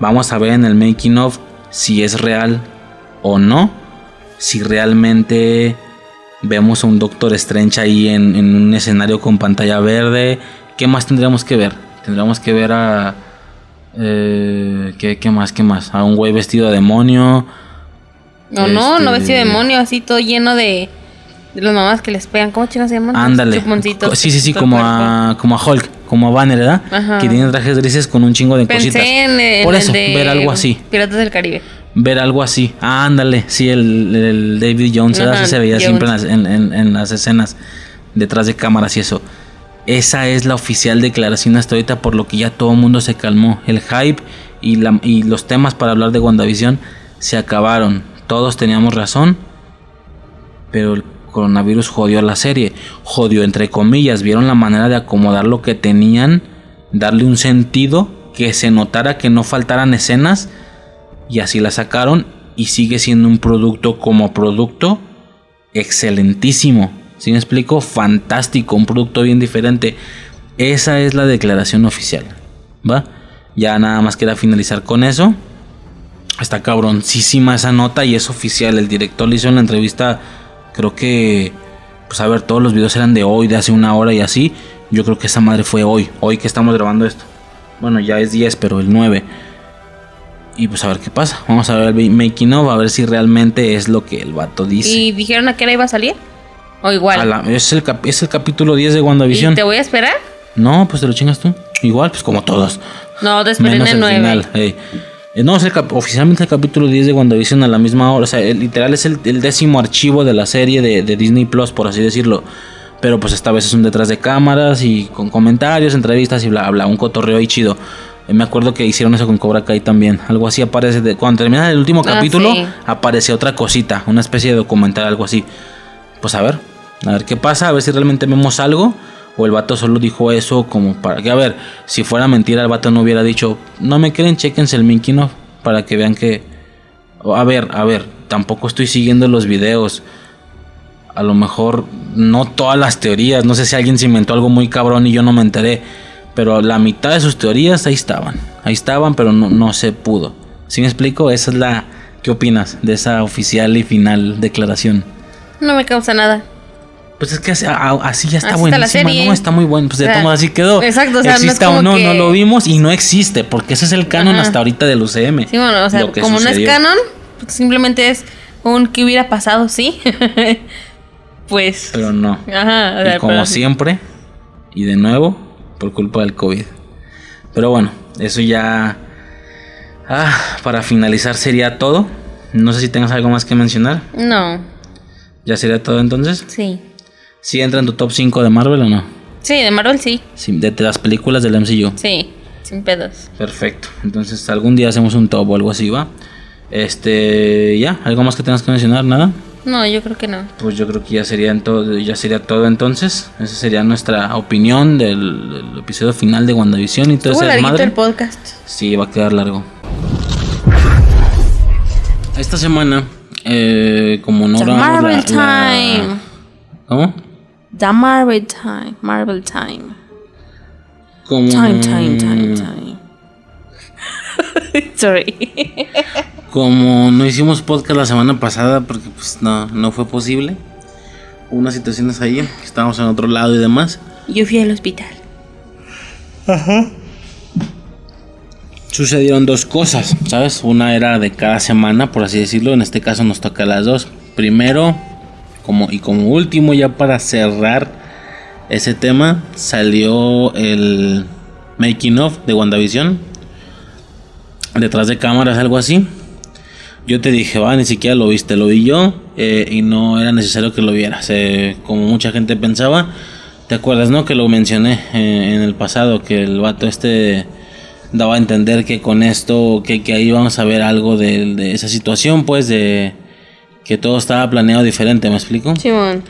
Vamos a ver en el making of si es real o no, si realmente... Vemos a un Doctor Strange ahí en, en un escenario con pantalla verde. ¿Qué más tendríamos que ver? Tendríamos que ver a... Eh, ¿qué, ¿Qué más? ¿Qué más? A un güey vestido de demonio. No, este... no, no vestido de demonio. Así todo lleno de... De los mamás que les pegan. ¿Cómo chinos se llaman? Ándale. Sí, sí, sí. Como a, como a Hulk. Como a Banner, ¿verdad? Ajá. Que tiene trajes grises con un chingo de Pensé cositas. En el, Por eso, el ver algo así. Piratas del Caribe. Ver algo así. Ah, ándale. Sí, el, el David Jones. Ajá, así se veía Jones. Siempre en, en, en las escenas detrás de cámaras y eso. Esa es la oficial declaración hasta ahorita, por lo que ya todo el mundo se calmó. El hype y, la, y los temas para hablar de WandaVision se acabaron. Todos teníamos razón, pero el coronavirus jodió la serie, jodió entre comillas, vieron la manera de acomodar lo que tenían, darle un sentido, que se notara, que no faltaran escenas, y así la sacaron, y sigue siendo un producto como producto excelentísimo. ¿Sí me explico? Fantástico, un producto bien diferente. Esa es la declaración oficial, ¿va? Ya nada más queda finalizar con eso. Está cabroncísima esa nota y es oficial. El director le hizo en la entrevista. Creo que, pues a ver, todos los videos eran de hoy, de hace una hora y así. Yo creo que esa madre fue hoy, hoy que estamos grabando esto. Bueno, ya es diez, pero el nueve. Y pues a ver qué pasa. Vamos a ver el making of, a ver si realmente es lo que el vato dice. ¿Y dijeron a qué hora iba a salir? ¿O igual? A la, es, el cap, es el capítulo diez de WandaVision. ¿Y te voy a esperar? No, pues te lo chingas tú. Igual, pues como todos. No, te esperen el, el nueve. Final, hey. No, es el cap- oficialmente el capítulo diez de WandaVision a la misma hora. O sea, el, literal es el, el décimo archivo de la serie de, de Disney Plus, por así decirlo. Pero pues esta vez es un detrás de cámaras y con comentarios, entrevistas y bla, bla. Un cotorreo ahí chido. Me acuerdo que hicieron eso con Cobra Kai también. Algo así aparece. De, cuando termina el último capítulo, ah, sí. aparece otra cosita. Una especie de documental, algo así. Pues a ver. A ver qué pasa. A ver si realmente vemos algo. O el vato solo dijo eso como para que... A ver, si fuera mentira, el vato no hubiera dicho... No me creen, chéquense el making of para que vean que... A ver, a ver. Tampoco estoy siguiendo los videos. A lo mejor no todas las teorías. No sé si alguien se inventó algo muy cabrón y yo no me enteré. Pero la mitad de sus teorías ahí estaban. Ahí estaban, pero no, no se pudo. ¿Sí me explico? Esa es la... ¿Qué opinas de esa oficial y final declaración? No me causa nada. Pues es que así, así ya está, así buenísima, está la serie. No, está muy bueno, pues o sea, de todo así quedó. Exacto, o sea, exista no o no, que... no lo vimos y no existe, porque ese es el canon Ajá. hasta ahorita del U C M. Sí, bueno, o sea, como sucedió. No es canon, pues simplemente es un que hubiera pasado, sí. Pues... Pero no. Ajá. O sea, y como pero... siempre, y de nuevo, por culpa del COVID. Pero bueno, eso ya... Ah, para finalizar sería todo. No sé si tengas algo más que mencionar. No. ¿Ya sería todo entonces? Sí. ¿Sí entra en tu top cinco de Marvel o no? Sí, de Marvel sí. Sí, de, de las películas del M C U. Sí, sin pedos. Perfecto. Entonces algún día hacemos un top o algo así, ¿va? Este, ya, ¿algo más que tengas que mencionar? ¿Nada? No, yo creo que no. Pues yo creo que ya sería, en todo, ya sería todo entonces. Esa sería nuestra opinión del, del episodio final de WandaVision y todo ese desmadre. Estuvo larguito el podcast. Sí, va a quedar largo. Esta semana, eh, como no grabamos la... la ¿Cómo? The Marvel Time. Marvel Time. Como... Time, time, time, time. Sorry. Como no hicimos podcast la semana pasada porque pues no, no fue posible. Hubo unas situaciones ahí, estábamos en otro lado y demás. Yo fui al hospital. Ajá. Sucedieron dos cosas, ¿sabes? Una era de cada semana, por así decirlo. En este caso nos toca las dos. Primero... Como, y como último, ya para cerrar ese tema, salió el making of de WandaVision. Detrás de cámaras, algo así. Yo te dije, va, ni siquiera lo viste, lo vi yo. Eh, y no era necesario que lo vieras. Eh, como mucha gente pensaba, ¿te acuerdas, no? Que lo mencioné eh, en el pasado, que el vato este daba a entender que con esto, que, que ahí vamos a ver algo de, de esa situación, pues, de... Que todo estaba planeado diferente, ¿me explico? Sí, bueno.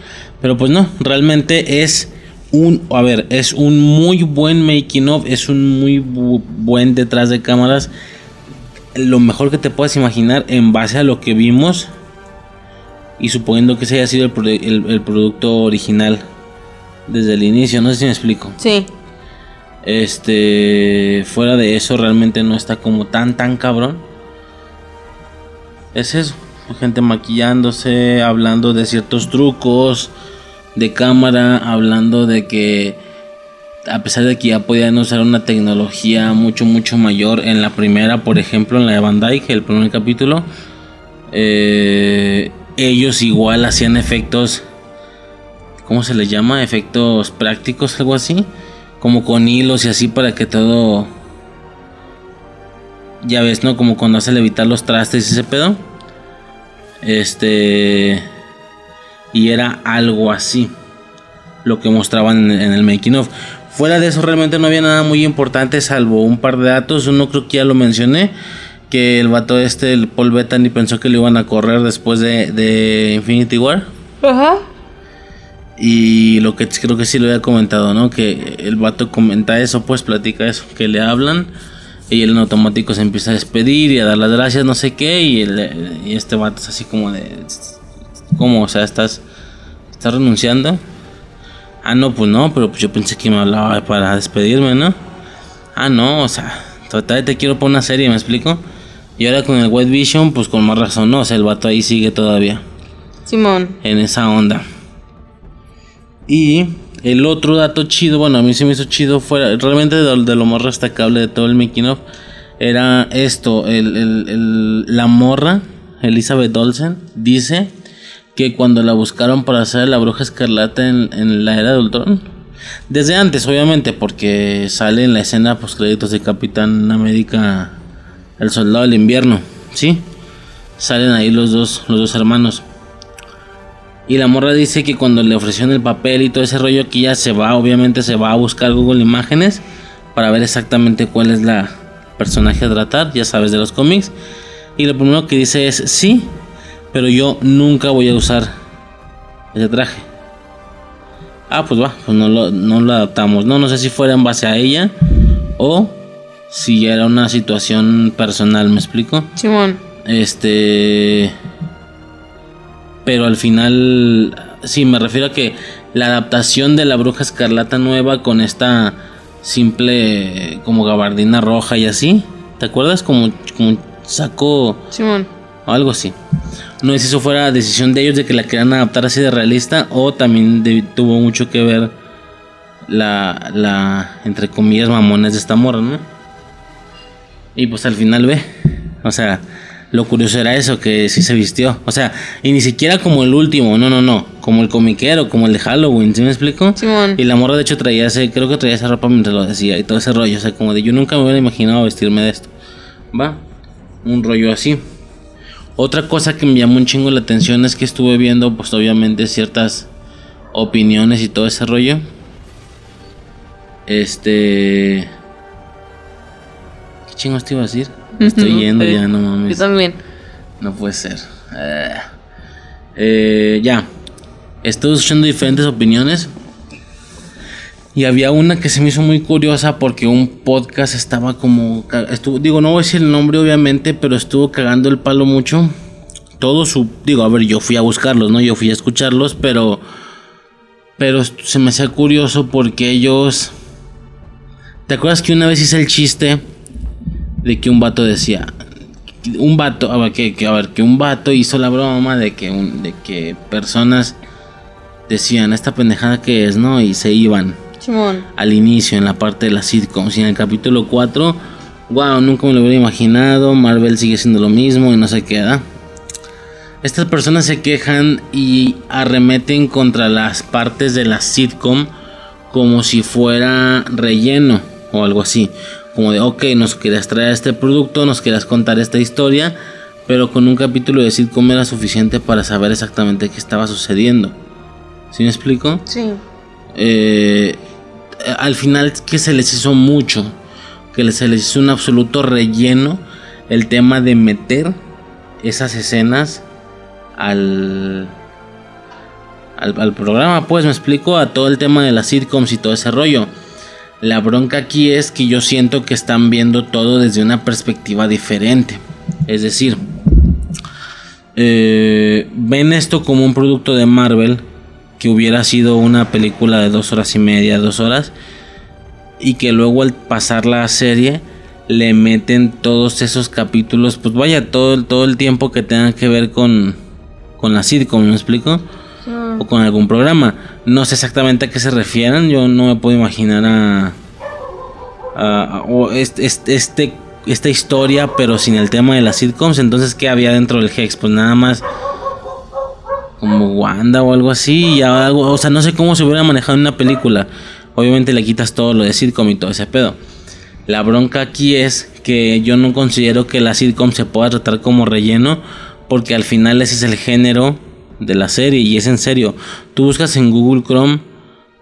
Pero pues no, realmente es un... A ver, es un muy buen making of. Es un muy bu- buen detrás de cámaras. Lo mejor que te puedas imaginar en base a lo que vimos. Y suponiendo que ese haya sido el, pro- el, el producto original desde el inicio. No sé si me explico. Sí. Este... Fuera de eso, realmente no está como tan, tan cabrón. Es eso. Gente maquillándose, hablando de ciertos trucos de cámara, hablando de que a pesar de que ya podían usar una tecnología mucho mucho mayor en la primera, por ejemplo en la de Van Dyke, el primer capítulo, eh, ellos igual hacían efectos, ¿cómo se les llama? Efectos prácticos, algo así, como con hilos y así para que todo, ya ves, ¿no? Como cuando hace levitar los trastes y ese pedo. Este y era algo así lo que mostraban en, en el making of. Fuera de eso realmente no había nada muy importante salvo un par de datos. Uno creo que ya lo mencioné, que el vato este, el Paul Bettany, pensó que lo iban a correr después de, de Infinity War. Ajá. Y lo que creo que sí lo había comentado, ¿no? Que el vato comenta eso, pues platica eso, que le hablan. Y él en automático se empieza a despedir y a dar las gracias, no sé qué. Y, el, y este vato es así como de... ¿Cómo? O sea, ¿estás, estás renunciando? Ah, no, pues no, pero pues yo pensé que me hablaba para despedirme, ¿no? Ah, no, o sea, total, te quiero para una serie, ¿me explico? Y ahora con el White Vision, pues con más razón, ¿no? O sea, el vato ahí sigue todavía. Simón. En esa onda. Y... El otro dato chido, bueno, a mí se me hizo chido, fue realmente de, de lo más destacable de todo el making of, era esto, el, el, el, la morra, Elizabeth Olsen, dice que cuando la buscaron para hacer la Bruja Escarlata en, en la era de Ultron, desde antes obviamente, porque sale en la escena post créditos de Capitán América, el Soldado del Invierno, ¿sí? Salen ahí los dos, los dos hermanos. Y la morra dice que cuando le ofrecieron el papel y todo ese rollo, que ya se va, obviamente se va a buscar Google Imágenes para ver exactamente cuál es la, personaje a tratar, ya sabes, de los cómics. Y lo primero que dice es: sí, pero yo nunca voy a usar ese traje. Ah, pues va, pues no lo, no lo adaptamos. No, no sé si fuera en base a ella o si ya era una situación personal, ¿me explico? Simón. Este... Pero al final... Sí, me refiero a que la adaptación de la Bruja Escarlata nueva con esta simple como gabardina roja y así, ¿te acuerdas? Como, como sacó... Simón. Algo así. No sé si eso fuera decisión de ellos de que la querían adaptar así de realista, o también de, tuvo mucho que ver la, la, entre comillas, mamones de esta morra, ¿no? Y pues al final ve, o sea, lo curioso era eso, que sí se vistió, o sea, y ni siquiera como el último, no, no, no, como el comiquero, como el de Halloween, ¿sí me explico? Simón. Y la morra de hecho traía ese, creo que traía esa ropa mientras lo decía y todo ese rollo, o sea, como de yo nunca me hubiera imaginado vestirme de esto, va, un rollo así. Otra cosa que me llamó un chingo la atención es que estuve viendo, pues obviamente, ciertas opiniones y todo ese rollo. Este... ¿Qué chingos te iba a decir? Me estoy yendo sí. Ya, no mames. Yo también. No puede ser. Eh, eh, ya. Estuve escuchando diferentes opiniones. Y había una que se me hizo muy curiosa porque un podcast estaba como... Estuvo, digo, no voy a decir el nombre obviamente, pero estuvo cagando el palo mucho. Todo su... Digo, a ver, yo fui a buscarlos, ¿no? Yo fui a escucharlos, pero... Pero se me hacía curioso porque ellos... ¿Te acuerdas que una vez hice el chiste de que un vato decía... Un vato... A ver, que, que, a ver, que un vato hizo la broma de que, un, de que personas decían... Esta pendejada que es, ¿no? Y se iban. Simón. Al inicio, en la parte de la sitcom, si en el capítulo cuatro, wow, nunca me lo hubiera imaginado, Marvel sigue siendo lo mismo y no se queda. Estas personas se quejan y arremeten contra las partes de la sitcom como si fuera relleno o algo así, como de ok, nos querías traer este producto, nos querías contar esta historia, pero con un capítulo de sitcom era suficiente para saber exactamente qué estaba sucediendo. ¿Sí me explico? Sí. Eh, al final que se les hizo mucho, que se les hizo un absoluto relleno el tema de meter esas escenas al, al, al programa, pues me explico, a todo el tema de las sitcoms y todo ese rollo. La bronca aquí es que yo siento que están viendo todo desde una perspectiva diferente, es decir, eh, ven esto como un producto de Marvel que hubiera sido una película de dos horas y media, dos horas, y que luego al pasar la serie le meten todos esos capítulos, pues vaya, todo, todo el tiempo que tengan que ver con, con la sitcom, ¿me explico? Sí. O con algún programa, no sé exactamente a qué se refieran, yo no me puedo imaginar a, a, a o este, este, esta historia, pero sin el tema de las sitcoms. Entonces, ¿qué había dentro del Hex? Pues nada más... como Wanda o algo así, y algo, o sea, no sé cómo se hubiera manejado en una película. Obviamente le quitas todo lo de sitcom y todo ese pedo. La bronca aquí es que yo no considero que la sitcom se pueda tratar como relleno, porque al final ese es el género de la serie, y es en serio. Tú buscas en Google Chrome,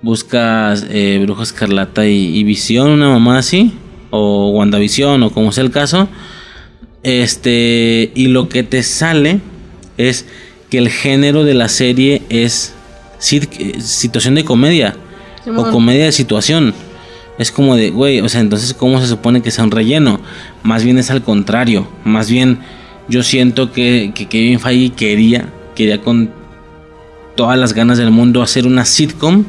buscas eh, Bruja Escarlata y, y Visión, una mamá así, o WandaVision, o como sea el caso, este, y lo que te sale es... que el género de la serie es sit- situación de comedia, sí, o comedia de situación. Es como de, güey, o sea, entonces ¿cómo se supone que sea un relleno? Más bien es al contrario. Más bien yo siento que, que Kevin Feige quería, quería con todas las ganas del mundo hacer una sitcom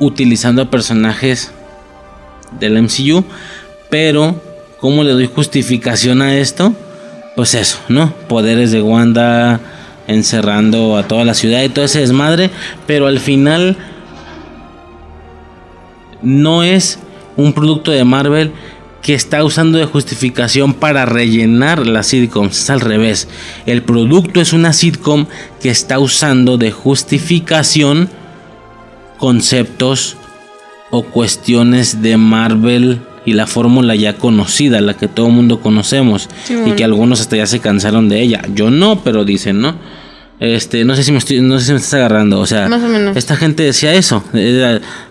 utilizando a personajes del M C U. Pero ¿cómo le doy justificación a esto? Pues eso, ¿no? Poderes de Wanda... encerrando a toda la ciudad y todo ese desmadre, pero al final no es un producto de Marvel que está usando de justificación para rellenar las sitcoms, es al revés. El producto es una sitcom que está usando de justificación conceptos o cuestiones de Marvel y la fórmula ya conocida, la que todo el mundo conocemos, sí, bueno. Y que algunos hasta ya se cansaron de ella. Yo no, pero dicen, ¿no? Este, no sé si me estoy, no sé si me estás agarrando, o sea, más o menos. Esta gente decía eso.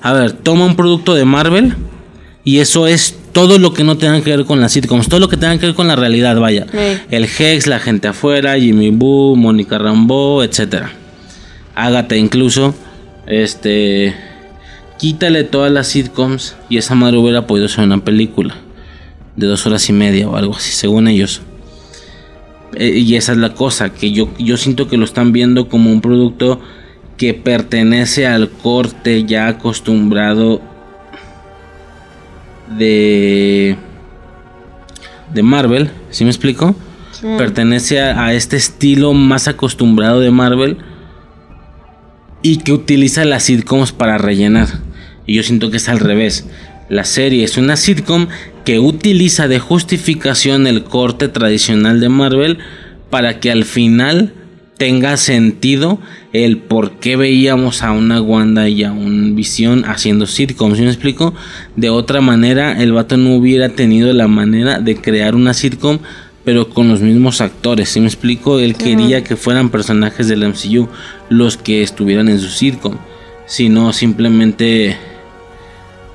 A ver, toma un producto de Marvel y eso es todo lo que no tenga que ver con las sitcoms, todo lo que tenga que ver con la realidad, vaya. Sí. El Hex, La Gente Afuera, Jimmy Boo, Mónica Rambeau, etcétera. Agatha incluso. Este... Quítale todas las sitcoms y esa madre hubiera podido ser una película de dos horas y media o algo así, según ellos. Eh, y esa es la cosa, que yo, yo siento que lo están viendo como un producto que pertenece al corte ya acostumbrado de, de Marvel, ¿sí me explico? Sí. Pertenece a, a este estilo más acostumbrado de Marvel y que utiliza las sitcoms para rellenar. Y yo siento que es al revés. La serie es una sitcom que utiliza de justificación el corte tradicional de Marvel para que al final tenga sentido el por qué veíamos a una Wanda y a un Vision haciendo sitcoms. ¿Sí me explico? De otra manera, el vato no hubiera tenido la manera de crear una sitcom, pero con los mismos actores. ¿Sí me explico? Él sí. quería que fueran personajes del M C U los que estuvieran en su sitcom. Si no, simplemente...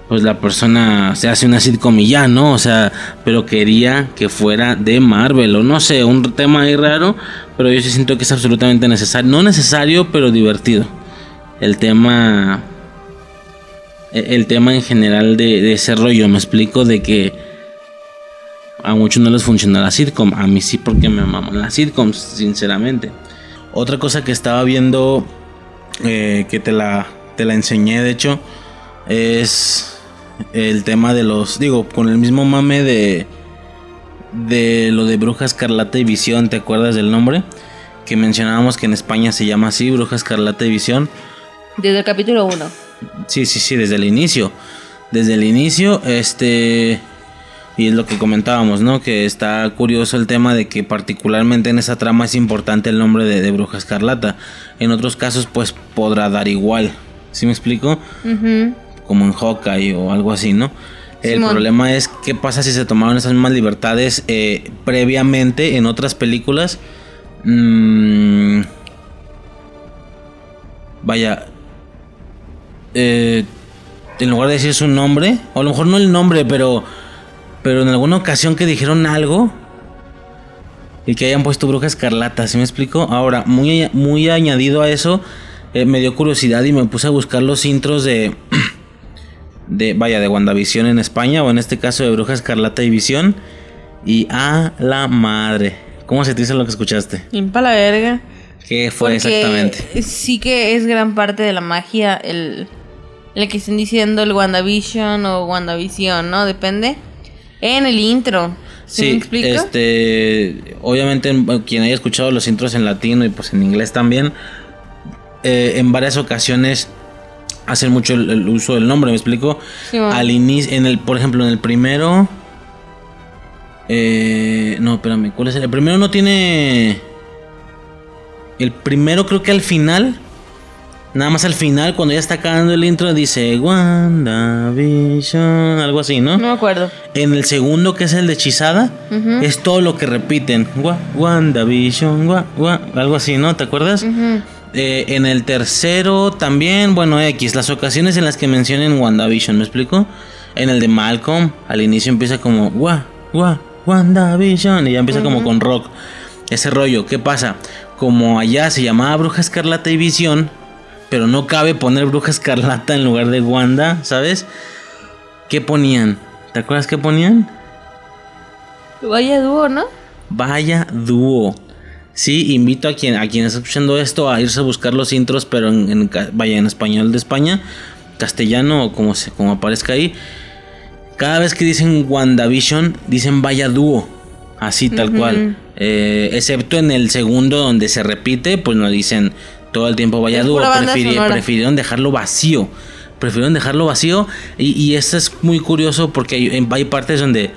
pues la persona se hace una sitcom y ya, ¿no? O sea, pero quería que fuera de Marvel o no sé, un tema ahí raro, pero yo sí siento que es absolutamente necesario, no necesario, pero divertido. El tema, el tema en general de, de ese rollo, me explico, de que a muchos no les funciona la sitcom, a mí sí porque me maman las sitcoms, sinceramente. Otra cosa que estaba viendo, eh, que te la, te la enseñé, de hecho, es... el tema de los... digo, con el mismo mame de... de lo de Bruja Escarlata y Visión. ¿Te acuerdas del nombre? Que mencionábamos que en España se llama así, Bruja Escarlata y Visión. Desde el capítulo uno. Sí, sí, sí, desde el inicio. Desde el inicio, este... y es lo que comentábamos, ¿no? Que está curioso el tema de que particularmente en esa trama es importante el nombre de, de Bruja Escarlata. En otros casos, pues, podrá dar igual. ¿Sí me explico? Uh-huh. Como en Hawkeye o algo así, ¿no? Simón. El problema es qué pasa si se tomaron esas mismas libertades eh, previamente en otras películas. Mm, vaya, eh, en lugar de decir su nombre, o a lo mejor no el nombre, pero pero en alguna ocasión que dijeron algo y que hayan puesto Bruja Escarlata, ¿sí me explico? Ahora, muy, muy añadido a eso, eh, me dio curiosidad y me puse a buscar los intros de... de, vaya, de WandaVision en España, o en este caso de Bruja Escarlata y Visión. Y a la madre, ¿cómo se te hizo lo que escuchaste? Impa la verga. ¿Qué fue? Porque exactamente, sí que es gran parte de la magia el, el que estén diciendo el WandaVision o WandaVision, ¿no? Depende. En el intro. ¿Sí, sí me explico? Este, obviamente quien haya escuchado los intros en latino y pues en inglés también, eh, en varias ocasiones hacen mucho el, el uso del nombre, ¿me explico? Sí, bueno. Al inicio, en el, por ejemplo, en el primero... Eh, no, espérame, ¿cuál es el? El primero no tiene... El primero creo que al final... Nada más al final, cuando ya está acabando el intro, dice... WandaVision... algo así, ¿no? No me acuerdo. En el segundo, que es el de Hechizada... Uh-huh. Es todo lo que repiten. WandaVision... Wa, wa, algo así, ¿no? ¿Te acuerdas? Uh-huh. Eh, en el tercero también, bueno, X, las ocasiones en las que mencionen WandaVision, ¿me explico? En el de Malcolm, al inicio empieza como Wa, wa, WandaVision, y ya empieza uh-huh. como con rock. Ese rollo, ¿qué pasa? Como allá se llamaba Bruja Escarlata y Visión, pero no cabe poner Bruja Escarlata en lugar de Wanda, ¿sabes? ¿Qué ponían? ¿Te acuerdas qué ponían? Vaya dúo, ¿no? Vaya dúo. Sí, invito a quien a quien está escuchando esto a irse a buscar los intros, pero en, en, vaya, en español de España, castellano o como, se, como aparezca ahí. Cada vez que dicen WandaVision, dicen vaya dúo, así tal uh-huh. cual. Eh, excepto en el segundo donde se repite, pues no dicen todo el tiempo vaya dúo. Prefir, prefirieron dejarlo vacío, prefirieron dejarlo vacío y, y esto es muy curioso porque hay, hay partes donde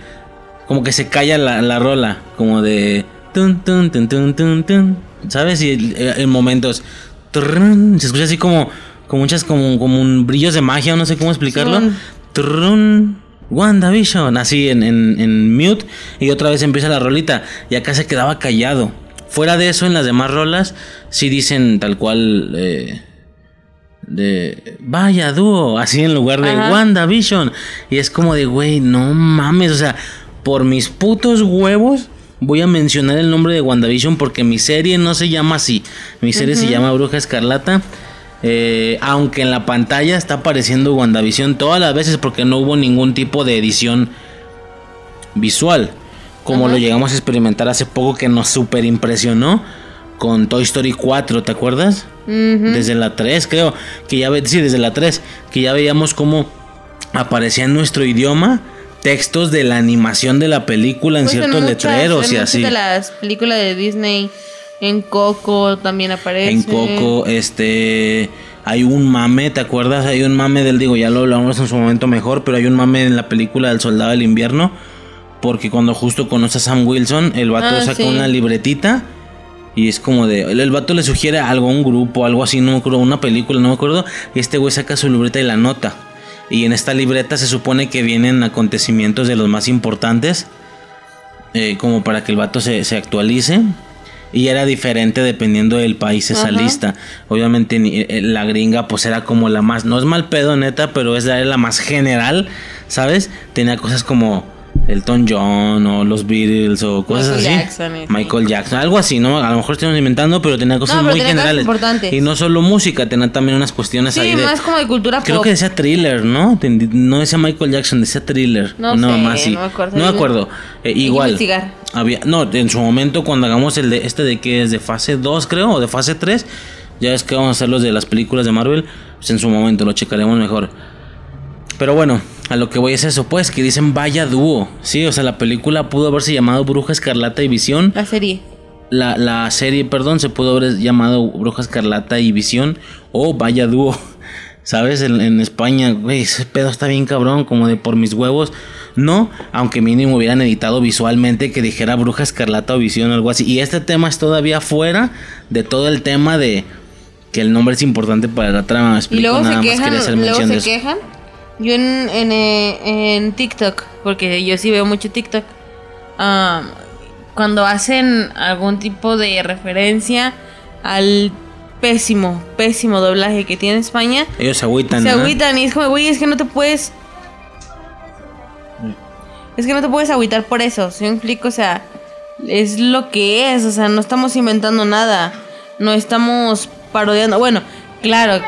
como que se calla la, la rola, como de... Tun, tun, tun, tun, tun, tun. ¿Sabes? Y en momentos trun, se escucha así como como muchas como como un brillos de magia, no sé cómo explicarlo. Sí. Trun, WandaVision, así en, en en mute y otra vez empieza la rolita y acá se quedaba callado. Fuera de eso, en las demás rolas sí dicen tal cual eh, de vaya dúo, así en lugar de ajá. WandaVision. Y es como de, güey, no mames, o sea, por mis putos huevos voy a mencionar el nombre de WandaVision porque mi serie no se llama así. Mi serie uh-huh. se llama Bruja Escarlata. Eh, aunque en la pantalla está apareciendo WandaVision todas las veces porque no hubo ningún tipo de edición visual. Como ajá. lo llegamos a experimentar hace poco, que nos super impresionó con Toy Story cuatro, ¿te acuerdas? Uh-huh. Desde la tres, creo, que ya ve- sí, desde la tres, que ya veíamos cómo aparecía en nuestro idioma textos de la animación de la película en pues ciertos en muchas, letreros y así. De las películas de Disney, en Coco también aparece. En Coco, este... hay un mame, ¿te acuerdas? Hay un mame del... digo, ya lo hablamos en su momento mejor, pero hay un mame en la película del Soldado del Invierno, porque cuando justo conoce a Sam Wilson, el vato ah, saca sí. una libretita y es como de... el, el vato le sugiere algo a un grupo, algo así, no me acuerdo, una película, no me acuerdo. Y este güey saca su libreta y la nota. Y en esta libreta se supone que vienen acontecimientos de los más importantes, eh, como para que el vato se, se actualice. Y era diferente dependiendo del país esa ajá. lista. Obviamente la gringa pues era como la más... no es mal pedo, neta, pero es la, la más general, ¿sabes? Tenía cosas como Elton John o los Beatles o cosas Michael así. Jackson, sí. Michael Jackson, algo así, ¿no? A lo mejor estamos inventando, pero tenía cosas no, pero muy tenía generales. Cosas y no solo música, tenía también unas cuestiones sí, ahí de... sí, más como de cultura pop. Creo que decía Thriller, ¿no? No decía Michael Jackson, decía Thriller. No una sé, mamá, sí. no me acuerdo. No me acuerdo. Eh, igual. Había, no, en su momento cuando hagamos el de este de que es de fase dos, creo, o de fase tres, ya es que vamos a hacer los de las películas de Marvel, pues en su momento lo checaremos mejor. Pero bueno, a lo que voy es eso, pues, que dicen vaya dúo, sí, o sea, la película pudo haberse llamado Bruja Escarlata y Visión. La serie. La, la serie, perdón, se pudo haber llamado Bruja Escarlata y Visión o vaya dúo. ¿Sabes? En, en España, güey, ese pedo está bien cabrón, como de por mis huevos. No, aunque mínimo hubieran editado visualmente que dijera Bruja Escarlata o Visión o algo así. Y este tema es todavía fuera de todo el tema de que el nombre es importante para la trama. Me explico, y luego nada se quejan, más quería hacer mención luego se de eso. Quejan. Yo en, en, en TikTok, porque yo sí veo mucho TikTok, um, cuando hacen algún tipo de referencia al... pésimo, pésimo doblaje que tiene España. Ellos se agüitan. Se ¿eh? agüitan y es como, güey, es que no te puedes... Es que no te puedes agüitar por eso, ¿sí me explico? O sea, es lo que es, o sea, no estamos inventando nada, no estamos parodiando. Bueno, claro.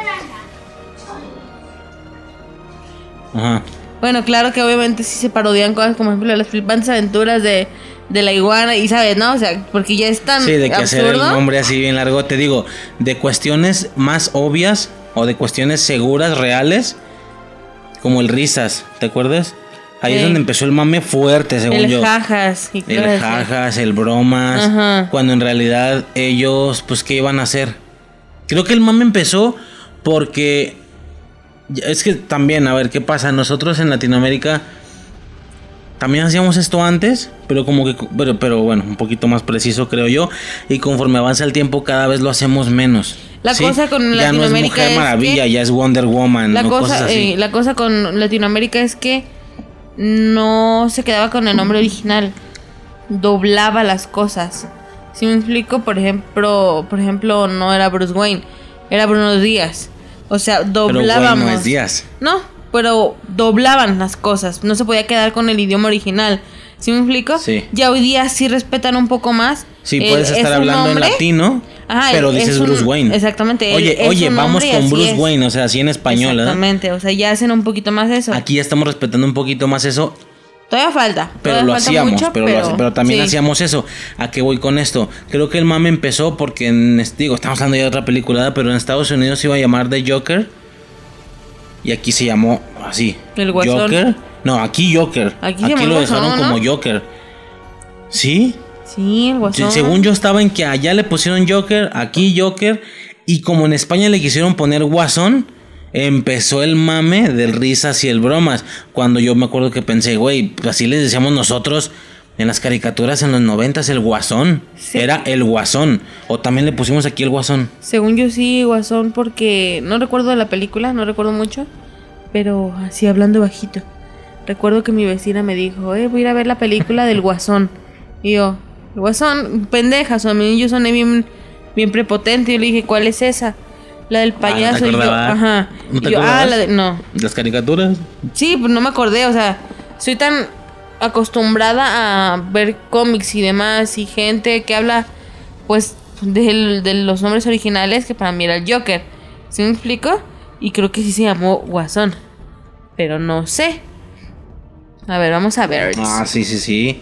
Ajá. Bueno, claro que obviamente sí se parodian cosas como, por ejemplo, las flipantes aventuras de... de la iguana, y sabes, ¿no? O sea, porque ya es tan absurdo. Sí, de que absurdo. Hacer el nombre así bien largo, te digo, de cuestiones más obvias o de cuestiones seguras, reales, como el risas, ¿te acuerdas? Ahí sí. es donde empezó el mame fuerte, según el yo. El jajas. Y el jajas, el bromas, ajá. cuando en realidad ellos, pues, ¿qué iban a hacer? Creo que el mame empezó porque... es que también, a ver, ¿qué pasa? Nosotros en Latinoamérica... también hacíamos esto antes, pero como que pero, pero bueno, un poquito más preciso creo yo, y conforme avanza el tiempo cada vez lo hacemos menos. La ¿sí? cosa con ya Latinoamérica no es Mujer es Maravilla, que ya es Wonder Woman, la no cosa, cosas así. Eh, la cosa con Latinoamérica es que no se quedaba con el nombre original, doblaba las cosas. Si me explico, por ejemplo, por ejemplo, no era Bruce Wayne, era Bruno Díaz. O sea, doblábamos. Pero no es Díaz. No, pero doblaban las cosas, no se podía quedar con el idioma original, ¿sí me explico? Sí. Ya hoy día sí respetan un poco más. Sí, el, puedes estar es hablando en latino, ajá, pero el, dices un, Bruce Wayne. Exactamente. Oye, el, oye, vamos con Bruce es. Wayne, o sea, así en español, ¿verdad? Exactamente, ¿eh? O sea, ya hacen un poquito más eso. Aquí ya estamos respetando un poquito más eso. Todavía falta. Pero todavía lo falta hacíamos, mucho, pero, pero, pero también sí. hacíamos eso. ¿A qué voy con esto? Creo que el mame empezó porque, en, digo, estamos hablando ya de otra película, pero en Estados Unidos se iba a llamar The Joker. Y aquí se llamó así. ¿El Guasón? Joker. No, aquí Joker. Aquí, aquí lo dejaron Guasón, ¿no? como Joker. ¿Sí? Sí, el Guasón. Según yo estaba en que allá le pusieron Joker, aquí Joker. Y como en España le quisieron poner Guasón, empezó el mame del risas y el bromas. Cuando yo me acuerdo que pensé, güey, así les decíamos nosotros en las caricaturas en los noventas, el Guasón. Sí. Era el Guasón. O también le pusimos aquí el Guasón. Según yo sí, Guasón, porque no recuerdo de la película, no recuerdo mucho. Pero así hablando bajito. Recuerdo que mi vecina me dijo, eh, voy a ir a ver la película del Guasón. Y yo, el Guasón, pendejas, o a mí yo soné bien, bien prepotente. Yo le dije, ¿cuál es esa? La del payaso. Ah, no te acordaba. Yo, ajá. ¿No te yo, ah, la de, no. ¿Las caricaturas? Sí, pues no me acordé, o sea, soy tan acostumbrada a ver cómics y demás y gente que habla, pues, de, de los nombres originales, que para mí era el Joker. ¿Sí me explico? Y creo que sí se llamó Guasón, pero no sé. A ver, vamos a ver. Ah, sí, sí, sí.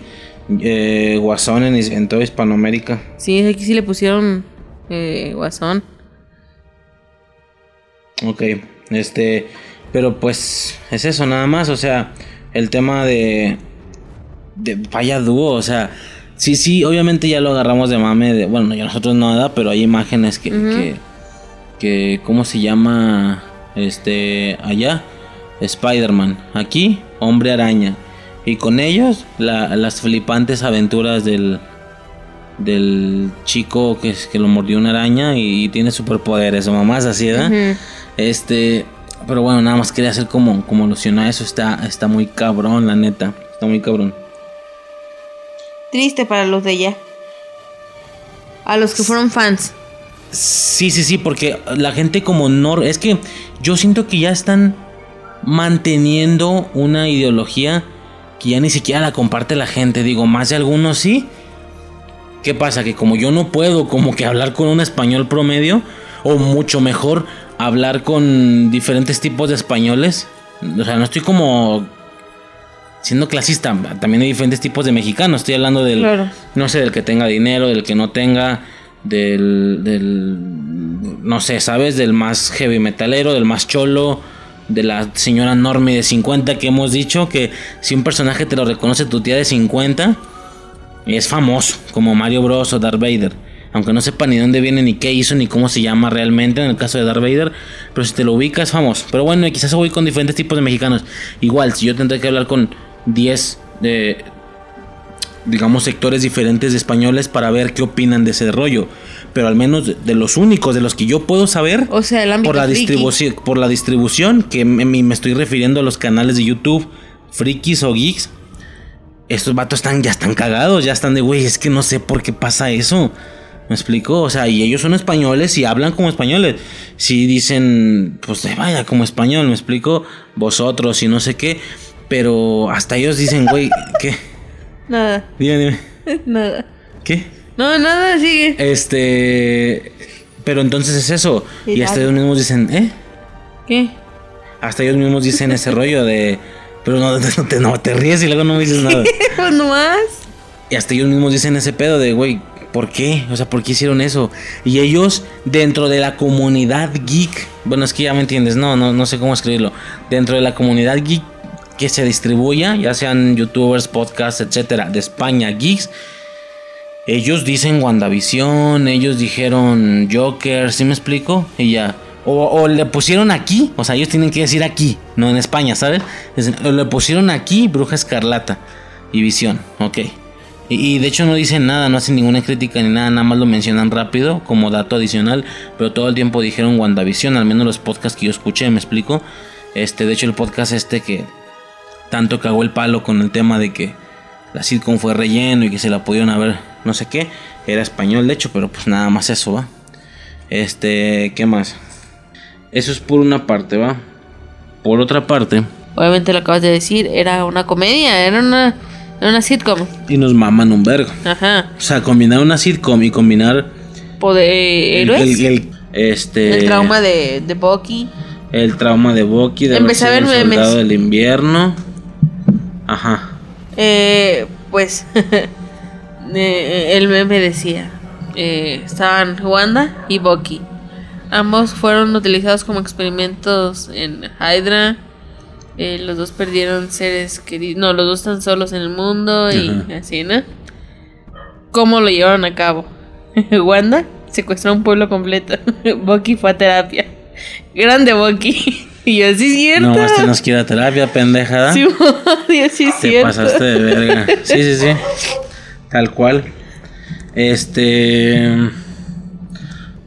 Eh, Guasón en, en toda Hispanoamérica. Sí, aquí sí le pusieron eh, Guasón. Ok, este... Pero pues es eso nada más, o sea, el tema de... de vaya dúo, o sea... Sí, sí, obviamente ya lo agarramos de mame de... Bueno, ya nosotros nada, pero hay imágenes que... Uh-huh. que, que ¿cómo se llama? Este... Allá, Spider-Man. Aquí, Hombre Araña. Y con ellos, la, las flipantes aventuras del... del chico que, que lo mordió una araña y, y tiene superpoderes o mamás así, ¿verdad? Uh-huh. Este... Pero bueno, nada más quería hacer como, como alusión a eso. Está, está muy cabrón, la neta. Está muy cabrón. Triste para los de allá. A los que fueron fans. Sí, sí, sí, porque la gente como no... Es que yo siento que ya están manteniendo una ideología que ya ni siquiera la comparte la gente. Digo, más de algunos sí. ¿Qué pasa? Que como yo no puedo como que hablar con un español promedio, o mucho mejor, hablar con diferentes tipos de españoles. O sea, no estoy como siendo clasista. También hay diferentes tipos de mexicanos. Estoy hablando del, claro, no sé, del que tenga dinero, del que no tenga, del, del, no sé, ¿sabes? Del más heavy metalero, del más cholo, de la señora normie de cincuenta que hemos dicho. Que si un personaje te lo reconoce tu tía de cincuenta... es famoso, como Mario Bros o Darth Vader, aunque no sepa ni dónde viene, ni qué hizo, ni cómo se llama realmente en el caso de Darth Vader, pero si te lo ubicas es famoso. Pero bueno, quizás voy con diferentes tipos de mexicanos. Igual, si yo tendré que hablar con diez, eh, digamos, sectores diferentes de españoles para ver qué opinan de ese rollo, pero al menos de los únicos, de los que yo puedo saber, o sea, el ámbito por, la distribu- por la distribución, que me, me estoy refiriendo a los canales de YouTube, frikis o geeks. Estos vatos están, ya están cagados, ya están de, güey, es que no sé por qué pasa eso. ¿Me explico? O sea, y ellos son españoles y hablan como españoles. Si dicen, pues vaya, como español, ¿me explico? Vosotros y no sé qué. Pero hasta ellos dicen, güey, ¿qué? Nada. Dime, dime. Nada. ¿Qué? No, nada, sigue. Este... Pero entonces es eso. Y, y hasta ellos mismos dicen, ¿eh? ¿Qué? Hasta ellos mismos dicen ese rollo de... Pero no, no, te, no te ríes y luego no me dices nada. Pues nomás. Y hasta ellos mismos dicen ese pedo de, güey, ¿por qué? O sea, ¿por qué hicieron eso? Y ellos, dentro de la comunidad geek, bueno, es que ya me entiendes, no, no, no sé cómo escribirlo. Dentro de la comunidad geek que se distribuya, ya sean youtubers, podcasts, etcétera, de España, geeks, ellos dicen WandaVision, ellos dijeron Joker, ¿sí me explico? Y ya. O, o le pusieron aquí, o sea, ellos tienen que decir aquí, no en España, ¿sabes? O le pusieron aquí Bruja Escarlata y Visión, ok. Y, y de hecho no dicen nada, no hacen ninguna crítica ni nada, nada más lo mencionan rápido como dato adicional, pero todo el tiempo dijeron WandaVision, al menos los podcasts que yo escuché, ¿me explico? Este, de hecho el podcast este que tanto cagó el palo con el tema de que la sitcom fue relleno y que se la pudieron haber, no sé qué, era español de hecho, pero pues nada más eso, ¿va? Este, ¿qué más? Eso es por una parte, ¿va? Por otra parte... Obviamente lo acabas de decir, era una comedia, era una, era una sitcom. Y nos maman un vergo. Ajá. O sea, combinar una sitcom y combinar... Poder... El, el, el, este... el trauma de, de Bucky. El trauma de Bucky, de haber sido el soldado del invierno. Ajá. Eh, pues... el meme decía... Eh, estaban Wanda y Bucky. Ambos fueron utilizados como experimentos en Hydra. Eh, los dos perdieron seres queridos. No, los dos están solos en el mundo y uh-huh. así, ¿no? ¿Cómo lo llevaron a cabo? Wanda secuestró a un pueblo completo. Bucky fue a terapia. Grande Bucky. Y yo, sí es cierto. No, este nos quiere a terapia, pendejada. Sí, yo, sí es Te cierto. Te pasaste de verga. Sí, sí, sí. Tal cual. Este...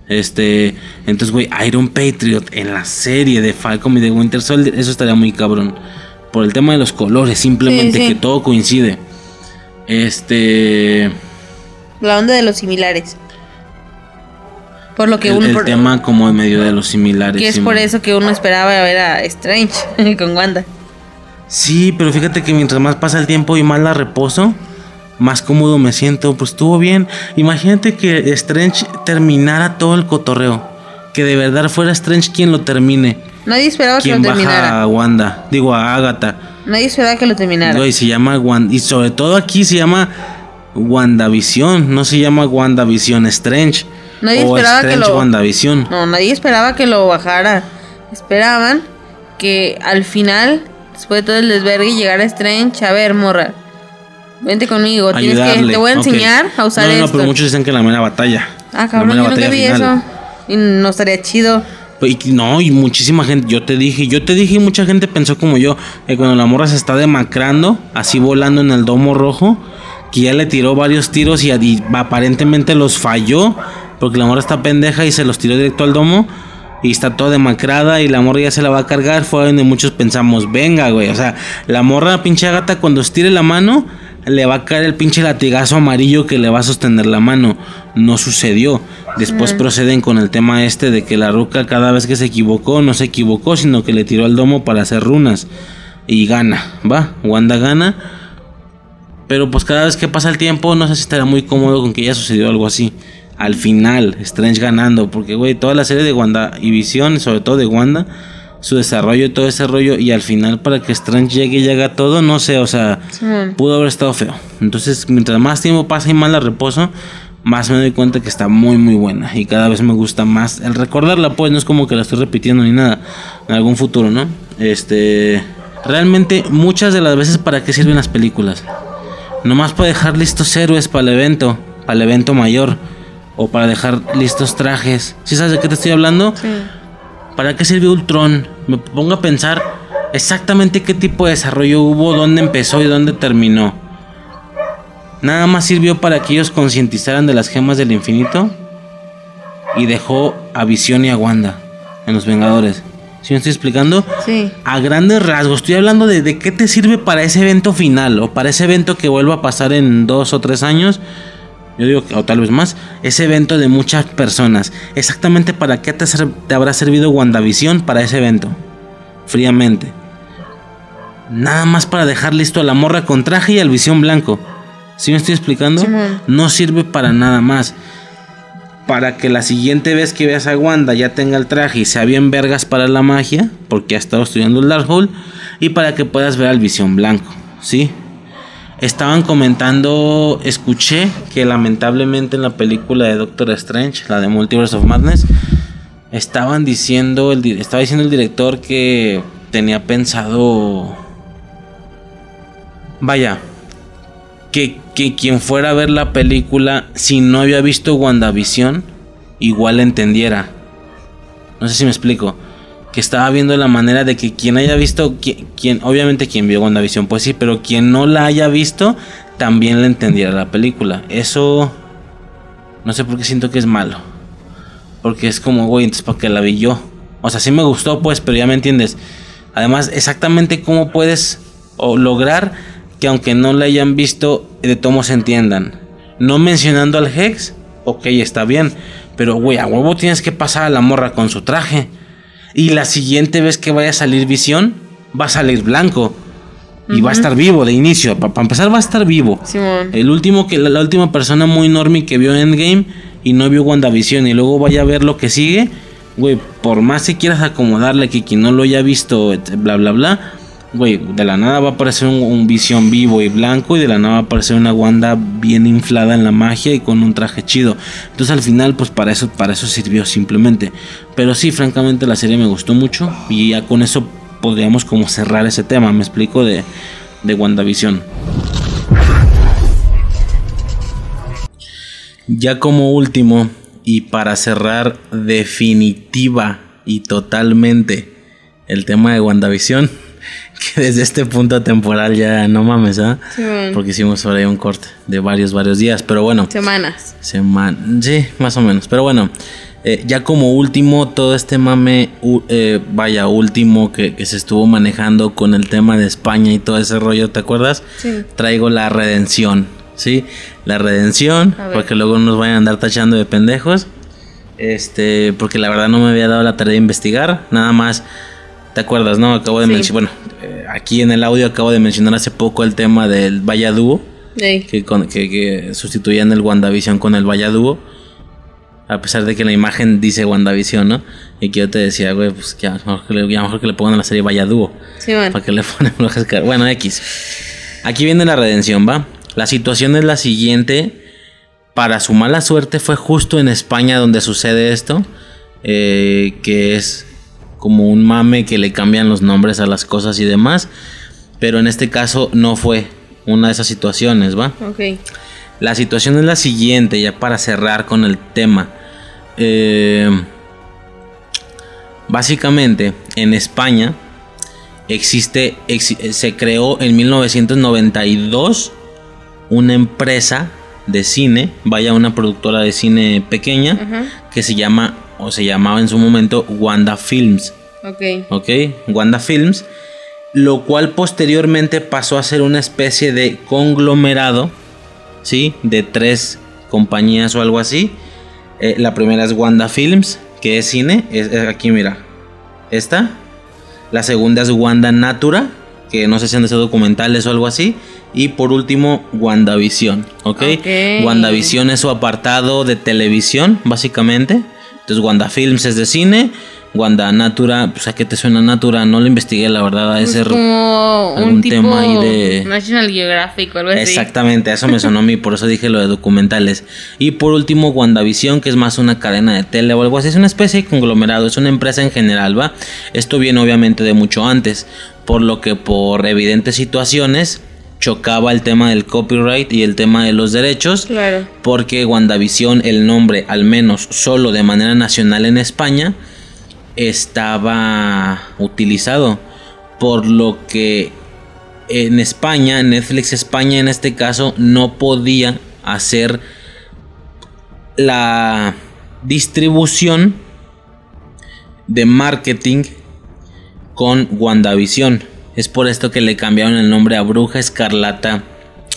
Este, entonces, güey, Iron Patriot en la serie de Falcon y de Winter Soldier, eso estaría muy cabrón. Por el tema de los colores, simplemente sí, sí. que todo coincide. Este... La onda de los similares. Por lo que el, uno el por, tema como en medio de los similares. Que es sí, por eso que uno esperaba ver a Strange con Wanda. Sí, pero fíjate que mientras más pasa el tiempo y más la reposo, más cómodo me siento. Pues estuvo bien. Imagínate que Strange terminara todo el cotorreo, que de verdad fuera Strange quien lo termine. Nadie esperaba quien que lo terminara. Quien baja a Wanda, digo a Agatha. Nadie esperaba que lo terminara. Güey, se llama Wanda, y sobre todo aquí se llama WandaVision, no se llama WandaVision Strange. Nadie o esperaba Strange que lo WandaVision. No, nadie esperaba que lo bajara. Esperaban que al final, después de todo el desvergue, llegara Strange. A ver, morra, vente conmigo, tienes que, te voy a enseñar okay. a usar no, no, esto. No, pero muchos dicen que la mera batalla. Ah, cabrón, yo nunca vi final. Eso. Y no estaría chido. No, y muchísima gente, yo te dije, yo te dije y mucha gente pensó como yo, que cuando la morra se está demacrando, así volando en el domo rojo, que ya le tiró varios tiros y, y aparentemente los falló, porque la morra está pendeja y se los tiró directo al domo y está toda demacrada y la morra ya se la va a cargar. Fue donde muchos pensamos, venga güey, o sea, la morra pinche Agatha cuando estire la mano le va a caer el pinche latigazo amarillo que le va a sostener la mano. No sucedió. Después mm. proceden con el tema este de que la ruca cada vez que se equivocó, no se equivocó, sino que le tiró al domo para hacer runas. Y gana, va, Wanda gana. Pero pues cada vez que pasa el tiempo, no sé si estará muy cómodo con que ya sucedió algo así. Al final, Strange ganando, porque güey, toda la serie de Wanda y Visión, sobre todo de Wanda, su desarrollo, todo ese rollo, y al final para que Strange llegue y haga todo, no sé, o sea, sí. pudo haber estado feo. Entonces, mientras más tiempo pasa y más la reposo, más me doy cuenta que está muy muy buena, y cada vez me gusta más el recordarla, pues no es como que la estoy repitiendo ni nada, en algún futuro, ¿no? Este, realmente muchas de las veces para qué sirven las películas, nomás para dejar listos héroes para el evento, para el evento mayor, o para dejar listos trajes. ¿Sí sabes de qué te estoy hablando? Sí. ¿Para qué sirvió Ultron? Me pongo a pensar exactamente qué tipo de desarrollo hubo, dónde empezó y dónde terminó. Nada más sirvió para que ellos concientizaran de las gemas del infinito y dejó a Visión y a Wanda en los Vengadores. ¿Sí me estoy explicando? Sí. A grandes rasgos, estoy hablando de, de qué te sirve para ese evento final o para ese evento que vuelva a pasar en dos o tres años. Yo digo, o tal vez más, ese evento de muchas personas. Exactamente para qué te, ser, te habrá servido WandaVision para ese evento. Fríamente. Nada más para dejar listo a la morra con traje y al Visión blanco. ¿Sí me estoy explicando? Sí, no sirve para nada más. Para que la siguiente vez que veas a Wanda ya tenga el traje y sea bien vergas para la magia, porque ha estado estudiando el Darkhold, y para que puedas ver al Visión blanco. ¿Sí? Estaban comentando, escuché que lamentablemente en la película de Doctor Strange, la de Multiverse of Madness, estaban diciendo, el, estaba diciendo el director que tenía pensado, vaya, que, que quien fuera a ver la película, si no había visto WandaVision, igual entendiera. No sé si me explico. Que estaba viendo la manera de que quien haya visto, quien, quien, obviamente quien vio WandaVision, pues sí, pero quien no la haya visto, también le entendiera la película. Eso, no sé por qué siento que es malo. Porque es como, güey, entonces para qué la vi yo. O sea, sí me gustó, pues, pero ya me entiendes. Además, exactamente cómo puedes o lograr que aunque no la hayan visto, de todos modos se entiendan. No mencionando al Hex, ok, está bien. Pero, güey, a huevo tienes que pasar a la morra con su traje. Y la siguiente vez que vaya a salir Visión, va a salir blanco. Y uh-huh. va a estar vivo de inicio. Para pa empezar, va a estar vivo. Simón. El último que la, la última persona muy normie que vio Endgame y no vio WandaVision y luego vaya a ver lo que sigue, güey, por más que quieras acomodarle que quien no lo haya visto, bla, bla, bla, güey, de la nada va a aparecer un, un Visión vivo y blanco y de la nada va a aparecer una Wanda bien inflada en la magia y con un traje chido. Entonces al final pues para eso, para eso sirvió simplemente. Pero sí, francamente la serie me gustó mucho y ya con eso podríamos como cerrar ese tema, me explico, de, de WandaVision. Ya como último y para cerrar definitiva y totalmente el tema de WandaVision, que desde este punto temporal ya no mames, ¿ah? ¿eh? Sí, bueno. Porque hicimos ahora un corte de varios, varios días, pero bueno. Semanas. Seman- sí, más o menos. Pero bueno, eh, ya como último, todo este mame, uh, eh, vaya, último que, que se estuvo manejando con el tema de España y todo ese rollo, ¿te acuerdas? Sí. Traigo la redención, ¿sí? La redención, para que luego nos vayan a andar tachando de pendejos. Este, porque la verdad no me había dado la tarea de investigar. Nada más, ¿te acuerdas, no? Acabo de sí. mencionar, bueno, eh, aquí en el audio acabo de mencionar hace poco el tema del Vaya Dúo. Sí. Que, con, que, que sustituían el WandaVision con el Vaya Dúo. A pesar de que la imagen dice WandaVision, ¿no? Y que yo te decía, güey, pues que a lo mejor que le, a lo mejor que le pongan la serie Vaya Dúo. Sí, bueno. Para que le ponen Bruja Escarlata. Bueno, X. Aquí viene la redención, ¿va? La situación es la siguiente. Para su mala suerte fue justo en España donde sucede esto, eh, que es como un mame que le cambian los nombres a las cosas y demás, pero en este caso no fue una de esas situaciones, ¿va? Ok. La situación es la siguiente, ya para cerrar con el tema. Eh, básicamente, en España existe, ex, se creó en mil novecientos noventa y dos una empresa de cine, vaya, una productora de cine pequeña, uh-huh, que se llama, o se llamaba en su momento, Wanda Films. Ok. Ok, Wanda Films, lo cual posteriormente pasó a ser una especie de conglomerado, ¿sí? De tres compañías o algo así. Eh, la primera es Wanda Films, que es cine, es, es aquí, mira, esta. La segunda es Wanda Natura, que no sé si han hecho documentales o algo así. Y por último, WandaVision, ¿okay? ¿Ok? WandaVision es su apartado de televisión, básicamente. Entonces, Wanda Films es de cine. Wanda Natura, pues, ¿a qué te suena Natura? No lo investigué, la verdad, a ese como algún un tipo tema ahí de National Geographic o algo así. Exactamente, eso me sonó a mí, por eso dije lo de documentales. Y por último, WandaVision, que es más una cadena de tele o algo así. Es una especie de conglomerado, es una empresa en general, ¿va? Esto viene obviamente de mucho antes, por lo que por evidentes situaciones chocaba el tema del copyright y el tema de los derechos. Claro. Porque WandaVision, el nombre, al menos solo de manera nacional en España, estaba utilizado, por lo que en España, Netflix España en este caso, no podía hacer la distribución de marketing con WandaVision. Es por esto que le cambiaron el nombre a Bruja Escarlata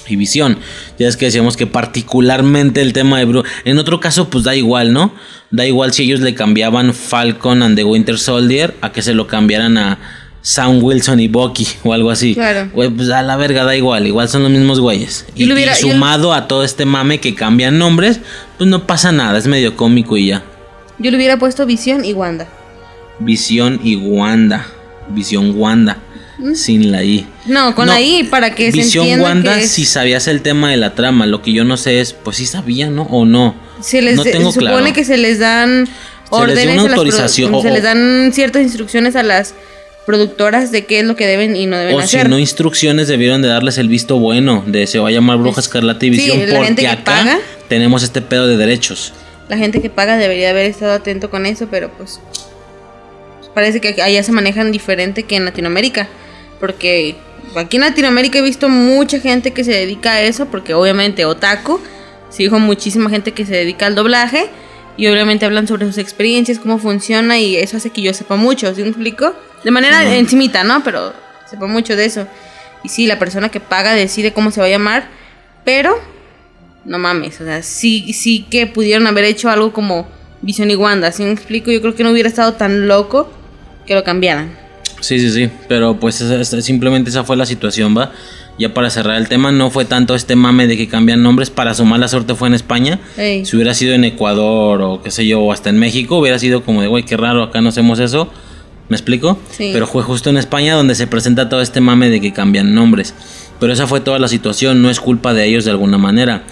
y Visión. Ya es que decíamos que particularmente el tema de Bruja, en otro caso pues da igual, ¿no? Da igual si ellos le cambiaban Falcon and the Winter Soldier a que se lo cambiaran a Sam Wilson y Bucky o algo así. Claro. Güey, pues a la verga, da igual, igual son los mismos güeyes. Y, hubiera, y sumado yo... a todo este mame que cambian nombres, pues no pasa nada, es medio cómico y ya. Yo le hubiera puesto Visión y Wanda. Visión y Wanda. Visión Wanda. Sin la I. No, con no, la I para que Visión se entienda Wanda, que es... si sabías el tema de la trama. Lo que yo no sé es, pues si ¿sí sabía, ¿no? O no. Se les, no tengo se supone claro. que se les dan órdenes, se les, una autorización, produ- o, se les dan ciertas instrucciones a las productoras de qué es lo que deben y no deben o hacer. O si no instrucciones, debieron de darles el visto bueno de se va a llamar Bruja Escarlata y Visión, sí, porque la gente que acá paga, tenemos este pedo de derechos. La gente que paga debería haber estado atento con eso, pero pues parece que allá se manejan diferente que en Latinoamérica. Porque aquí en Latinoamérica he visto mucha gente que se dedica a eso, porque obviamente otaku, sigo muchísima gente que se dedica al doblaje y obviamente hablan sobre sus experiencias, cómo funciona, y eso hace que yo sepa mucho, ¿sí me explico? De manera uh-huh. encimita, ¿no? Pero sepa mucho de eso. Y sí, la persona que paga decide cómo se va a llamar, pero no mames, o sea, sí, sí que pudieron haber hecho algo como Vision y Wanda, ¿sí me explico? Yo creo que no hubiera estado tan loco que lo cambiaran. Sí, sí, sí, pero pues esa, esa, simplemente esa fue la situación, ¿va? Ya para cerrar el tema, no fue tanto este mame de que cambian nombres, para su mala suerte fue en España. Ey. Si hubiera sido en Ecuador o qué sé yo, o hasta en México, hubiera sido como de, güey, qué raro, acá no hacemos eso, ¿me explico? Sí. Pero fue justo en España donde se presenta todo este mame de que cambian nombres. Pero esa fue toda la situación, no es culpa de ellos de alguna manera.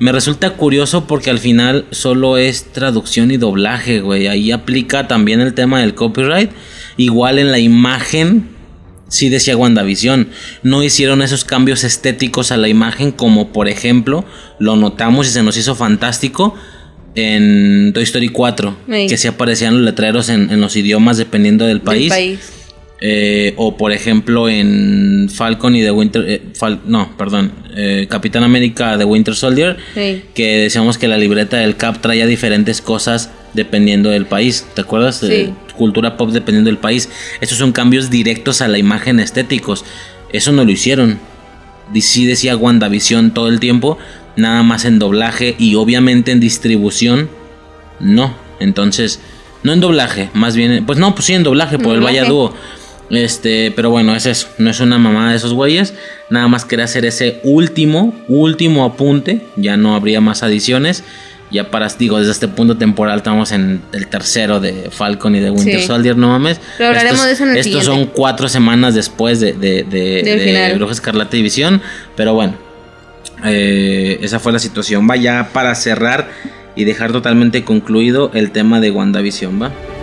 Me resulta curioso porque al final solo es traducción y doblaje, güey. Ahí aplica también el tema del copyright. Igual en la imagen, sí decía WandaVision. No hicieron esos cambios estéticos a la imagen como, por ejemplo, lo notamos y se nos hizo fantástico en Toy Story cuatro. Sí. Que sí aparecían los letreros en, en los idiomas dependiendo del país. Del país. Eh, o, por ejemplo, en Falcon y The Winter... Eh, Fal- no, perdón. Eh, Capitán América The Winter Soldier. Sí. Que decíamos que la libreta del Cap traía diferentes cosas dependiendo del país. ¿Te acuerdas? Sí. Eh, cultura pop dependiendo del país. Estos son cambios directos a la imagen estéticos. Eso no lo hicieron. Sí decía WandaVision todo el tiempo. Nada más en doblaje y obviamente en distribución. No. Entonces, no en doblaje, más bien, pues no, pues sí en doblaje, por el Vaya Dúo. Este, pero bueno, es eso, no es una mamada de esos güeyes. Nada más quería hacer ese último, último apunte. Ya no habría más adiciones. Ya para, digo, desde este punto temporal estamos en el tercero de Falcon y de Winter sí. Soldier, no mames. Pero hablaremos estos, de eso en el Estos siguiente. Son cuatro semanas después de, de, de, de, de Bruja Escarlata y Visión. Pero bueno, eh, esa fue la situación. Va, ya para cerrar y dejar totalmente concluido el tema de WandaVision, va.